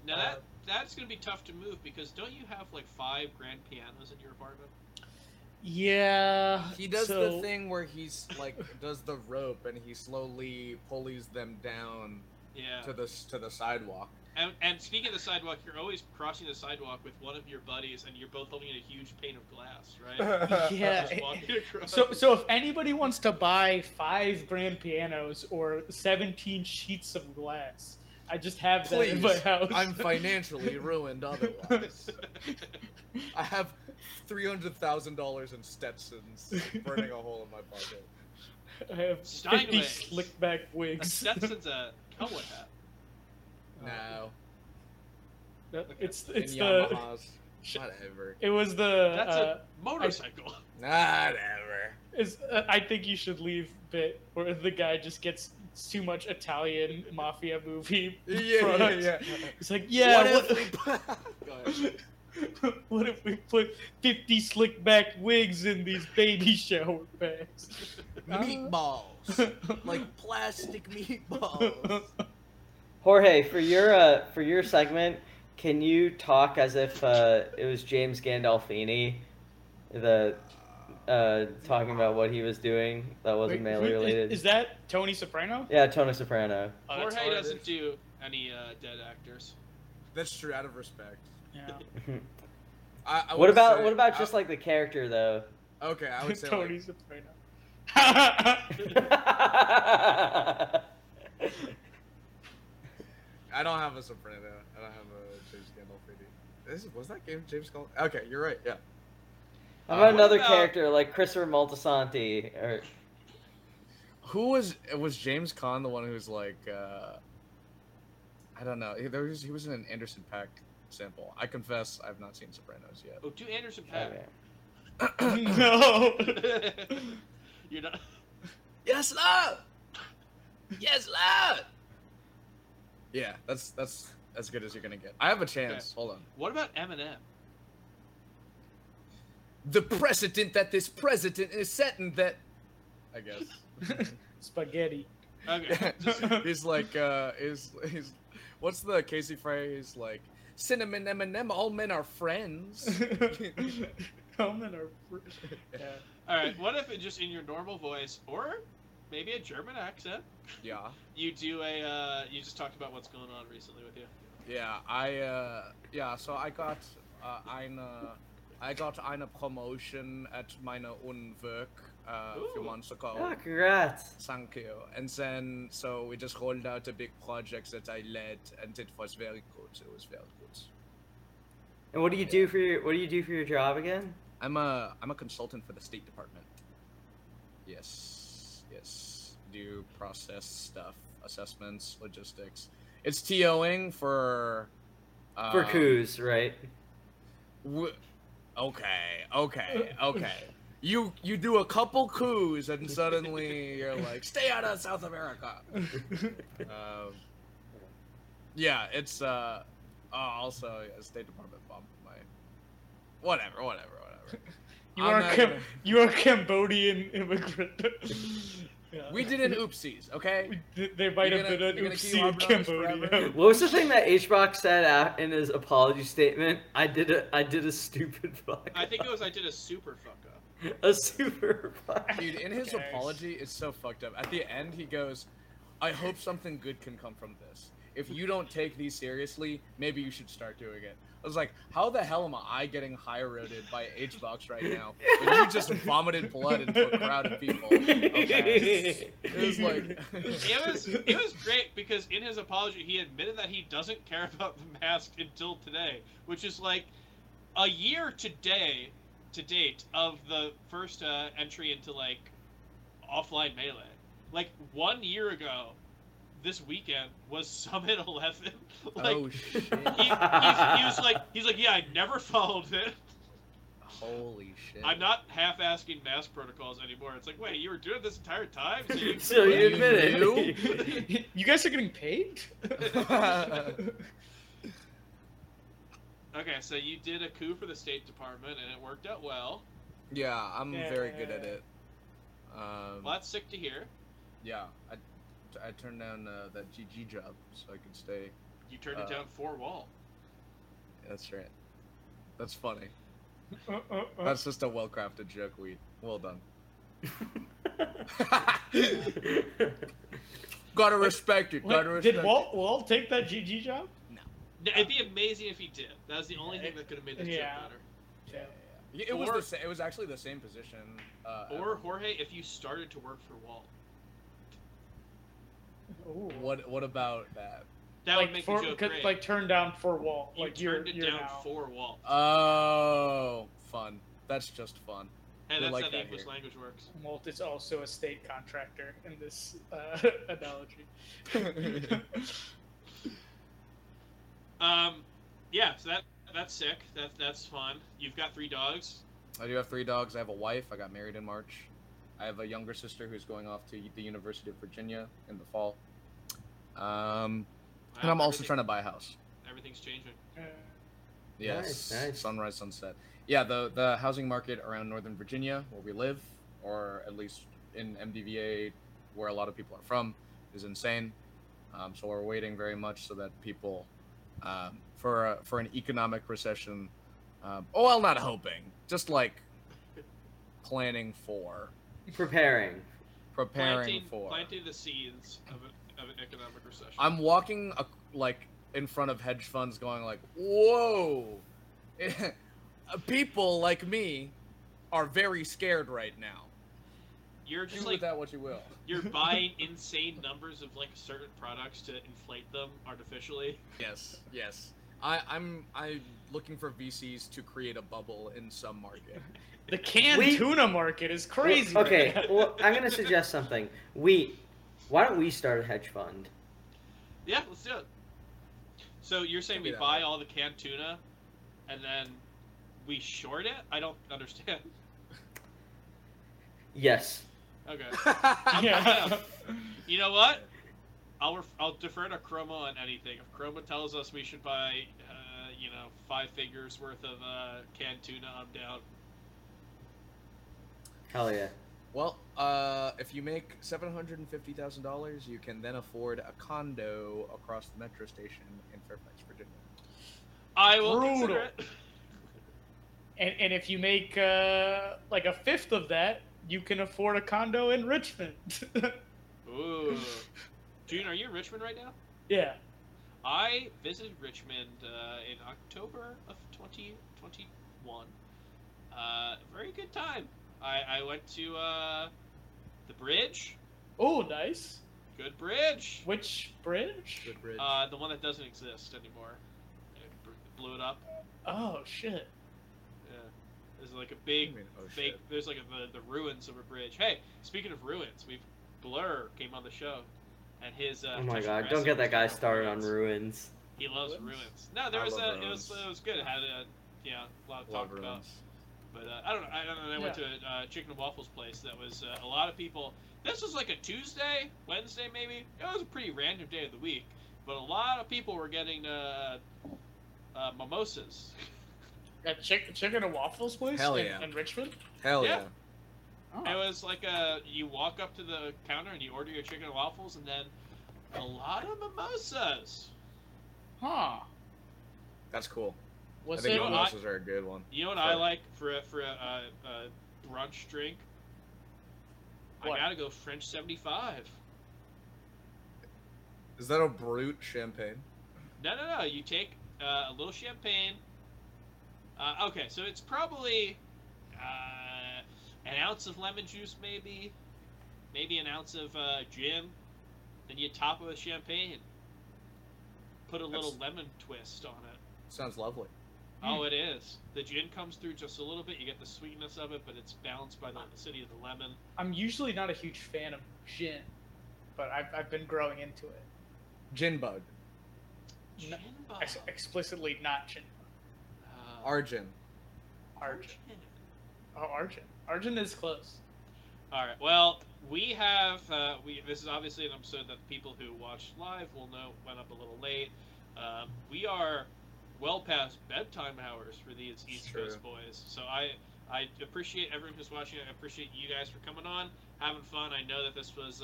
Now that's going to be tough to move, because don't you have like 5 grand pianos in your apartment? Yeah. He does the thing where he's like, does the rope and he slowly pulleys them down to the sidewalk. And speaking of the sidewalk, you're always crossing the sidewalk with one of your buddies, and you're both holding a huge pane of glass, right? Yeah. So if anybody wants to buy 5 grand pianos or 17 sheets of glass, I just have that in my house. I'm financially ruined otherwise. I have $300,000 in Stetsons burning a hole in my pocket. I have 50 slick back wigs. A Stetson's a cowboy hat. No. It's the Yamahas. Whatever. It was the that's a motorcycle. Whatever. I think you should leave bit where the guy just gets too much Italian mafia movie. Yeah. It's like, what if we put 50 slick back wigs in these baby shower bags? Meatballs. Like plastic meatballs. Jorge, for your segment, can you talk as if it was James Gandolfini, talking about what he was doing that wasn't Melee related? Is that Tony Soprano? Yeah, Tony Soprano. Jorge doesn't do any dead actors. That's true. Out of respect. Yeah. What about just like the character though? Okay, I would say Tony Soprano. I don't have a Soprano. I don't have a James Gandolfini. Was that game James Gandolfini? Okay, you're right, yeah. How about another character like Christopher Moltisanti? Or... Who was James Caan the one who's like, I don't know. He was in an Anderson .Paak sample. I confess I've not seen Sopranos yet. Oh, do Anderson .Paak. Oh, no! You're not... Yes, love! Yes, love! Yeah, that's as good as you're gonna get. I have a chance. Okay. Hold on. What about Eminem? The precedent that this president is setting that... I guess. Spaghetti. Okay. He's like, he's what's the Casey phrase? Like, cinnamon M&M, all men are friends. All men are friends. Yeah. All right, what if it just in your normal voice, or... maybe a German accent. Yeah. You do a, you just talked about what's going on recently with you. Yeah, I got eine I got eine promotion at meine Unwerk a few months ago. Oh, congrats. Thank you. And then, so we just rolled out a big project that I led, and it was very good. It was very good. And what do you do for your job again? I'm a consultant for the State Department. Yes, yes. Do process stuff, assessments, logistics. It's TOing for coups, right? Okay. You do a couple coups and suddenly you're like, stay out of South America. Yeah, it's also State Department bomb. My whatever. You are Cambodian immigrant. Yeah. We did an oopsies, okay? They might have been an oopsie in Cambodia. What was the thing that HBox said in his apology statement? I did a stupid fuck up. I think it was I did a super fuck up. A super fuck up. Dude, in his apology, it's so fucked up. At the end, he goes, I hope something good can come from this. If you don't take these seriously, maybe you should start doing it. I was like, how the hell am I getting high-roaded by HBox right now when you just vomited blood into a crowd of people? Okay. It was like... it was great because in his apology, he admitted that he doesn't care about the mask until today, which is like a year today, to date, of the first entry into, like, offline Melee. Like, 1 year ago, this weekend was Summit 11. Like, oh shit! He was like, yeah, I never followed it. Holy shit! I'm not half-asking mask protocols anymore. It's like, wait, you were doing this entire time? So you admit it? You guys are getting paid? Okay, so you did a coup for the State Department, and it worked out well. Yeah, I'm very good at it. Well, that's sick to hear. Yeah. I turned down that GG job so I could stay. You turned it down for wall. Yeah, that's right. That's funny. That's just a well-crafted joke. Well done. Gotta respect it. Gotta respect. Did Walt take that GG job? No. It'd be amazing if he did. That was the only thing that could have made that joke better. Yeah. It was actually the same position. Or Jorge, if you started to work for Walt. Ooh. What about that? That like would make the joke great. Like turn down for wall. Like you turned it down now. For wall. Oh, fun. That's just fun. And that's like how the English language works. Walt is also a state contractor in this analogy. Yeah. So that's sick. That's fun. You've got 3 dogs. I do have 3 dogs. I have a wife. I got married in March. I have a younger sister who's going off to the University of Virginia in the fall. And I'm also trying to buy a house. Everything's changing. Yes. Nice. Sunrise, sunset. Yeah, the housing market around Northern Virginia, where we live, or at least in MDVA, where a lot of people are from, is insane. So we're waiting very much so that people, for an economic recession, well, not hoping, just like planning for. Planting the seeds of an economic recession. I'm walking like in front of hedge funds going like, whoa, people like me are very scared right now. You're just do like, with that what you will. You're buying insane numbers of like certain products to inflate them artificially. Yes. I'm looking for VCs to create a bubble in some market. The canned tuna market is crazy. Okay, well, I'm going to suggest something. Why don't we start a hedge fund? Yeah, let's do it. So you're saying we buy all the canned tuna, and then we short it? I don't understand. Yes. Okay. You know what? I'll defer to Chroma on anything. If Chroma tells us we should buy, 5 figures worth of canned tuna, I'm down. Hell yeah. Well, if you make $750,000, you can then afford a condo across the metro station in Fairfax, Virginia. I will consider it. And if you make like a fifth of that, you can afford a condo in Richmond. Ooh. June, are you in Richmond right now? Yeah. I visited Richmond in October of 2021. Very good time. I went to the bridge. Oh, nice. Good bridge. Which bridge? Good bridge. The one that doesn't exist anymore. It blew it up. Oh shit. Yeah. There's like a big fake. Shit. There's like the ruins of a bridge. Hey, speaking of ruins, Blur came on the show, and his. Oh my god! Don't get that guy started on ruins. He loves ruins. No, there was a. It was good. It had a a lot of talk about. But I don't know. I went to a chicken and waffles place that was a lot of people. This was like a Tuesday, Wednesday maybe. It was a pretty random day of the week, but a lot of people were getting mimosas. At chicken and waffles place. Hell yeah. In Richmond. Hell yeah. Oh. It was like you walk up to the counter and you order your chicken and waffles, and then a lot of mimosas. Huh. That's cool. I think mimosas are a good one. You know what I like for a brunch drink? What? I gotta go French 75. Is that a brut champagne? No. You take a little champagne. Okay, so it's probably... an ounce of lemon juice, maybe an ounce of gin, then you top it with champagne, put little lemon twist on it. Sounds lovely. Oh, It is. The gin comes through just a little bit. You get the sweetness of it, but it's balanced by the acidity of the lemon. I'm usually not a huge fan of gin, but I've been growing into it. Junebug. Junebug. Explicitly not gin. Argin. Oh, Argin. Argin is close. All right. Well, we have This is obviously an episode that the people who watched live will know went up a little late. We are well past bedtime hours for these East Coast boys. So I appreciate everyone who's watching. I appreciate you guys for coming on, having fun. I know that this was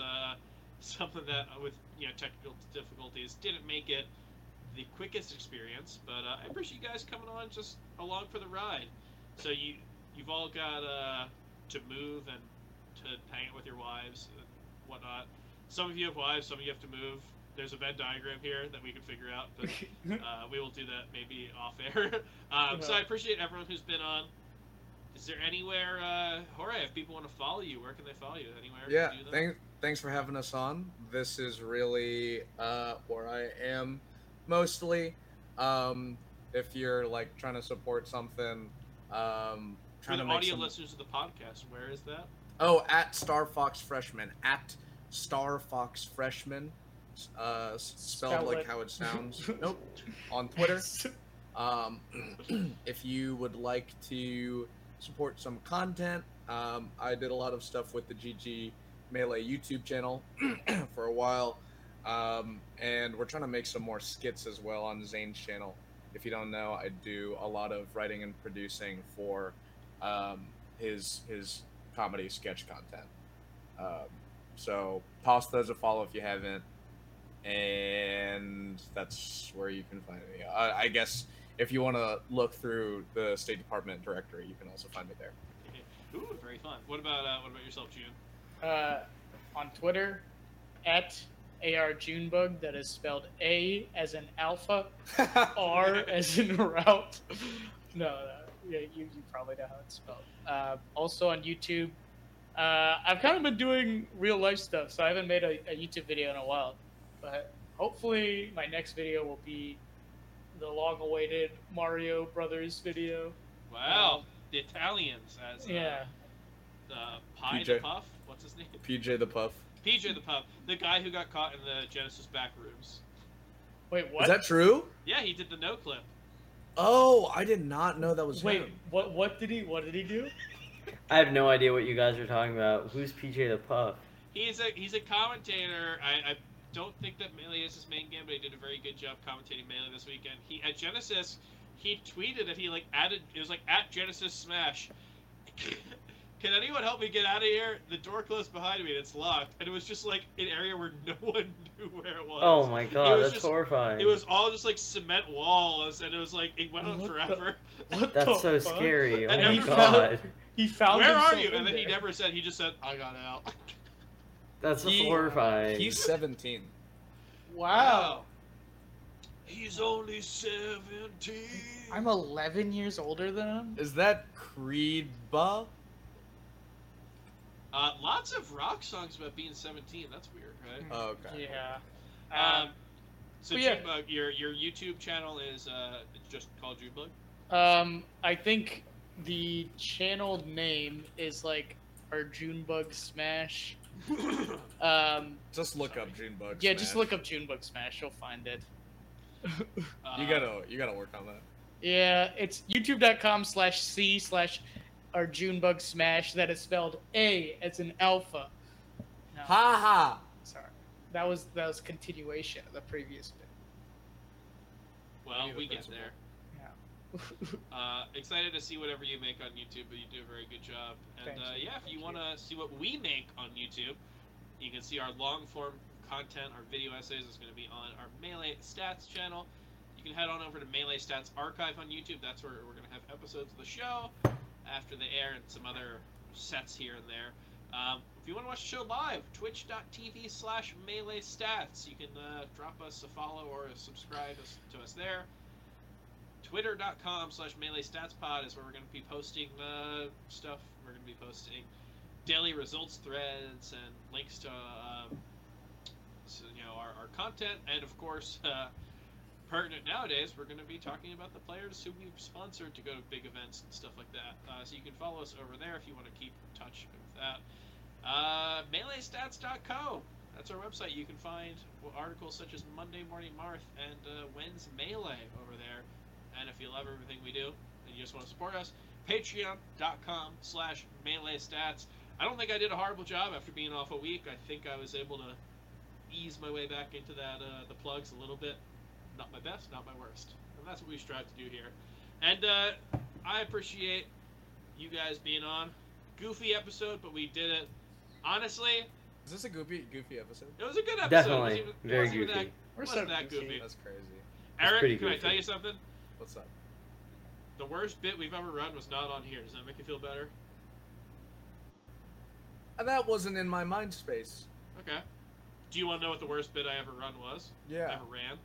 something that with technical difficulties didn't make it the quickest experience, but I appreciate you guys coming on just along for the ride. So You've all got to move and to hang out with your wives and whatnot. Some of you have wives, some of you have to move. There's a Venn diagram here that we can figure out, but we will do that maybe off air. So I appreciate everyone who's been on. Is there anywhere, Jorge, if people want to follow you, where can they follow you? Anywhere? Yeah, you do that? Thanks for having us on. This is really where I am mostly. If you're like trying to support something, for the audio listeners of the podcast, where is that? Oh, at Star Fox Freshman. At Star Fox Freshman. Spelled like how it sounds. Nope. On Twitter. If you would like to support some content, I did a lot of stuff with the GG Melee YouTube channel for a while. And we're trying to make some more skits as well on Zane's channel. If you don't know, I do a lot of writing and producing for... his comedy sketch content. So pass those a follow if you haven't, and that's where you can find me. I guess if you want to look through the State Department directory, you can also find me there. Ooh, very fun. What about yourself, June? On Twitter, at ARJunebug, that is spelled A as in alpha, R as in route. No. Yeah, you probably know how it's spelled. Also on YouTube, I've kind of been doing real life stuff, so I haven't made a YouTube video in a while. But hopefully my next video will be the long-awaited Mario Brothers video. Wow, the Italians as PJ the Puff. What's his name? PJ the Puff, the guy who got caught in the Genesis back rooms. Wait, what? Is that true? Yeah, he did the no clip. Oh, I did not know that was him. Wait, what did he do? I have no idea what you guys are talking about. Who's PJ the Puff? He's a commentator. I don't think that Melee is his main game, but he did a very good job commentating Melee this weekend. He at Genesis, he tweeted that he added it was at Genesis Smash. Can anyone help me get out of here? The door closed behind me and it's locked. And it was just an area where no one knew where it was. Oh my god, that's horrifying. It was all just cement walls, and it was it went on forever. That's so scary. Oh my god. He found where are you? And then he never said, he just said, I got out. That's horrifying. He's 17. Wow. He's only 17. I'm 11 years older than him. Is that Creed buff? Lots of rock songs about being 17. That's weird, right? Oh, okay. Yeah. So yeah. Junebug, your YouTube channel is just called Junebug? I think the channel name is like our Junebug Smash. Just look up Junebug. Yeah, Smash. Just look up Junebug Smash. You'll find it. You gotta work on that. Yeah, it's youtube.com/c/our Junebug Smash. That is spelled A as in alpha. No. Ha ha. Sorry. That was continuation of the previous bit. Well, we get there. Yeah. Excited to see whatever you make on YouTube, but you do a very good job. And yeah, if you want to see what we make on YouTube, you can see our long form content, our video essays is going to be on our Melee Stats channel. You can head on over to Melee Stats Archive on YouTube. That's where we're going to have episodes of the show after the air and some other sets here and there. If you want to watch the show live, twitch.tv/Melee Stats. You can drop us a follow or a subscribe to us there. Twitter.com/Melee Stats Pod is where we're going to be posting stuff. We're going to be posting daily results threads and links to our content, and of course, pertinent nowadays, we're going to be talking about the players who we've sponsored to go to big events and stuff like that. So you can follow us over there if you want to keep in touch with that. MeleeStats.co, that's our website. You can find articles such as Monday Morning Marth and When's Melee over there. And if you love everything we do and you just want to support us, Patreon.com/MeleeStats. I don't think I did a horrible job after being off a week. I think I was able to ease my way back into that the plugs a little bit. Not my best, not my worst, and that's what we strive to do here. And I appreciate you guys being on. Goofy episode, but we did it. Honestly, is this a goofy episode? It was a good episode. Definitely very goofy. Wasn't that goofy? That's crazy. Eric, can I tell you something? What's up? The worst bit we've ever run was not on here. Does that make you feel better? That wasn't in my mind space. Okay. Do you want to know what the worst bit I ever run was? Yeah. I ever ran?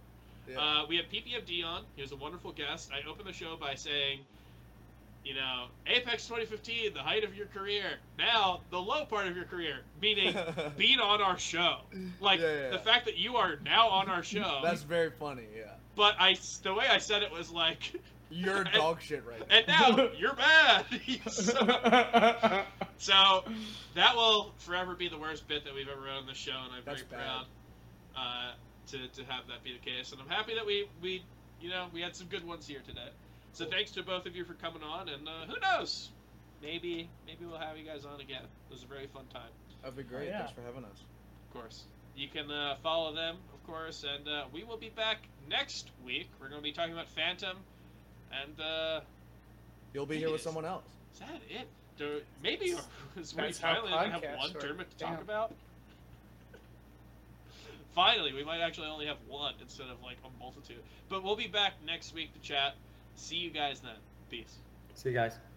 Yeah. We had PPMD on. He was a wonderful guest. I opened the show by saying, Apex 2015, the height of your career. Now, the low part of your career. Meaning, being on our show. The fact that you are now on our show. That's very funny, yeah. But the way I said it was like... You're dog shit right now. And now, you're bad. So, that will forever be the worst bit that we've ever run on the show, and I'm very proud to have that be the case. And I'm happy that we had some good ones here today. So thanks to both of you for coming on, and who knows? Maybe we'll have you guys on again. It was a very fun time. That'd be great. Oh, yeah. Thanks for having us. Of course. You can follow them, of course, and we will be back next week. We're going to be talking about Phantom. And you'll be here with someone else. Is that it? Maybe we finally have one tournament to talk about. Finally, we might actually only have one instead of like a multitude. But we'll be back next week to chat. See you guys then. Peace. See you guys.